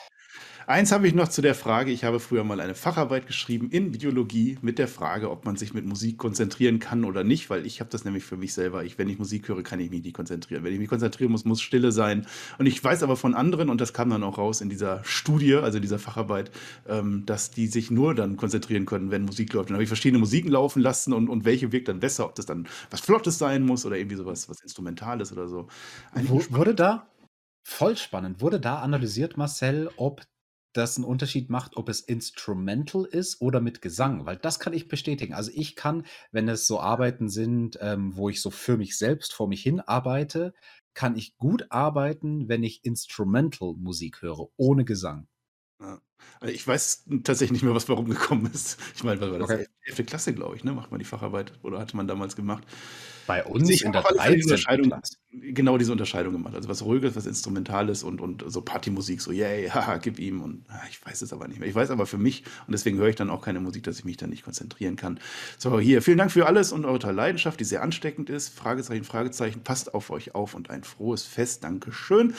Eins habe ich noch zu der Frage, ich habe früher mal eine Facharbeit geschrieben in Biologie mit der Frage, ob man sich mit Musik konzentrieren kann oder nicht, weil ich habe das nämlich für mich selber, ich, wenn ich Musik höre, kann ich mich nicht konzentrieren. Wenn ich mich konzentrieren muss, muss Stille sein. Und ich weiß aber von anderen, und das kam dann auch raus in dieser Studie, also in dieser Facharbeit, ähm, dass die sich nur dann konzentrieren können, wenn Musik läuft. Dann habe ich verschiedene Musiken laufen lassen und, und welche wirkt dann besser, ob das dann was Flottes sein muss oder irgendwie sowas, was Instrumentales oder so. Wo, wurde da, voll spannend, wurde da analysiert, Marcel, ob das einen Unterschied macht, ob es instrumental ist oder mit Gesang, weil das kann ich bestätigen. Also ich kann, wenn es so Arbeiten sind, ähm, wo ich so für mich selbst vor mich hin arbeite, kann ich gut arbeiten, wenn ich Instrumental-Musik höre, ohne Gesang. Ja. Also ich weiß tatsächlich nicht mehr, was warum gekommen ist. Ich meine, was war das? Okay. elfte. Klasse, glaube ich, ne? Macht man die Facharbeit oder hatte man damals gemacht? Bei uns ich in der dreizehnten. Klasse. Genau diese Unterscheidung gemacht. Also was Ruhiges, was Instrumentales und, und so Partymusik, so yay, haha, gib ihm. Und ah, ich weiß es aber nicht mehr. Ich weiß aber für mich, und deswegen höre ich dann auch keine Musik, dass ich mich dann nicht konzentrieren kann. So, hier, vielen Dank für alles und eure Leidenschaft, die sehr ansteckend ist. Fragezeichen, Fragezeichen, passt auf euch auf und ein frohes Fest. Dankeschön.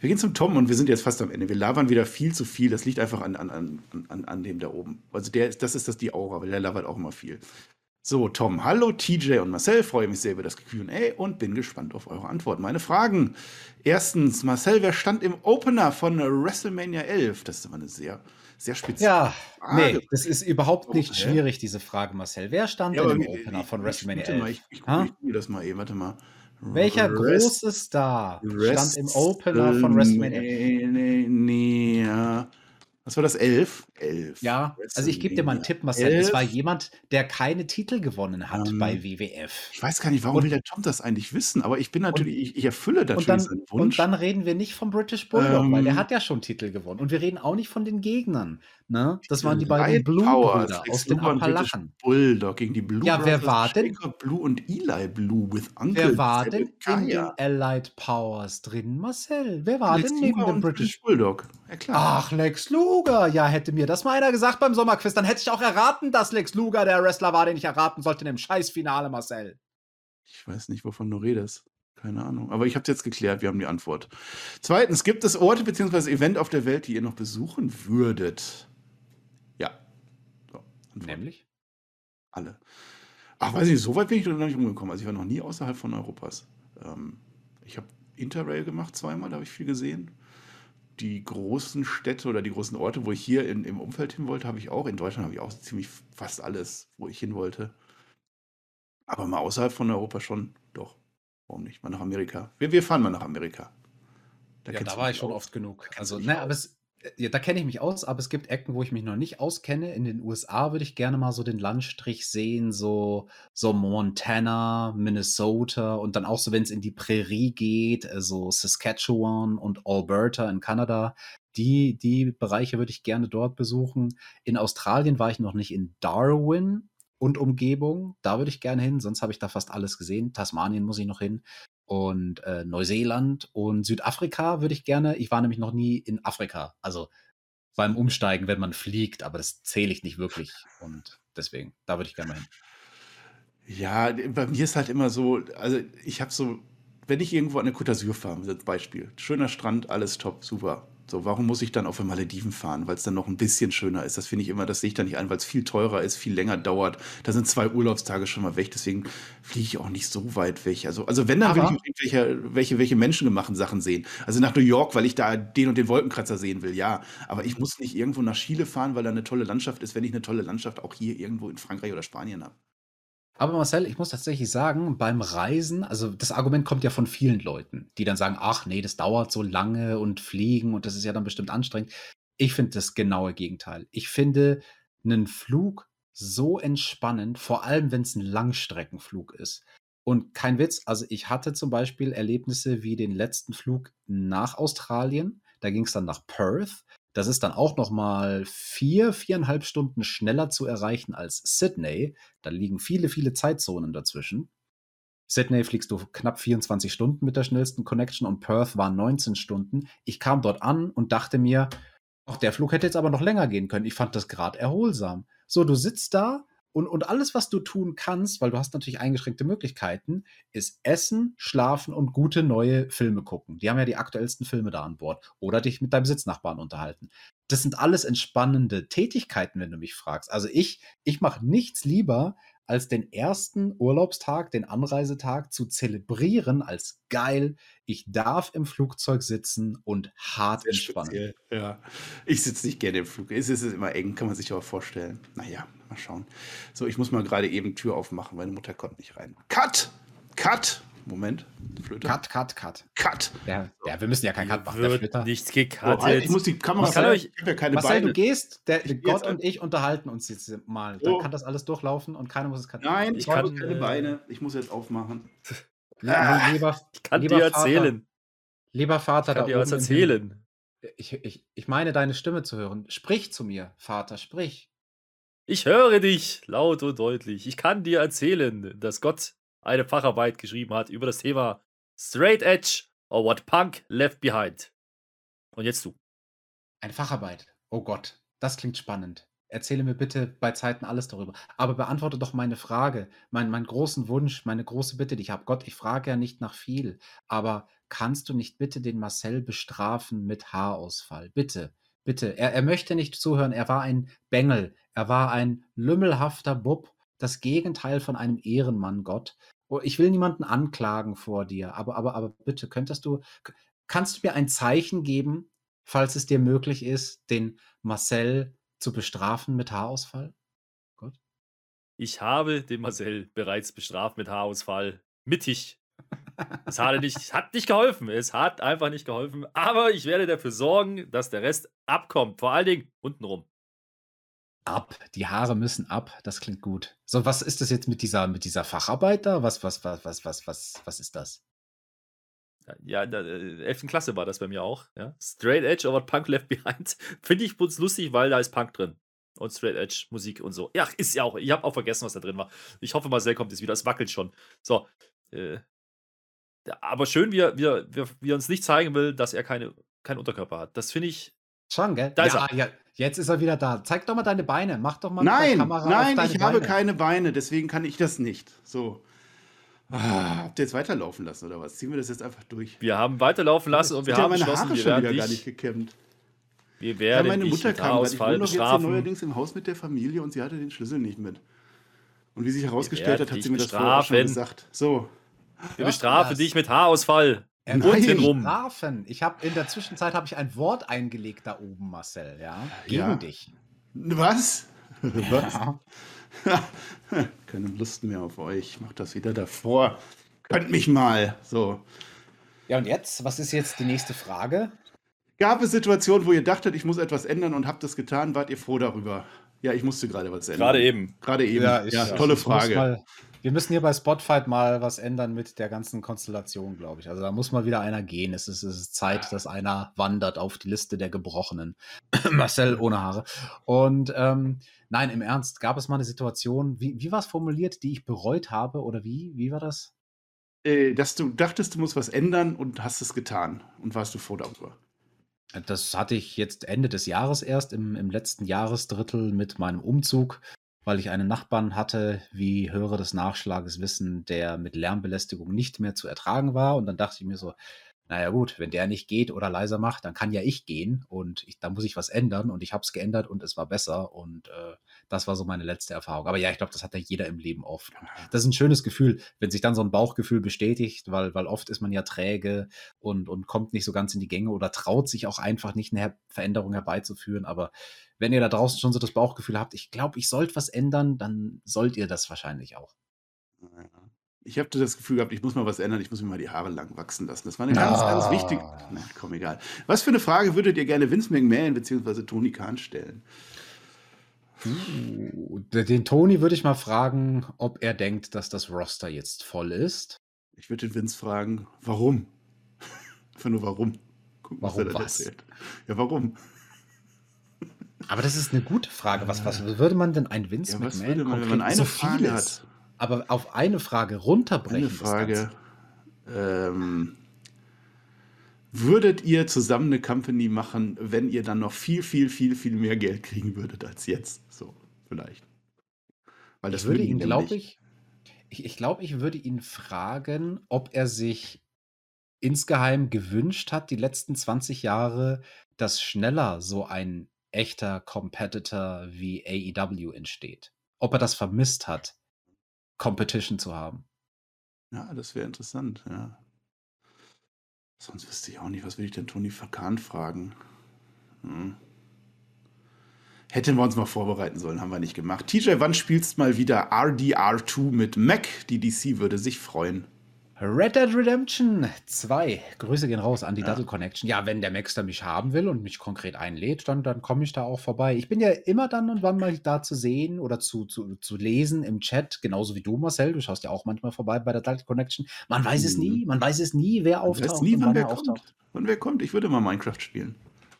Wir gehen zum Tom und wir sind jetzt fast am Ende. Wir labern wieder viel zu viel. Das liegt einfach an, an, an, an, an dem da oben. Also der, das ist das die Aura, weil der labert auch immer viel. So, Tom, hallo T J und Marcel, freue mich sehr über das Q und A und bin gespannt auf eure Antworten. Meine Fragen. Erstens, Marcel, wer stand im Opener von WrestleMania elf? Das ist aber eine sehr, sehr spezielle ja, Frage. Ja, nee, das ist überhaupt nicht okay. schwierig, diese Frage, Marcel. Wer stand ja, denn im ich, Opener ich, von WrestleMania elf? Mal, ich ich gucke mir das mal eben, warte mal. Welcher Rest, große Star Rest stand im Opener von WrestleMania elf? Was war das? elf? elf. Ja, also ich gebe dir mal einen Tipp, Marcel. elf. Es war jemand, der keine Titel gewonnen hat um, bei W W F. Ich weiß gar nicht, warum und, will der Tom das eigentlich wissen, aber ich bin natürlich, und, ich, ich erfülle natürlich dann, seinen Wunsch. Und dann reden wir nicht vom British Bulldog, ähm, weil der hat ja schon Titel gewonnen. Und wir reden auch nicht von den Gegnern. Ne? Das waren die beiden Blue-Brüder aus den Appalachen. Bulldog gegen die Blue ja, wer Brothers, war denn? Shaker Blue und Eli Blue with Uncle. Wer war denn in den Allied Powers drin, Marcel? Wer war Lex denn neben Luger dem British Bulldog? Ja, klar. Ach, Lex Luger. Ja, hätte mir das mal einer gesagt beim Sommerquiz, dann hätte ich auch erraten, dass Lex Luger der Wrestler war, den ich erraten sollte in dem Scheißfinale, Marcel. Ich weiß nicht, wovon du redest. Keine Ahnung. Aber ich habe es jetzt geklärt, wir haben die Antwort. Zweitens, gibt es Orte bzw. Event auf der Welt, die ihr noch besuchen würdet? Ja. So, nämlich? Alle. Ach, weiß nicht, so weit bin ich noch nicht rumgekommen. Also ich war noch nie außerhalb von Europas. Ähm, ich habe Interrail gemacht zweimal, da habe ich viel gesehen. Die großen Städte oder die großen Orte, wo ich hier in, im Umfeld hin wollte, habe ich auch. In Deutschland habe ich auch ziemlich fast alles, wo ich hin wollte. Aber mal außerhalb von Europa schon. Doch, warum nicht? Mal nach Amerika. Wir, wir fahren mal nach Amerika. Da ja, da war ich schon oft genug. Also, ne, aber es, ja, da kenne ich mich aus, aber es gibt Ecken, wo ich mich noch nicht auskenne. In den U S A würde ich gerne mal so den Landstrich sehen, so, so Montana, Minnesota und dann auch so, wenn es in die Prärie geht, so Saskatchewan und Alberta in Kanada. Die, die Bereiche würde ich gerne dort besuchen. In Australien war ich noch nicht, in Darwin und Umgebung. Da würde ich gerne hin, sonst habe ich da fast alles gesehen. Tasmanien muss ich noch hin. Und äh, Neuseeland und Südafrika würde ich gerne. Ich war nämlich noch nie in Afrika. Also beim Umsteigen, wenn man fliegt, aber das zähle ich nicht wirklich. Und deswegen, da würde ich gerne mal hin. Ja, bei mir ist halt immer so, also ich habe so, wenn ich irgendwo an der Côte d'Azur fahre, als Beispiel, schöner Strand, alles top, super. So, warum muss ich dann auf den Malediven fahren? Weil es dann noch ein bisschen schöner ist. Das finde ich immer, das sehe ich dann nicht ein, weil es viel teurer ist, viel länger dauert. Da sind zwei Urlaubstage schon mal weg, deswegen fliege ich auch nicht so weit weg. Also, also wenn, dann will ich irgendwelche welche, welche menschengemachten Sachen sehen. Also nach New York, weil ich da den und den Wolkenkratzer sehen will, ja. Aber ich muss nicht irgendwo nach Chile fahren, weil da eine tolle Landschaft ist, wenn ich eine tolle Landschaft auch hier irgendwo in Frankreich oder Spanien habe. Aber Marcel, ich muss tatsächlich sagen, beim Reisen, also das Argument kommt ja von vielen Leuten, die dann sagen, ach nee, das dauert so lange und fliegen und das ist ja dann bestimmt anstrengend. Ich finde das genaue Gegenteil. Ich finde einen Flug so entspannend, vor allem wenn es ein Langstreckenflug ist. Und kein Witz, also ich hatte zum Beispiel Erlebnisse wie den letzten Flug nach Australien, da ging es dann nach Perth. Das ist dann auch nochmal vier, viereinhalb Stunden schneller zu erreichen als Sydney. Da liegen viele, viele Zeitzonen dazwischen. Sydney fliegst du knapp vierundzwanzig Stunden mit der schnellsten Connection und Perth waren neunzehn Stunden. Ich kam dort an und dachte mir, ach, der Flug hätte jetzt aber noch länger gehen können. Ich fand das gerade erholsam. So, du sitzt da und, und alles, was du tun kannst, weil du hast natürlich eingeschränkte Möglichkeiten, ist essen, schlafen und gute neue Filme gucken. Die haben ja die aktuellsten Filme da an Bord. Oder dich mit deinem Sitznachbarn unterhalten. Das sind alles entspannende Tätigkeiten, wenn du mich fragst. Also ich, ich mache nichts lieber, als den ersten Urlaubstag, den Anreisetag zu zelebrieren als geil. Ich darf im Flugzeug sitzen und hart sehr entspannen. Speziell, ja. Ich sitze nicht gerne im Flug. Es ist immer eng, kann man sich aber vorstellen. Naja, mal schauen. So, ich muss mal gerade eben Tür aufmachen, meine Mutter kommt nicht rein. Cut! Cut! Moment, Flöte. Cut, cut, cut. Cut. Ja, ja, wir müssen ja keinen Cut machen. Wird der nichts gecuttet. Oh, halt, ich muss die Kamera Marcel, ich, ich hab ja keine Marcel Beine. Du gehst, der, ich Gott und ich unterhalten uns jetzt mal. Dann oh. kann das alles durchlaufen und keiner muss es cutten. Nein, ich, ich habe keine äh, Beine. Ich muss jetzt aufmachen. Lieber, ah, lieber, ich kann lieber dir erzählen. Vater, lieber Vater, ich kann da dir was erzählen. Ich, ich, ich meine, deine Stimme zu hören. Sprich zu mir, Vater, sprich. Ich höre dich laut und deutlich. Ich kann dir erzählen, dass Gott eine Facharbeit geschrieben hat über das Thema Straight Edge or What Punk Left Behind. Und jetzt du. Eine Facharbeit. Oh Gott, das klingt spannend. Erzähle mir bitte bei Zeiten alles darüber. Aber beantworte doch meine Frage, mein, meinen großen Wunsch, meine große Bitte, die ich habe. Gott, ich frage ja nicht nach viel, aber kannst du nicht bitte den Marcel bestrafen mit Haarausfall? Bitte, bitte. Er, er möchte nicht zuhören. Er war ein Bengel. Er war ein lümmelhafter Bub. Das Gegenteil von einem Ehrenmann, Gott. Oh, ich will niemanden anklagen vor dir, aber, aber, aber bitte, könntest du, kannst du mir ein Zeichen geben, falls es dir möglich ist, den Marcel zu bestrafen mit Haarausfall? Gott. Ich habe den Marcel bereits bestraft mit Haarausfall. Mittig. Es hat nicht, hat nicht geholfen. Es hat einfach nicht geholfen. Aber ich werde dafür sorgen, dass der Rest abkommt. Vor allen Dingen untenrum. Ab. Die Haare müssen ab. Das klingt gut. So, was ist das jetzt mit dieser, mit dieser Facharbeit da? Was, was, was, was, was, was, was ist das? Ja, in der elften Klasse war das bei mir auch. Ja? Straight Edge over Punk Left Behind. Finde ich uns lustig, weil da ist Punk drin. Und Straight Edge, Musik und so. Ja, ist ja auch. Ich habe auch vergessen, was da drin war. Ich hoffe, Marcel kommt jetzt wieder. Es wackelt schon. So. Äh, aber schön, wie er, wie, er, wie er uns nicht zeigen will, dass er keine, keinen Unterkörper hat. Das finde ich. Schon, gell? Da ja, ja, jetzt ist er wieder da. Zeig doch mal deine Beine. Mach doch mal nein, die Kamera nein, auf deine Nein, ich Beine. Habe keine Beine. Deswegen kann ich das nicht. So. Ah, habt ihr jetzt weiterlaufen lassen oder was? Ziehen wir das jetzt einfach durch? Wir haben weiterlaufen lassen und wir haben beschlossen, wir werden dich gar nicht gekämmt. Wir werden ja, meine Mutter kam, weil ich wohne doch jetzt neuerdings im Haus mit der Familie und sie hatte den Schlüssel nicht mit. Und wie sich herausgestellt hat, hat sie mir das vorher schon gesagt. So. Wir bestrafen dich mit Haarausfall. Er bestrafen. Ich habe in der Zwischenzeit habe ich ein Wort eingelegt da oben, Marcel, ja? Gegen ja. dich. Was? Was? Ja. Keine Lust mehr auf euch. Ich mach das wieder davor. Könnt mich mal. So. Ja, und jetzt? Was ist jetzt die nächste Frage? Gab es Situationen, wo ihr dachtet, ich muss etwas ändern und habt das getan? Wart ihr froh darüber? Ja, ich musste gerade was ändern. Gerade eben. Gerade eben. Ja, ich, ja tolle ich Frage. Mal, wir müssen hier bei Spotfight mal was ändern mit der ganzen Konstellation, glaube ich. Also da muss mal wieder einer gehen. Es ist, es ist Zeit, dass einer wandert auf die Liste der Gebrochenen. Marcel ohne Haare. Und ähm, nein, im Ernst, gab es mal eine Situation, wie, wie war es formuliert, die ich bereut habe? Oder wie? Wie war das? Äh, dass du dachtest, du musst was ändern und hast es getan. Und warst du froh darüber? Das hatte ich jetzt Ende des Jahres erst, im, im letzten Jahresdrittel mit meinem Umzug, weil ich einen Nachbarn hatte, wie Hörer des Nachschlages wissen, der mit Lärmbelästigung nicht mehr zu ertragen war. Und dann dachte ich mir so, naja gut, wenn der nicht geht oder leiser macht, dann kann ja ich gehen und ich, da muss ich was ändern. Und ich habe es geändert und es war besser und äh, das war so meine letzte Erfahrung. Aber ja, ich glaube, das hat ja jeder im Leben oft. Das ist ein schönes Gefühl, wenn sich dann so ein Bauchgefühl bestätigt, weil, weil oft ist man ja träge und, und kommt nicht so ganz in die Gänge oder traut sich auch einfach nicht, eine Her- Veränderung herbeizuführen. Aber wenn ihr da draußen schon so das Bauchgefühl habt, ich glaube, ich sollte was ändern, dann sollt ihr das wahrscheinlich auch. Ja. Ich habe das Gefühl gehabt, ich muss mal was ändern, ich muss mir mal die Haare lang wachsen lassen. Das war eine ganz, ah. ganz wichtige... Nein, komm, egal. Was für eine Frage würdet ihr gerne Vince McMahon bzw. Tony Khan stellen? Den Tony würde ich mal fragen, ob er denkt, dass das Roster jetzt voll ist. Ich würde den Vince fragen, warum? Einfach nur warum. Guck, warum was? Er das erzählt. Ja, warum? Aber das ist eine gute Frage. Was, was würde man denn ein Vince ja, McMahon... Was würde man, wenn man eine so Frage hat? Aber auf eine Frage runterbrechen. Eine Frage. Ähm, würdet ihr zusammen eine Company machen, wenn ihr dann noch viel, viel, viel, viel mehr Geld kriegen würdet als jetzt? So, vielleicht. Weil das ich würde ihn, glaube ich, ich, ich glaube, ich würde ihn fragen, ob er sich insgeheim gewünscht hat, die letzten zwanzig Jahre, dass schneller so ein echter Competitor wie A E W entsteht. Ob er das vermisst hat. Competition zu haben. Ja, das wäre interessant, ja. Sonst wüsste ich auch nicht, was will ich denn Tony Khan fragen? Hm. Hätten wir uns mal vorbereiten sollen, haben wir nicht gemacht. T J, wann spielst mal wieder R D R zwei mit Mac? Die D C würde sich freuen. Red Dead Redemption zwei. Grüße gehen raus an die ja. Duddle Connection. Ja, wenn der Maxter mich haben will und mich konkret einlädt, dann, dann komme ich da auch vorbei. Ich bin ja immer dann und wann mal da zu sehen oder zu, zu, zu lesen im Chat, genauso wie du, Marcel. Du schaust ja auch manchmal vorbei bei der Duddle Connection. Man weiß mhm. es nie, man weiß es nie, wer auftaucht. Man weiß nie, wann, wann wer kommt. Auftaucht. Wann wer kommt. Ich würde mal Minecraft spielen.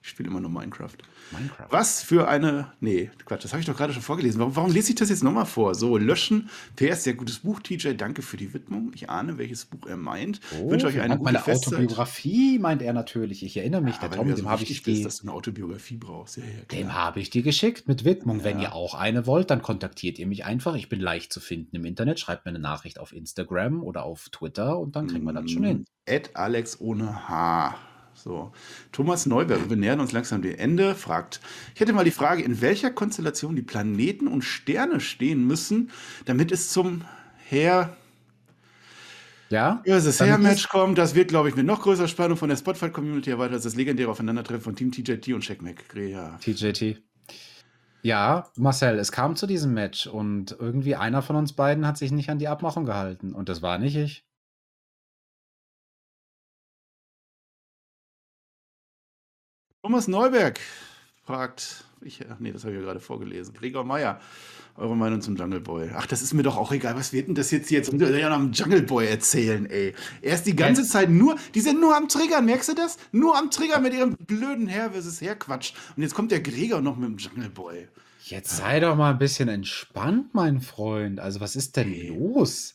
Ich spiele immer nur Minecraft. Minecraft. Was für eine... Nee, Quatsch, das habe ich doch gerade schon vorgelesen. Warum, warum lese ich das jetzt nochmal vor? So, löschen. P S, sehr gutes Buch, T J. Danke für die Widmung. Ich ahne, welches Buch er meint. Oh, wünsche euch eine gute meine Festzeit. Autobiografie meint er natürlich. Ich erinnere mich, ja, der Tom, so dem habe ich die... dass du eine Autobiografie brauchst. Ja, ja, dem habe ich die geschickt mit Widmung. Ja. Wenn ihr auch eine wollt, dann kontaktiert ihr mich einfach. Ich bin leicht zu finden im Internet. Schreibt mir eine Nachricht auf Instagram oder auf Twitter und dann kriegen wir das schon hin. At Alex ohne H. So. Thomas Neuberg, wir nähern uns langsam dem Ende, fragt, ich hätte mal die Frage, in welcher Konstellation die Planeten und Sterne stehen müssen, damit es zum Herr... Ja? Ja, das Hair-Match kommt, das wird, glaube ich, mit noch größerer Spannung von der Spotfight-Community erweitert als das legendäre Aufeinandertreffen von Team T J T und Shaq McGregor. T J T. Ja, Marcel, es kam zu diesem Match und irgendwie einer von uns beiden hat sich nicht an die Abmachung gehalten und das war nicht ich. Thomas Neuberg fragt, ich, ach nee, das habe ich ja gerade vorgelesen. Gregor Meyer, eure Meinung zum Jungle Boy. Ach, das ist mir doch auch egal, was wird denn das jetzt hier jetzt am Jungle Boy erzählen, ey. Er ist die ganze Zeit nur, die sind nur am Triggern, merkst du das? Nur am Triggern mit ihrem blöden Herr versus Herr-Quatsch. Und jetzt kommt der Gregor noch mit dem Jungle Boy. Jetzt sei doch mal ein bisschen entspannt, mein Freund. Also was ist denn hey. los?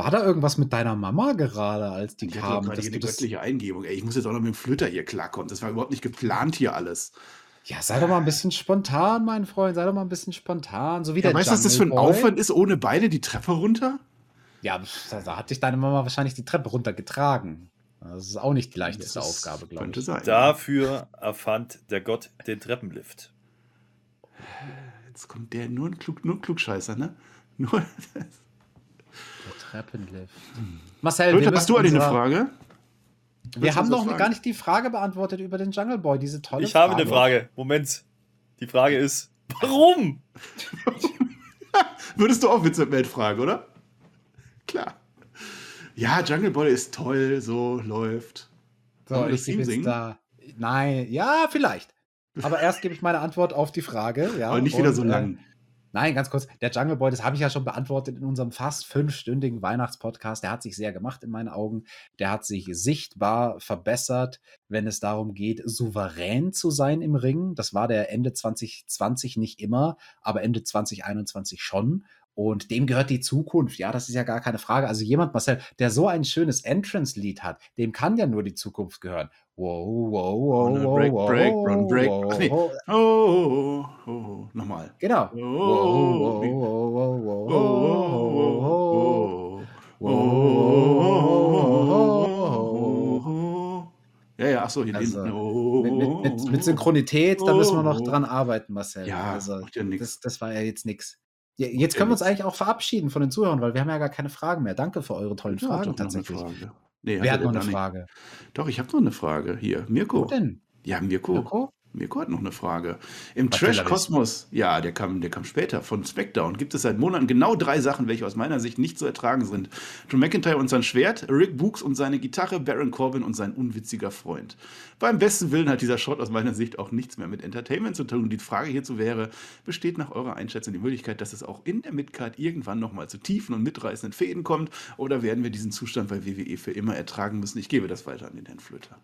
War da irgendwas mit deiner Mama gerade, als die ich kam? Das ist eine göttliche Eingebung. Ey, ich muss jetzt auch noch mit dem Flöter hier klarkommen. Das war überhaupt nicht geplant hier alles. Ja, sei doch mal ein bisschen spontan, mein Freund. Sei doch mal ein bisschen spontan. So wie ja, der weißt du, was das für ein Aufwand ist, ohne beide die Treppe runter? Ja, da hat dich deine Mama wahrscheinlich die Treppe runtergetragen. Das ist auch nicht die leichteste das Aufgabe, glaube könnte ich. Sein. Dafür erfand der Gott den Treppenlift. Jetzt kommt der nur ein, Klug, nur ein Klugscheißer, ne? Nur Treppenlift. Marcel, Leute, hast du eigentlich eine Frage? Wir haben noch gar nicht die Frage beantwortet über den Jungle Boy, diese tolle Frage. Ich habe eine Frage. Moment. Die Frage ist, warum? Würdest du auch Witz mit Welt fragen, oder? Klar. Ja, Jungle Boy ist toll, so läuft. So, ich bin jetzt da. Nein, ja, vielleicht. Aber erst gebe ich meine Antwort auf die Frage. Ja, aber nicht wieder so lang. Nein, ganz kurz, der Jungle Boy, das habe ich ja schon beantwortet in unserem fast fünfstündigen Weihnachtspodcast. Der hat sich sehr gemacht in meinen Augen. Der hat sich sichtbar verbessert, wenn es darum geht, souverän zu sein im Ring. Das war der Ende zwanzig zwanzig nicht immer, aber Ende zwanzig einundzwanzig schon. Und dem gehört die Zukunft. Ja, das ist ja gar keine Frage. Also jemand, Marcel, der so ein schönes Entrance-Lied hat, dem kann ja nur die Zukunft gehören. Wow, wow, wow, break, wow, break, run, break. Wow, ach nee. Oh, oh, oh, oh. Nochmal. Genau. Ja, ja, ach so, hier also, mit, mit, mit Synchronität, da müssen wir noch dran arbeiten, Marcel. Ja, also, ja das, das war ja jetzt nix. Ja, jetzt können wir uns eigentlich auch verabschieden von den Zuhörern, weil wir haben ja gar keine Fragen mehr. Danke für eure tollen ja, Fragen tatsächlich. Nee, wer hat noch eine Frage? Doch, ich habe noch eine Frage hier. Mirko. Wo denn? Ja, Mirko. Mirko. Mirko hat noch eine Frage. Im Trash-Kosmos, ja, der kam, der kam später, von SmackDown, gibt es seit Monaten genau drei Sachen, welche aus meiner Sicht nicht zu ertragen sind. Drew McIntyre und sein Schwert, Rick Boogs und seine Gitarre, Baron Corbin und sein unwitziger Freund. Beim besten Willen hat dieser Shot aus meiner Sicht auch nichts mehr mit Entertainment zu tun. Die Frage hierzu wäre, besteht nach eurer Einschätzung die Möglichkeit, dass es auch in der Midcard irgendwann nochmal zu tiefen und mitreißenden Fäden kommt, oder werden wir diesen Zustand bei W W E für immer ertragen müssen? Ich gebe das weiter an den Herrn Flöter.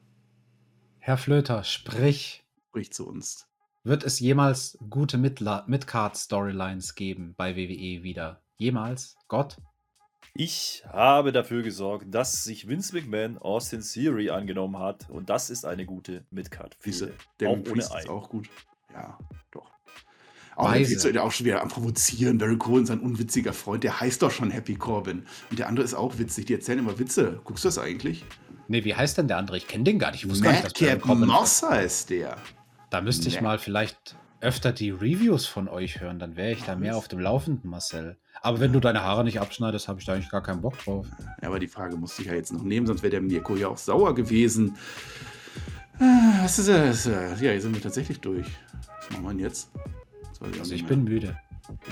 Herr Flöter, sprich... zu uns. Wird es jemals gute Midcard-Storylines geben bei W W E wieder? Jemals? Gott? Ich habe dafür gesorgt, dass sich Vince McMahon Austin Theory angenommen hat und das ist eine gute Midcard-Fehde. Der auch ohne ist auch gut. Ja, doch. Auch, Weise. Auch schon wieder am Provozieren. Barry Corbin, sein unwitziger Freund, der heißt doch schon Happy Corbin. Und der andere ist auch witzig. Die erzählen immer Witze. Guckst du das eigentlich? Nee, wie heißt denn der andere? Ich kenne den gar nicht. Ich wusste Mad gar nicht, dass Moss heißt der. Da müsste ich nee. mal vielleicht öfter die Reviews von euch hören, dann wäre ich da mehr auf dem Laufenden, Marcel. Aber wenn du deine Haare nicht abschneidest, habe ich da eigentlich gar keinen Bock drauf. Ja, aber die Frage musste ich ja jetzt noch nehmen, sonst wäre der Mirko ja auch sauer gewesen. Was ist das? Ja, hier sind wir tatsächlich durch. Was machen wir denn jetzt? Ich, also ich bin müde.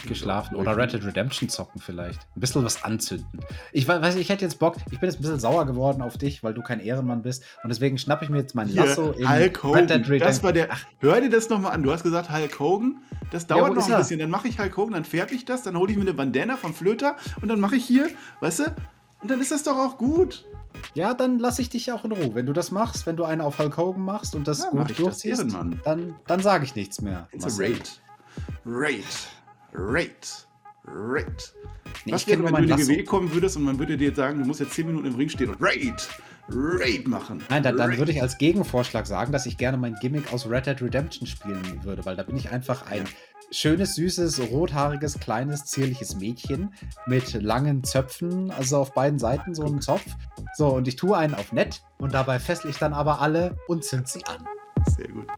Geschlafen oder Red Dead Redemption zocken vielleicht. Ein bisschen was anzünden. Ich weiß, ich hätte jetzt Bock, ich bin jetzt ein bisschen sauer geworden auf dich, weil du kein Ehrenmann bist und deswegen schnappe ich mir jetzt mein Lasso ja, in Hulk Hogan. Red Dead Redemption. Das war der, ach, hör dir das nochmal an. Du hast gesagt Hulk Hogan, das dauert ja, noch ein er? bisschen. Dann mache ich Hulk Hogan, dann färbe ich das, dann hole ich mir eine Bandana vom Flöter und dann mache ich hier, weißt du, und dann ist das doch auch gut. Ja, dann lasse ich dich auch in Ruhe. Wenn du das machst, wenn du einen auf Hulk Hogan machst und das ja, gut durchziehst, das hier, dann, dann sage ich nichts mehr. It's a raid. Raid. Raid. Raid. Nee, was wäre, wenn du in die G W kommen würdest und man würde dir jetzt sagen, du musst jetzt zehn Minuten im Ring stehen und Raid, Raid machen? Nein, dann, dann würde ich als Gegenvorschlag sagen, dass ich gerne mein Gimmick aus Red Dead Redemption spielen würde, weil da bin ich einfach ein schönes, süßes, rothaariges, kleines, zierliches Mädchen mit langen Zöpfen, also auf beiden Seiten so einen Zopf. So, und ich tue einen auf nett und dabei fessle ich dann aber alle und zünd sie an. Sehr gut.